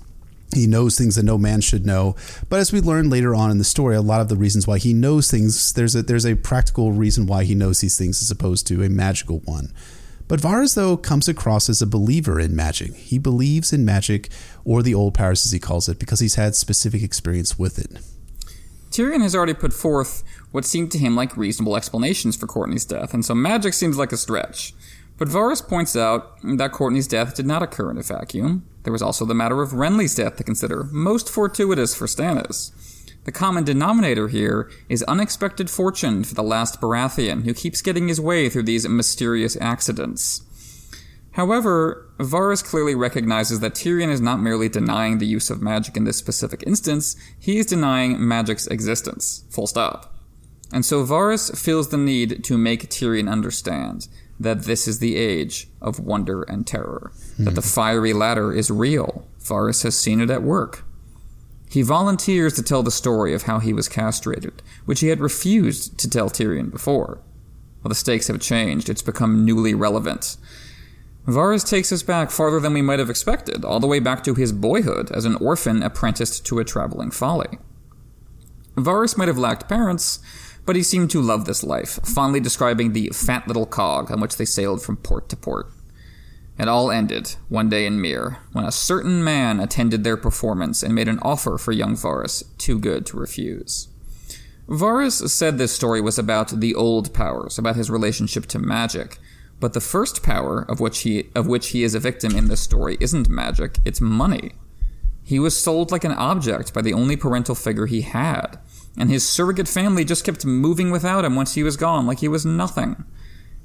He knows things that no man should know. But as we learn later on in the story, a lot of the reasons why he knows things, there's a there's a practical reason why he knows these things as opposed to a magical one. But Varys, though, comes across as a believer in magic. He believes in magic, or the old powers as he calls it, because he's had specific experience with it. Tyrion has already put forth what seemed to him like reasonable explanations for Cortnay's death, and so magic seems like a stretch. But Varys points out that Cortnay's death did not occur in a vacuum. There was also the matter of Renly's death to consider, most fortuitous for Stannis. The common denominator here is unexpected fortune for the last Baratheon, who keeps getting his way through these mysterious accidents. However, Varys clearly recognizes that Tyrion is not merely denying the use of magic in this specific instance, he is denying magic's existence. Full stop. And so Varys feels the need to make Tyrion understand that this is the age of wonder and terror, hmm. that the fiery ladder is real. Varys has seen it at work. He volunteers to tell the story of how he was castrated, which he had refused to tell Tyrion before. Well, the stakes have changed. It's become newly relevant. Varys takes us back farther than we might have expected, all the way back to his boyhood as an orphan apprenticed to a traveling folly. Varys might have lacked parents, but he seemed to love this life, fondly describing the fat little cog on which they sailed from port to port. It all ended one day in Mere, when a certain man attended their performance and made an offer for young Varys, too good to refuse. Varys said this story was about the old powers, about his relationship to magic, but the first power of which he, of which he is a victim in this story isn't magic, it's money. He was sold like an object by the only parental figure he had, and his surrogate family just kept moving without him once he was gone, like he was nothing.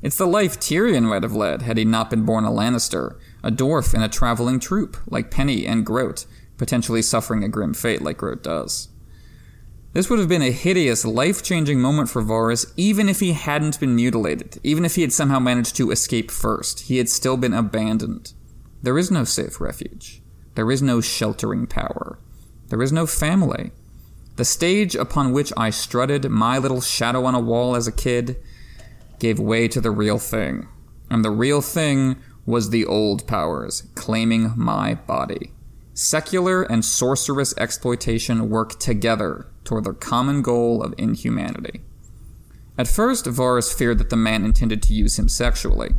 It's the life Tyrion might have led had he not been born a Lannister, a dwarf in a traveling troupe, like Penny and Groat, potentially suffering a grim fate like Groat does. This would have been a hideous, life-changing moment for Varys, even if he hadn't been mutilated, even if he had somehow managed to escape first. He had still been abandoned. There is no safe refuge. There is no sheltering power. There is no family. The stage upon which I strutted, my little shadow on a wall as a kid, gave way to the real thing. And the real thing was the old powers, claiming my body. Secular and sorcerous exploitation work together toward their common goal of inhumanity. At first, Varys feared that the man intended to use him sexually.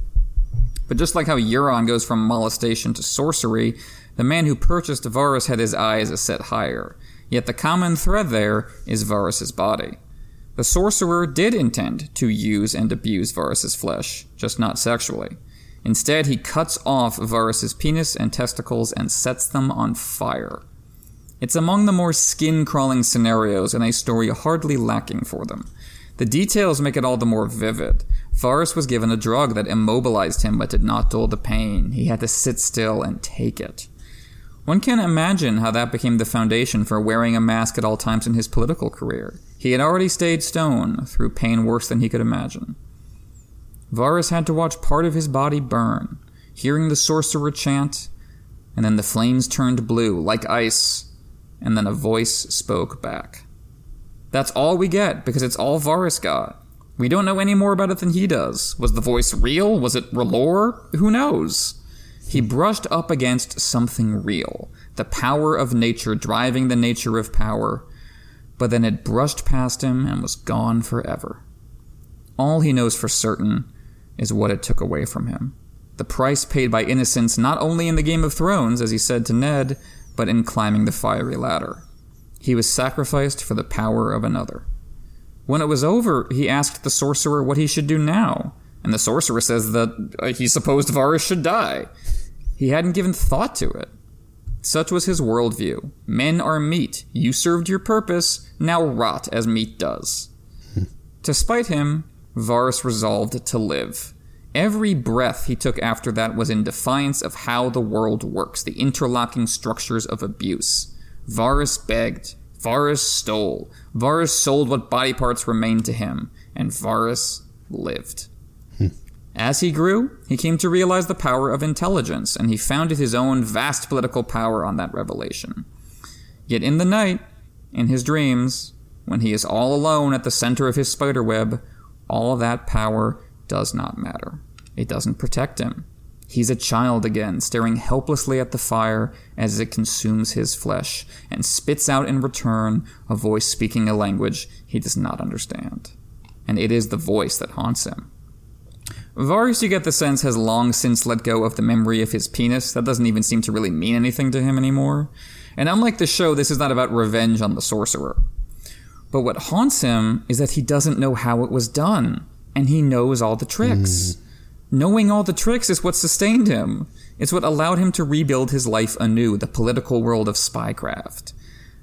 But just like how Euron goes from molestation to sorcery, the man who purchased Varys had his eyes set higher. Yet the common thread there is Varys' body. The sorcerer did intend to use and abuse Varys' flesh, just not sexually. Instead, he cuts off Varys' penis and testicles and sets them on fire. It's among the more skin-crawling scenarios in a story hardly lacking for them. The details make it all the more vivid. Varys was given a drug that immobilized him but did not dull the pain. He had to sit still and take it. One can imagine how that became the foundation for wearing a mask at all times in his political career. He had already stayed stone through pain worse than he could imagine. Varys had to watch part of his body burn, hearing the sorcerer chant, and then the flames turned blue, like ice, and then a voice spoke back. That's all we get, because it's all Varys got. We don't know any more about it than he does. Was the voice real? Was it R'hllor? Who knows? He brushed up against something real, the power of nature driving the nature of power, but then it brushed past him and was gone forever. All he knows for certain is what it took away from him, the price paid by innocence not only in the Game of Thrones, as he said to Ned, but in climbing the fiery ladder. He was sacrificed for the power of another. When it was over, he asked the sorcerer what he should do now, and the sorcerer says that he supposed Varys should die. He hadn't given thought to it. Such was his worldview. Men are meat. You served your purpose. Now rot as meat does. To spite him, Varys resolved to live. Every breath he took after that was in defiance of how the world works, the interlocking structures of abuse. Varys begged. Varys stole. Varys sold what body parts remained to him. And Varys lived. As he grew, he came to realize the power of intelligence, and he founded his own vast political power on that revelation. Yet in the night, in his dreams, when he is all alone at the center of his spiderweb, all of that power does not matter. It doesn't protect him. He's a child again, staring helplessly at the fire as it consumes his flesh, and spits out in return a voice speaking a language he does not understand. And it is the voice that haunts him. Varys, you get the sense, has long since let go of the memory of his penis. That doesn't even seem to really mean anything to him anymore. And unlike the show, this is not about revenge on the sorcerer. But what haunts him is that he doesn't know how it was done, and he knows all the tricks. Mm. Knowing all the tricks is what sustained him. It's what allowed him to rebuild his life anew, the political world of spycraft.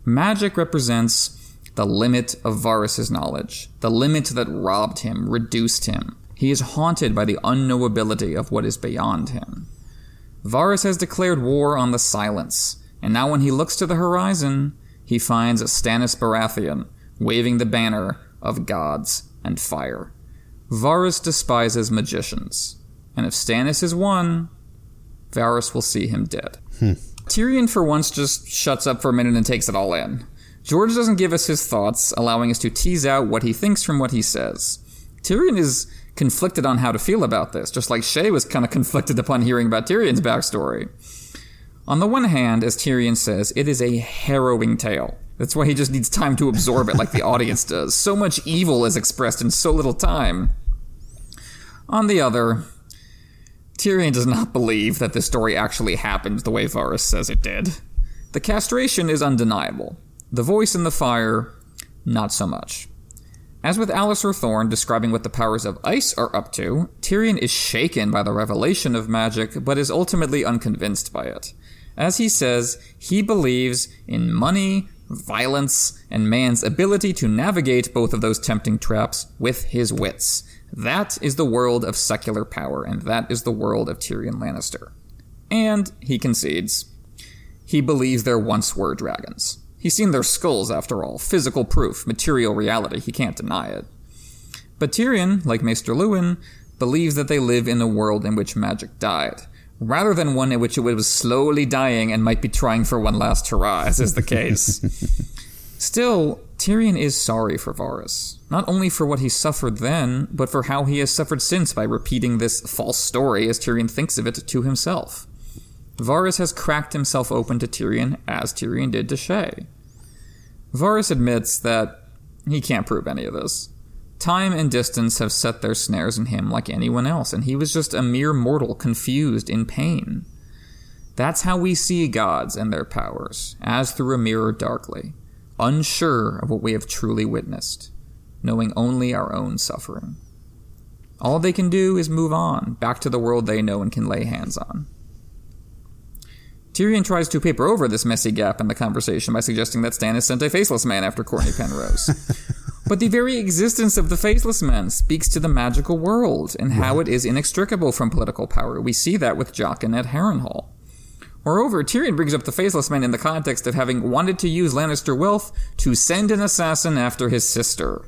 Magic represents the limit of Varys' knowledge, the limit that robbed him, reduced him. He is haunted by the unknowability of what is beyond him. Varys has declared war on the silence, and now when he looks to the horizon, he finds Stannis Baratheon waving the banner of gods and fire. Varys despises magicians, and if Stannis is one, Varys will see him dead. Hmm. Tyrion for once just shuts up for a minute and takes it all in. George doesn't give us his thoughts, allowing us to tease out what he thinks from what he says. Tyrion is conflicted on how to feel about this, just like Shae was kind of conflicted upon hearing about Tyrion's backstory. On the one hand, as Tyrion says, it is a harrowing tale. That's why he just needs time to absorb it like the audience does. So much evil is expressed in so little time. On the other, Tyrion does not believe that this story actually happened the way Varys says it did. The castration is undeniable. The voice in the fire, not so much. As with Alistair Thorne describing what the powers of ice are up to, Tyrion is shaken by the revelation of magic, but is ultimately unconvinced by it. As he says, he believes in money, violence, and man's ability to navigate both of those tempting traps with his wits. That is the world of secular power, and that is the world of Tyrion Lannister. And, he concedes, he believes there once were dragons. He's seen their skulls, after all. Physical proof, material reality. He can't deny it. But Tyrion, like Maester Lewin, believes that they live in a world in which magic died, rather than one in which it was slowly dying and might be trying for one last hurrah, as is the case. Still, Tyrion is sorry for Varys, not only for what he suffered then, but for how he has suffered since by repeating this false story, as Tyrion thinks of it, to himself. Varys has cracked himself open to Tyrion, as Tyrion did to Shae. Varys admits that he can't prove any of this. Time and distance have set their snares in him like anyone else, and he was just a mere mortal, confused, in pain. That's how we see gods and their powers, as through a mirror darkly, unsure of what we have truly witnessed, knowing only our own suffering. All they can do is move on, back to the world they know and can lay hands on. Tyrion tries to paper over this messy gap in the conversation by suggesting that Stannis sent a faceless man after Cortnay Penrose. But the very existence of the faceless man speaks to the magical world and how right. It is inextricable from political power. We see that with Jaqen at Harrenhal. Moreover, Tyrion brings up the faceless man in the context of having wanted to use Lannister wealth to send an assassin after his sister.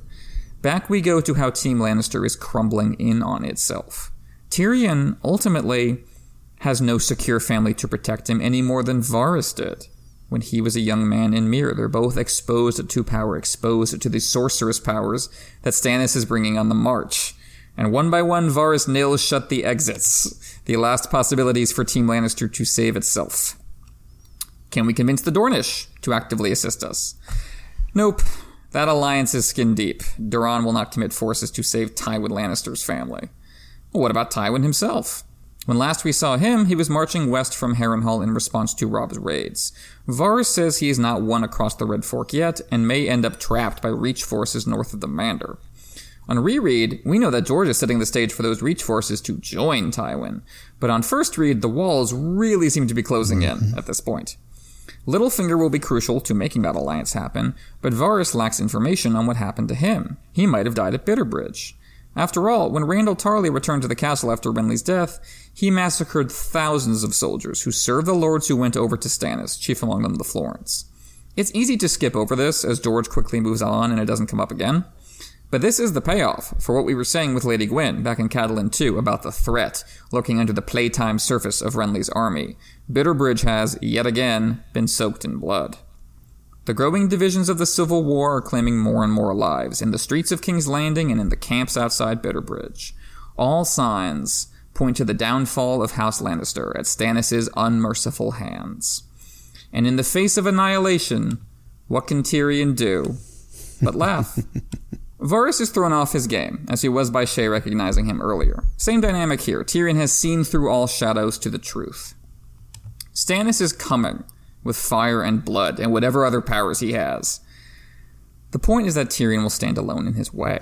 Back we go to how Team Lannister is crumbling in on itself. Tyrion, ultimately, has no secure family to protect him any more than Varys did when he was a young man in Myr. They're both exposed to power, exposed to the sorcerous powers that Stannis is bringing on the march. And one by one, Varys nails shut the exits, the last possibilities for Team Lannister to save itself. Can we convince the Dornish to actively assist us? Nope. That alliance is skin deep. Doron will not commit forces to save Tywin Lannister's family. Well, what about Tywin himself? When last we saw him, he was marching west from Harrenhal in response to Robb's raids. Varys says he has not won across the Red Fork yet, and may end up trapped by Reach forces north of the Mander. On reread, we know that George is setting the stage for those Reach forces to join Tywin, but on first read, the walls really seem to be closing in at this point. Littlefinger will be crucial to making that alliance happen, but Varys lacks information on what happened to him. He might have died at Bitterbridge. After all, when Randall Tarly returned to the castle after Renly's death, he massacred thousands of soldiers who served the lords who went over to Stannis, chief among them the Florents. It's easy to skip over this, as George quickly moves on and it doesn't come up again. But this is the payoff for what we were saying with Lady Gwyn back in Catelyn two about the threat lurking under the playtime surface of Renly's army. Bitterbridge has, yet again, been soaked in blood. The growing divisions of the Civil War are claiming more and more lives, in the streets of King's Landing and in the camps outside Bitterbridge. All signs point to the downfall of House Lannister at Stannis' unmerciful hands. And in the face of annihilation, what can Tyrion do but laugh? Varys is thrown off his game, as he was by Shae recognizing him earlier. Same dynamic here. Tyrion has seen through all shadows to the truth. Stannis is coming, with fire and blood, and whatever other powers he has. The point is that Tyrion will stand alone in his way.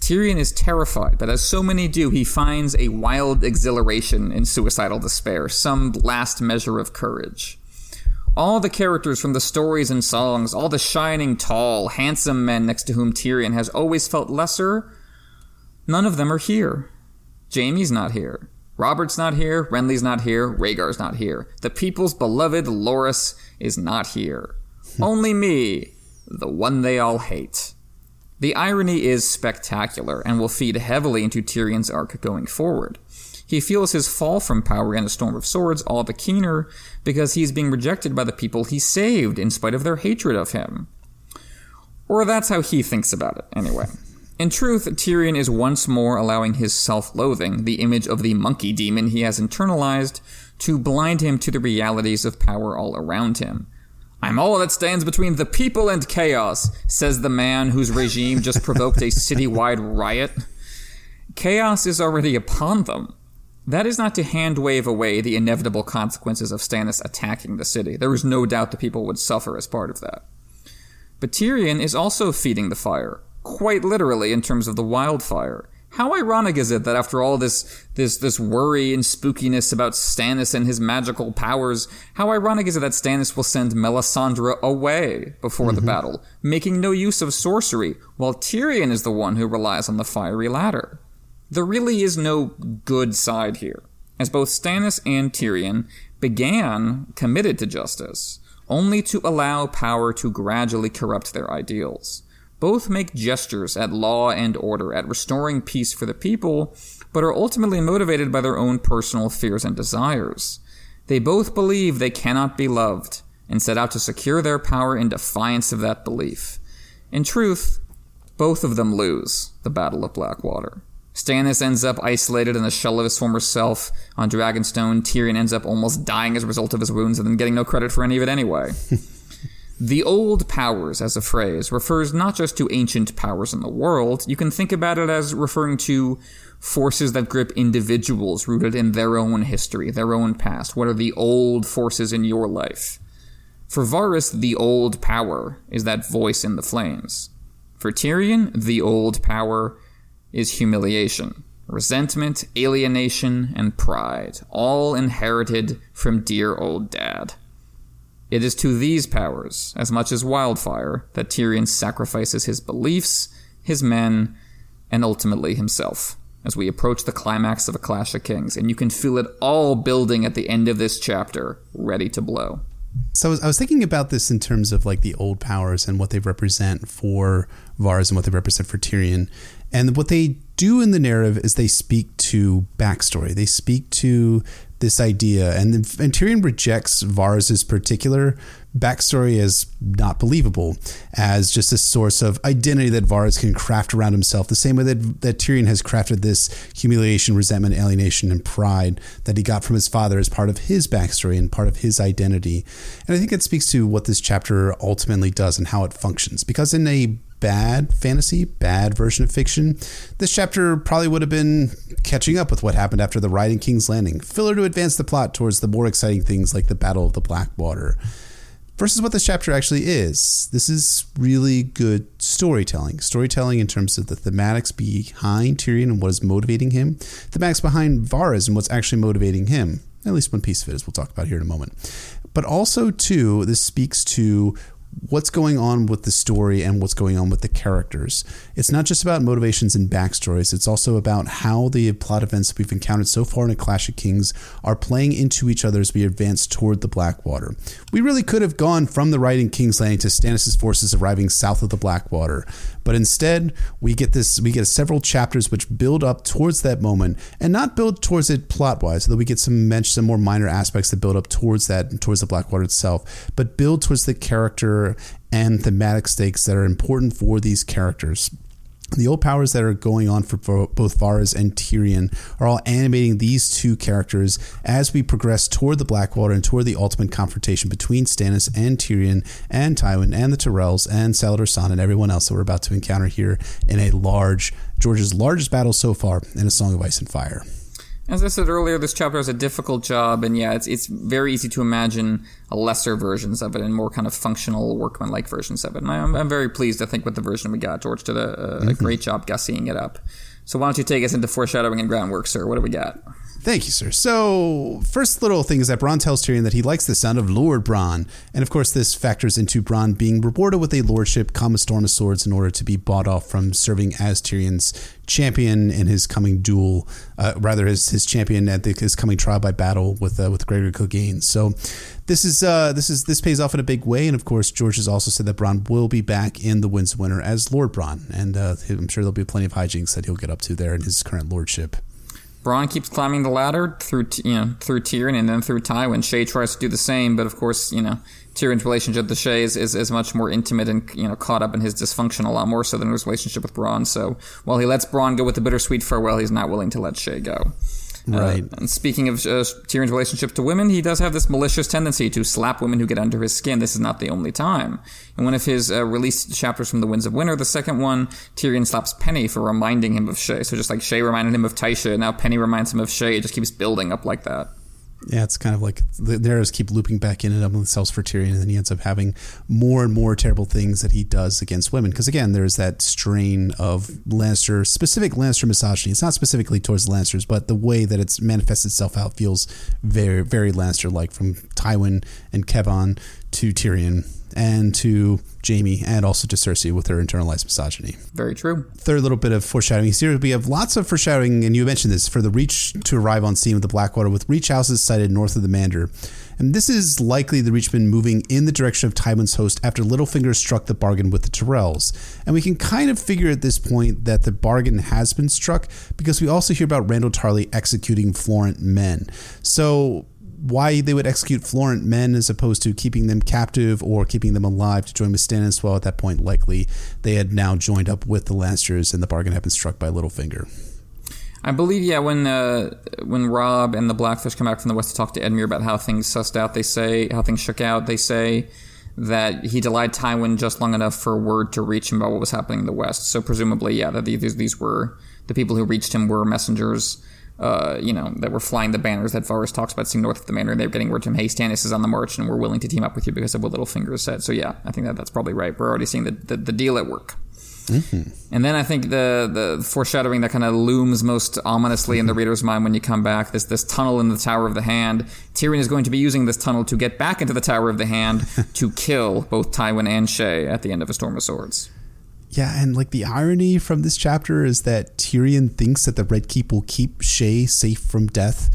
Tyrion is terrified, but as so many do, he finds a wild exhilaration in suicidal despair, some last measure of courage. All the characters from the stories and songs, all the shining, tall, handsome men next to whom Tyrion has always felt lesser, none of them are here. Jaime's not here. Robert's not here. Renly's not here. Rhaegar's not here. The people's beloved Larys is not here. Only me, the one they all hate. The irony is spectacular and will feed heavily into Tyrion's arc going forward. He feels his fall from power in A Storm of Swords all the keener because he's being rejected by the people he saved in spite of their hatred of him. Or that's how he thinks about it, anyway. In truth, Tyrion is once more allowing his self-loathing, the image of the monkey demon he has internalized, to blind him to the realities of power all around him. I'm all that stands between the people and chaos, says the man whose regime just provoked a citywide riot. Chaos is already upon them. That is not to hand-wave away the inevitable consequences of Stannis attacking the city. There is no doubt the people would suffer as part of that. But Tyrion is also feeding the fire. Quite literally in terms of the wildfire. How ironic is it that after all this this this worry and spookiness about Stannis and his magical powers, how ironic is it that Stannis will send Melisandre away before mm-hmm. the battle, making no use of sorcery, while Tyrion is the one who relies on the fiery ladder? There really is no good side here, as both Stannis and Tyrion began committed to justice, only to allow power to gradually corrupt their ideals. Both make gestures at law and order, at restoring peace for the people, but are ultimately motivated by their own personal fears and desires. They both believe they cannot be loved, and set out to secure their power in defiance of that belief. In truth, both of them lose the Battle of Blackwater. Stannis ends up isolated in the shell of his former self on Dragonstone. Tyrion ends up almost dying as a result of his wounds and then getting no credit for any of it anyway. The old powers, as a phrase, refers not just to ancient powers in the world. You can think about it as referring to forces that grip individuals rooted in their own history, their own past. What are the old forces in your life? For Varys, the old power is that voice in the flames. For Tyrion, the old power is humiliation, resentment, alienation, and pride, all inherited from dear old dad. It is to these powers, as much as wildfire, that Tyrion sacrifices his beliefs, his men, and ultimately himself, as we approach the climax of A Clash of Kings, and you can feel it all building at the end of this chapter, ready to blow. So I was thinking about this in terms of like the old powers and what they represent for Varys and what they represent for Tyrion. And what they do in the narrative is they speak to backstory. They speak to this idea. And, and Tyrion rejects Varys' particular backstory as not believable, as just a source of identity that Varys can craft around himself, the same way that, that Tyrion has crafted this humiliation, resentment, alienation, and pride that he got from his father as part of his backstory and part of his identity. And I think that speaks to what this chapter ultimately does and how it functions, because in a bad fantasy, bad version of fiction. This chapter probably would have been catching up with what happened after the riot in King's Landing, filler to advance the plot towards the more exciting things like the Battle of the Blackwater. Versus what this chapter actually is. This is really good storytelling. Storytelling in terms of the thematics behind Tyrion and what is motivating him. Thematics behind Varys and what's actually motivating him. At least one piece of it, as we'll talk about here in a moment. But also, too, this speaks to what's going on with the story and what's going on with the characters. It's not just about motivations and backstories. It's also about how the plot events that we've encountered so far in A Clash of Kings are playing into each other as we advance toward the Blackwater. We really could have gone from the riot in King's Landing to Stannis' forces arriving south of the Blackwater. But instead, we get this. We get several chapters which build up towards that moment and not build towards it plot-wise, although we get some, some more minor aspects that build up towards that, towards the Blackwater itself, but build towards the character and thematic stakes that are important for these characters. The old powers that are going on for both Varys and Tyrion are all animating these two characters as we progress toward the Blackwater and toward the ultimate confrontation between Stannis and Tyrion and Tywin and the Tyrells and Salador San and everyone else that we're about to encounter here in a large, George's largest battle so far in A Song of Ice and Fire. As I said earlier, this chapter has a difficult job, and yeah, it's it's very easy to imagine lesser versions of it and more kind of functional, workman-like versions of it. And I'm, I'm very pleased, I think, with the version we got. George did a, a mm-hmm. great job gussying it up. So why don't you take us into foreshadowing and groundwork, sir? What do we got? Thank you, sir. So first little thing is that Bronn tells Tyrion that he likes the sound of Lord Bronn. And of course, this factors into Bronn being rewarded with a lordship, come a storm of swords, in order to be bought off from serving as Tyrion's champion in his coming duel, uh, rather his, his champion at the, his coming trial by battle with uh, with Gregor Clegane. So this is uh, this is this pays off in a big way. And of course, George has also said that Bronn will be back in the Winds of Winter as Lord Bronn. And uh, I'm sure there'll be plenty of hijinks that he'll get up to there in his current lordship. Bronn keeps climbing the ladder through, you know, through Tyrion and then through Tywin. Shae tries to do the same, but of course, you know, Tyrion's relationship with Shae is, is, is much more intimate and, you know, caught up in his dysfunction a lot more so than his relationship with Bronn. So while he lets Bronn go with a bittersweet farewell, he's not willing to let Shae go. Right. Uh, and speaking of uh, Tyrion's relationship to women, he does have this malicious tendency to slap women who get under his skin. This is not the only time. In one of his uh, released chapters from The Winds of Winter, the second one, Tyrion slaps Penny for reminding him of Shae. So just like Shae reminded him of Tysha, now Penny reminds him of Shae. It just keeps building up like that. Yeah, it's kind of like the narratives keep looping back in and up themselves for Tyrion, and then he ends up having more and more terrible things that he does against women. Because again, there's that strain of Lannister, specific Lannister misogyny. It's not specifically towards the Lannisters, but the way that it's manifests itself out feels very, very Lannister-like, from Tywin and Kevon to Tyrion and to Jaime, and also to Cersei with her internalized misogyny. Very true. Third little bit of foreshadowing here. We have lots of foreshadowing, and you mentioned this, for the Reach to arrive on scene with the Blackwater, with Reach houses sited north of the Mander. And this is likely the Reachmen moving in the direction of Tywin's host after Littlefinger struck the bargain with the Tyrells. And we can kind of figure at this point that the bargain has been struck, because we also hear about Randall Tarly executing Florent men. So why they would execute Florent men as opposed to keeping them captive or keeping them alive to join with Stannis, well, at that point, likely they had now joined up with the Lannisters and the bargain had been struck by Littlefinger. I believe, yeah, when uh, when Robb and the Blackfish come back from the West to talk to Edmure about how things sussed out, they say, how things shook out, they say that he delayed Tywin just long enough for word to reach him about what was happening in the West. So presumably, yeah, that these, these were, the people who reached him were messengers Uh, you know, that were flying the banners that Varys talks about seeing north of the Manor, and they were getting word to him, hey, Stannis is on the march, and we're willing to team up with you because of what Littlefinger said. So yeah, I think that that's probably right. We're already seeing the, the, the deal at work. Mm-hmm. And then I think the the foreshadowing that kind of looms most ominously mm-hmm. in the reader's mind when you come back, this this tunnel in the Tower of the Hand. Tyrion is going to be using this tunnel to get back into the Tower of the Hand to kill both Tywin and Shae at the end of A Storm of Swords. Yeah, and like the irony from this chapter is that Tyrion thinks that the Red Keep will keep Shae safe from death,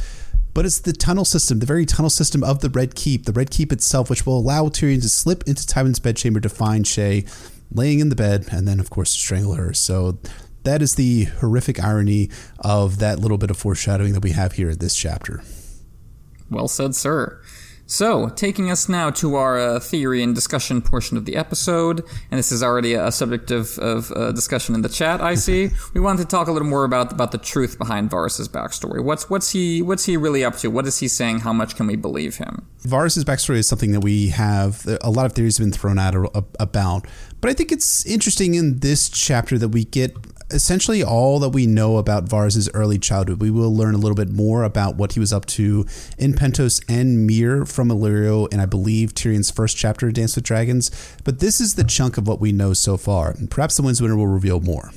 but it's the tunnel system, the very tunnel system of the Red Keep, the Red Keep itself, which will allow Tyrion to slip into Tywin's bedchamber to find Shae laying in the bed and then, of course, strangle her. So that is the horrific irony of that little bit of foreshadowing that we have here in this chapter. Well said, sir. So, taking us now to our uh, theory and discussion portion of the episode, and this is already a subject of, of uh, discussion in the chat, I see. We wanted to talk a little more about about the truth behind Varys' backstory. What's what's he what's he really up to? What is he saying? How much can we believe him? Varys' backstory is something that we have, a lot of theories have been thrown out about, but I think it's interesting in this chapter that we get essentially all that we know about Varys' early childhood. We will learn a little bit more about what he was up to in Pentos and Myr from Illyrio, and I believe Tyrion's first chapter of Dance with Dragons. But this is the chunk of what we know so far, and perhaps the Windswinter will reveal more.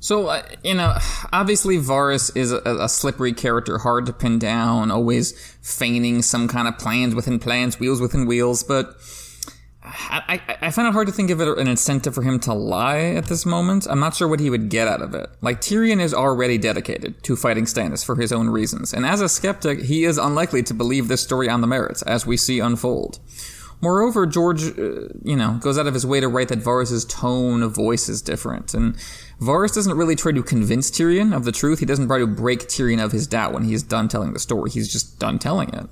So, uh, you know, obviously Varys is a, a slippery character, hard to pin down, always feigning some kind of plans within plans, wheels within wheels, but I, I, I find it hard to think of it an incentive for him to lie at this moment. I'm not sure what he would get out of it. Like, Tyrion is already dedicated to fighting Stannis for his own reasons, and as a skeptic, he is unlikely to believe this story on the merits, as we see unfold. Moreover, George, uh, you know, goes out of his way to write that Varys' tone of voice is different, and Varys doesn't really try to convince Tyrion of the truth. He doesn't try to break Tyrion of his doubt when he's done telling the story. He's just done telling it.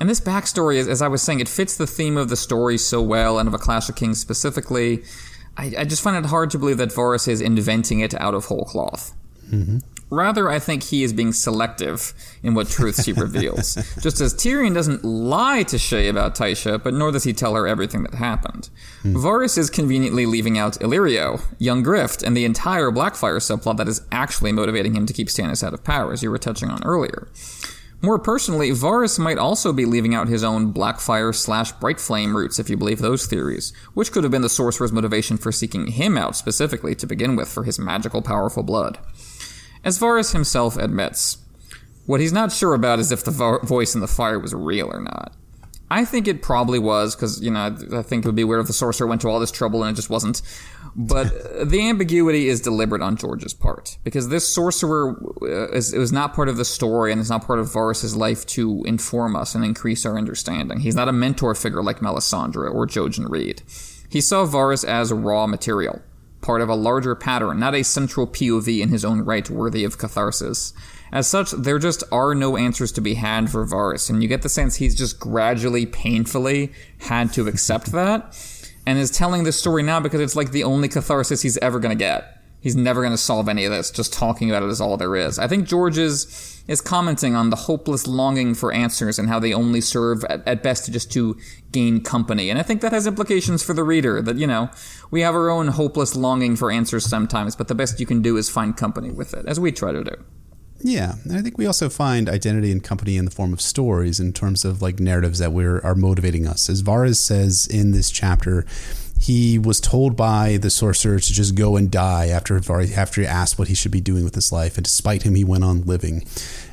And this backstory, as I was saying, it fits the theme of the story so well, and of A Clash of Kings specifically. I, I just find it hard to believe that Varys is inventing it out of whole cloth. Mm-hmm. Rather, I think he is being selective in what truths he reveals. Just as Tyrion doesn't lie to Shae about Tysha, but nor does he tell her everything that happened. Mm. Varys is conveniently leaving out Illyrio, Young Griff, and the entire Blackfyre subplot that is actually motivating him to keep Stannis out of power, as you were touching on earlier. More personally, Varys might also be leaving out his own Blackfyre slash Brightflame roots, if you believe those theories, which could have been the sorcerer's motivation for seeking him out specifically to begin with for his magical, powerful blood. As Varys himself admits, what he's not sure about is if the vo- voice in the fire was real or not. I think it probably was, because, you know, I think it would be weird if the sorcerer went to all this trouble and it just wasn't. But the ambiguity is deliberate on George's part, because this sorcerer is, it was not part of the story, and it's not part of Varys' life to inform us and increase our understanding. He's not a mentor figure like Melisandre or Jojen Reed. He saw Varys as raw material, part of a larger pattern, not a central P O V in his own right worthy of catharsis. As such, there just are no answers to be had for Varys, and you get the sense he's just gradually, painfully had to accept that, and is telling this story now because it's like the only catharsis he's ever going to get. He's never going to solve any of this. Just talking about it is all there is. I think George is, is commenting on the hopeless longing for answers and how they only serve at, at best to just to gain company. And I think that has implications for the reader that, you know, we have our own hopeless longing for answers sometimes, but the best you can do is find company with it, as we try to do. Yeah, and I think we also find identity and company in the form of stories, in terms of like narratives that we're are motivating us. As Varys says in this chapter, he was told by the sorcerer to just go and die after Varys, after he asked what he should be doing with his life, and despite him, he went on living.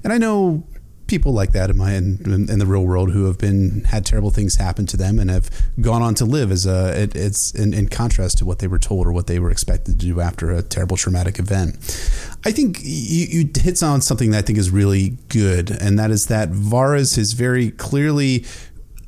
And I know people like that in my in, in the real world who have been had terrible things happen to them and have gone on to live as a it, it's in, in contrast to what they were told or what they were expected to do after a terrible traumatic event. I think you, you hits on something that I think is really good, and that is that Varys is very clearly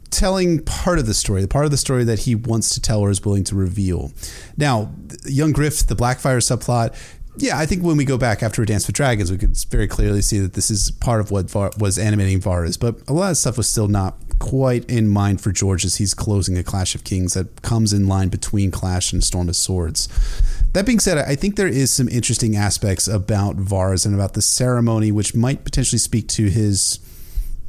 telling part of the story, the part of the story that he wants to tell or is willing to reveal. Now, Young Griff, the Blackfyre subplot. Yeah, I think when we go back after A Dance with Dragons, we could very clearly see that this is part of what Var- was animating Varys, but a lot of stuff was still not quite in mind for George as he's closing A Clash of Kings that comes in line between Clash and Storm of Swords. That being said, I think there is some interesting aspects about Varys and about the ceremony, which might potentially speak to his,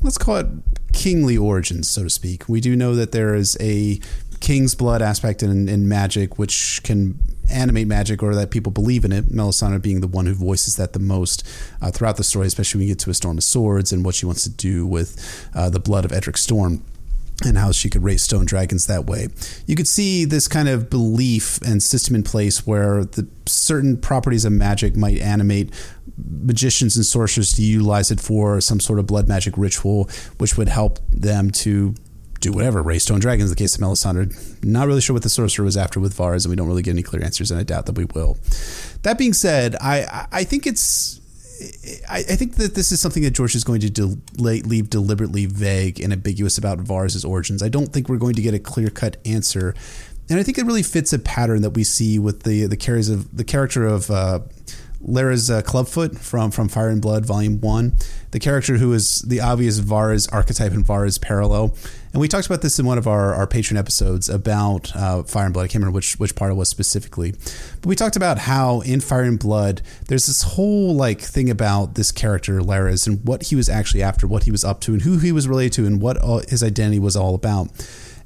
let's call it kingly origins, so to speak. We do know that there is a king's blood aspect in, in magic, which can animate magic, or that people believe in it, Melisandre being the one who voices that the most uh, throughout the story, especially when you get to A Storm of Swords and what she wants to do with uh, the blood of Edric Storm and how she could raise stone dragons that way. You could see this kind of belief and system in place where the certain properties of magic might animate magicians and sorcerers to utilize it for some sort of blood magic ritual, which would help them to do whatever, raise stone dragons in the case of Melisandre. Not really sure what the sorcerer was after with Varys, and we don't really get any clear answers, and I doubt that we will. That being said, I I think it's I, I think that this is something that George is going to del- leave deliberately vague and ambiguous about Varys' origins. I don't think we're going to get a clear-cut answer, and I think it really fits a pattern that we see with the the, carries of, the character of uh, Larys uh, Clubfoot from, from Fire and Blood, Volume one, the character who is the obvious Varys archetype and Varys parallel. And we talked about this in one of our, our Patreon episodes about uh, Fire and Blood. I can't remember which, which part it was specifically. But we talked about how in Fire and Blood, there's this whole like thing about this character, Larys, and what he was actually after, what he was up to, and who he was related to, and what all his identity was all about.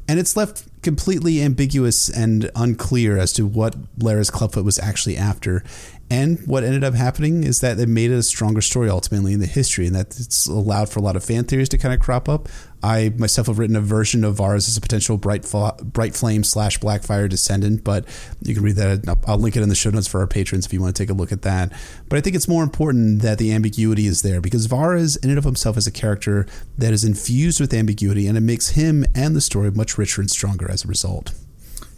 And it's left completely ambiguous and unclear as to what Larys Clubfoot was actually after. And what ended up happening is that it made it a stronger story ultimately in the history, and that it's allowed for a lot of fan theories to kind of crop up. I myself have written a version of Varys as a potential bright, fla- bright flame slash Blackfire descendant, but you can read that. I'll link it in the show notes for our patrons if you want to take a look at that. But I think it's more important that the ambiguity is there, because Varys in and of himself is a character that is infused with ambiguity, and it makes him and the story much richer and stronger as a result.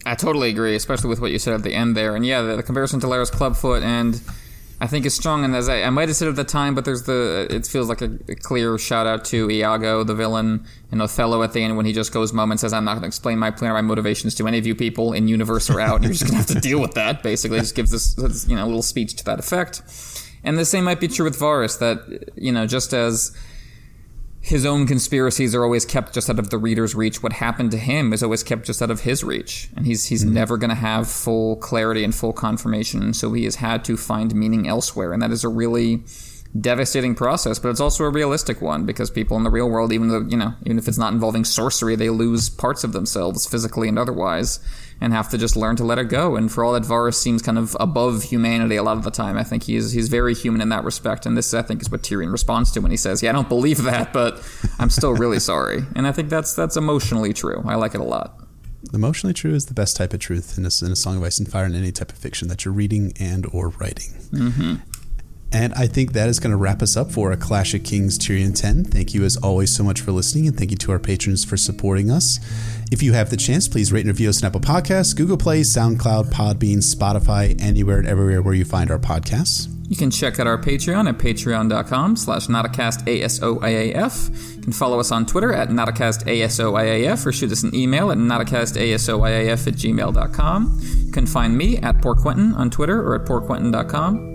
I totally agree, especially with what you said at the end there. And yeah, the, the comparison to Larys Clubfoot, and I think is strong. And as I, I might have said at the time, but there's the it feels like a, a clear shout out to Iago, the villain, in Othello at the end when he just goes mum and says, "I'm not going to explain my plan or my motivations to any of you people in universe or out. And you're just going to have to deal with that." Basically, just gives this, this you know little speech to that effect. And the same might be true with Varys. That you know just as his own conspiracies are always kept just out of the reader's reach, what happened to him is always kept just out of his reach. And he's he's mm-hmm. never going to have full clarity and full confirmation. And so he has had to find meaning elsewhere. And that is a really devastating process, but it's also a realistic one, because people in the real world, even though, you know, even if it's not involving sorcery, they lose parts of themselves physically and otherwise and have to just learn to let it go. And for all that Varys seems kind of above humanity a lot of the time, I think he's he's very human in that respect. And this, I think, is what Tyrion responds to when he says, "Yeah, I don't believe that, but I'm still really sorry." And I think that's that's emotionally true. I like it a lot. Emotionally true is the best type of truth in a, in a Song of Ice and Fire and any type of fiction that you're reading and or writing. Mm-hmm. And I think that is going to wrap us up for A Clash of Kings Tyrion ten. Thank you as always so much for listening, and thank you to our patrons for supporting us. If you have the chance, please rate and review us on Apple Podcasts, Google Play, SoundCloud, Podbean, Spotify, anywhere and everywhere where you find our podcasts. You can check out our Patreon at patreon.com slash nautacast A S O I A F. You can follow us on Twitter at nautacast A S O I A F, or shoot us an email at nauticastasoiaf at gmail.com. You can find me at PoorQuentin on Twitter or at poor quentin dot com.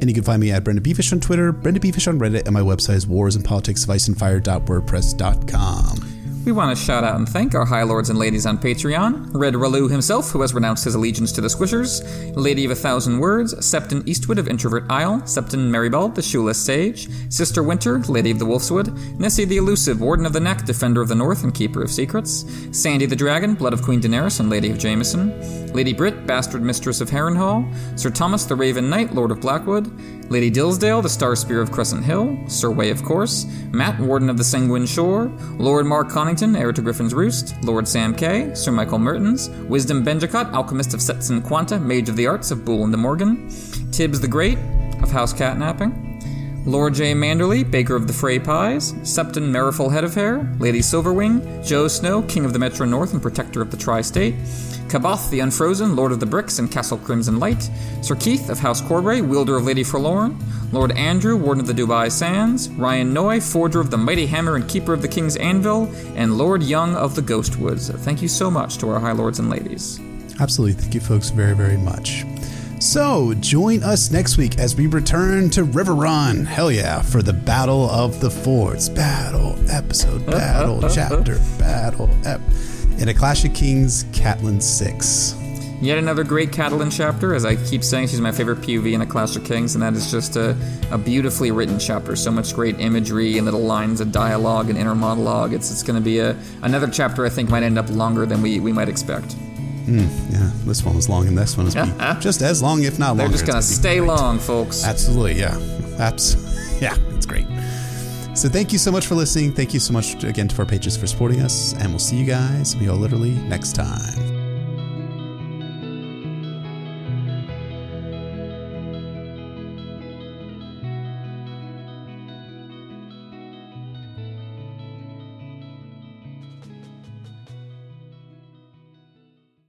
And you can find me at Brenda Beefish on Twitter, Brenda Beefish on Reddit, and my website is wars and politics of ice and fire dot wordpress dot com. We want to shout out and thank our High Lords and Ladies on Patreon, Red Raloo himself, who has renounced his allegiance to the Swishers, Lady of a Thousand Words, Septon Eastwood of Introvert Isle, Septon Maribel, the Shoeless Sage, Sister Winter, Lady of the Wolfswood, Nessie the Elusive, Warden of the Neck, Defender of the North and Keeper of Secrets, Sandy the Dragon, Blood of Queen Daenerys and Lady of Jameson, Lady Britt, Bastard Mistress of Harrenhal, Sir Thomas the Raven Knight, Lord of Blackwood, Lady Dillsdale, the Star Spear of Crescent Hill, Sir Way, of course, Matt, Warden of the Sanguine Shore, Lord Mark Connington, heir to Griffin's Roost, Lord Sam Kay, Sir Michael Mertens, Wisdom Benjicott, Alchemist of Setson Quanta, Mage of the Arts of Boole and de Morgan, Tibbs the Great of House Catnapping, Lord J. Manderley, Baker of the Frey Pies, Septon Merriful Head of Hair, Lady Silverwing, Joe Snow, King of the Metro North and Protector of the Tri-State, Caboth the Unfrozen, Lord of the Bricks and Castle Crimson Light, Sir Keith of House Corbray, Wielder of Lady Forlorn, Lord Andrew, Warden of the Dubai Sands, Ryan Noy, Forger of the Mighty Hammer and Keeper of the King's Anvil, and Lord Young of the Ghostwoods. Thank you so much to our High Lords and Ladies. Absolutely. Thank you folks very, very much. So, join us next week as we return to River Run, hell yeah, for the Battle of the Fords. Battle, episode, battle, chapter, battle, ep. In A Clash of Kings, Catelyn six. Yet another great Catelyn chapter. As I keep saying, she's my favorite P O V in A Clash of Kings, and that is just a, a beautifully written chapter. So much great imagery and little lines of dialogue and inner monologue. It's it's going to be a another chapter I think might end up longer than we, we might expect. Mm, yeah, this one was long, and this one is uh-huh. just as long, if not longer. They're just going to stay long, folks. Absolutely, yeah. Abs- yeah, it's great. So thank you so much for listening. Thank you so much, again, to our patrons for supporting us, and we'll see you guys, we all literally, next time.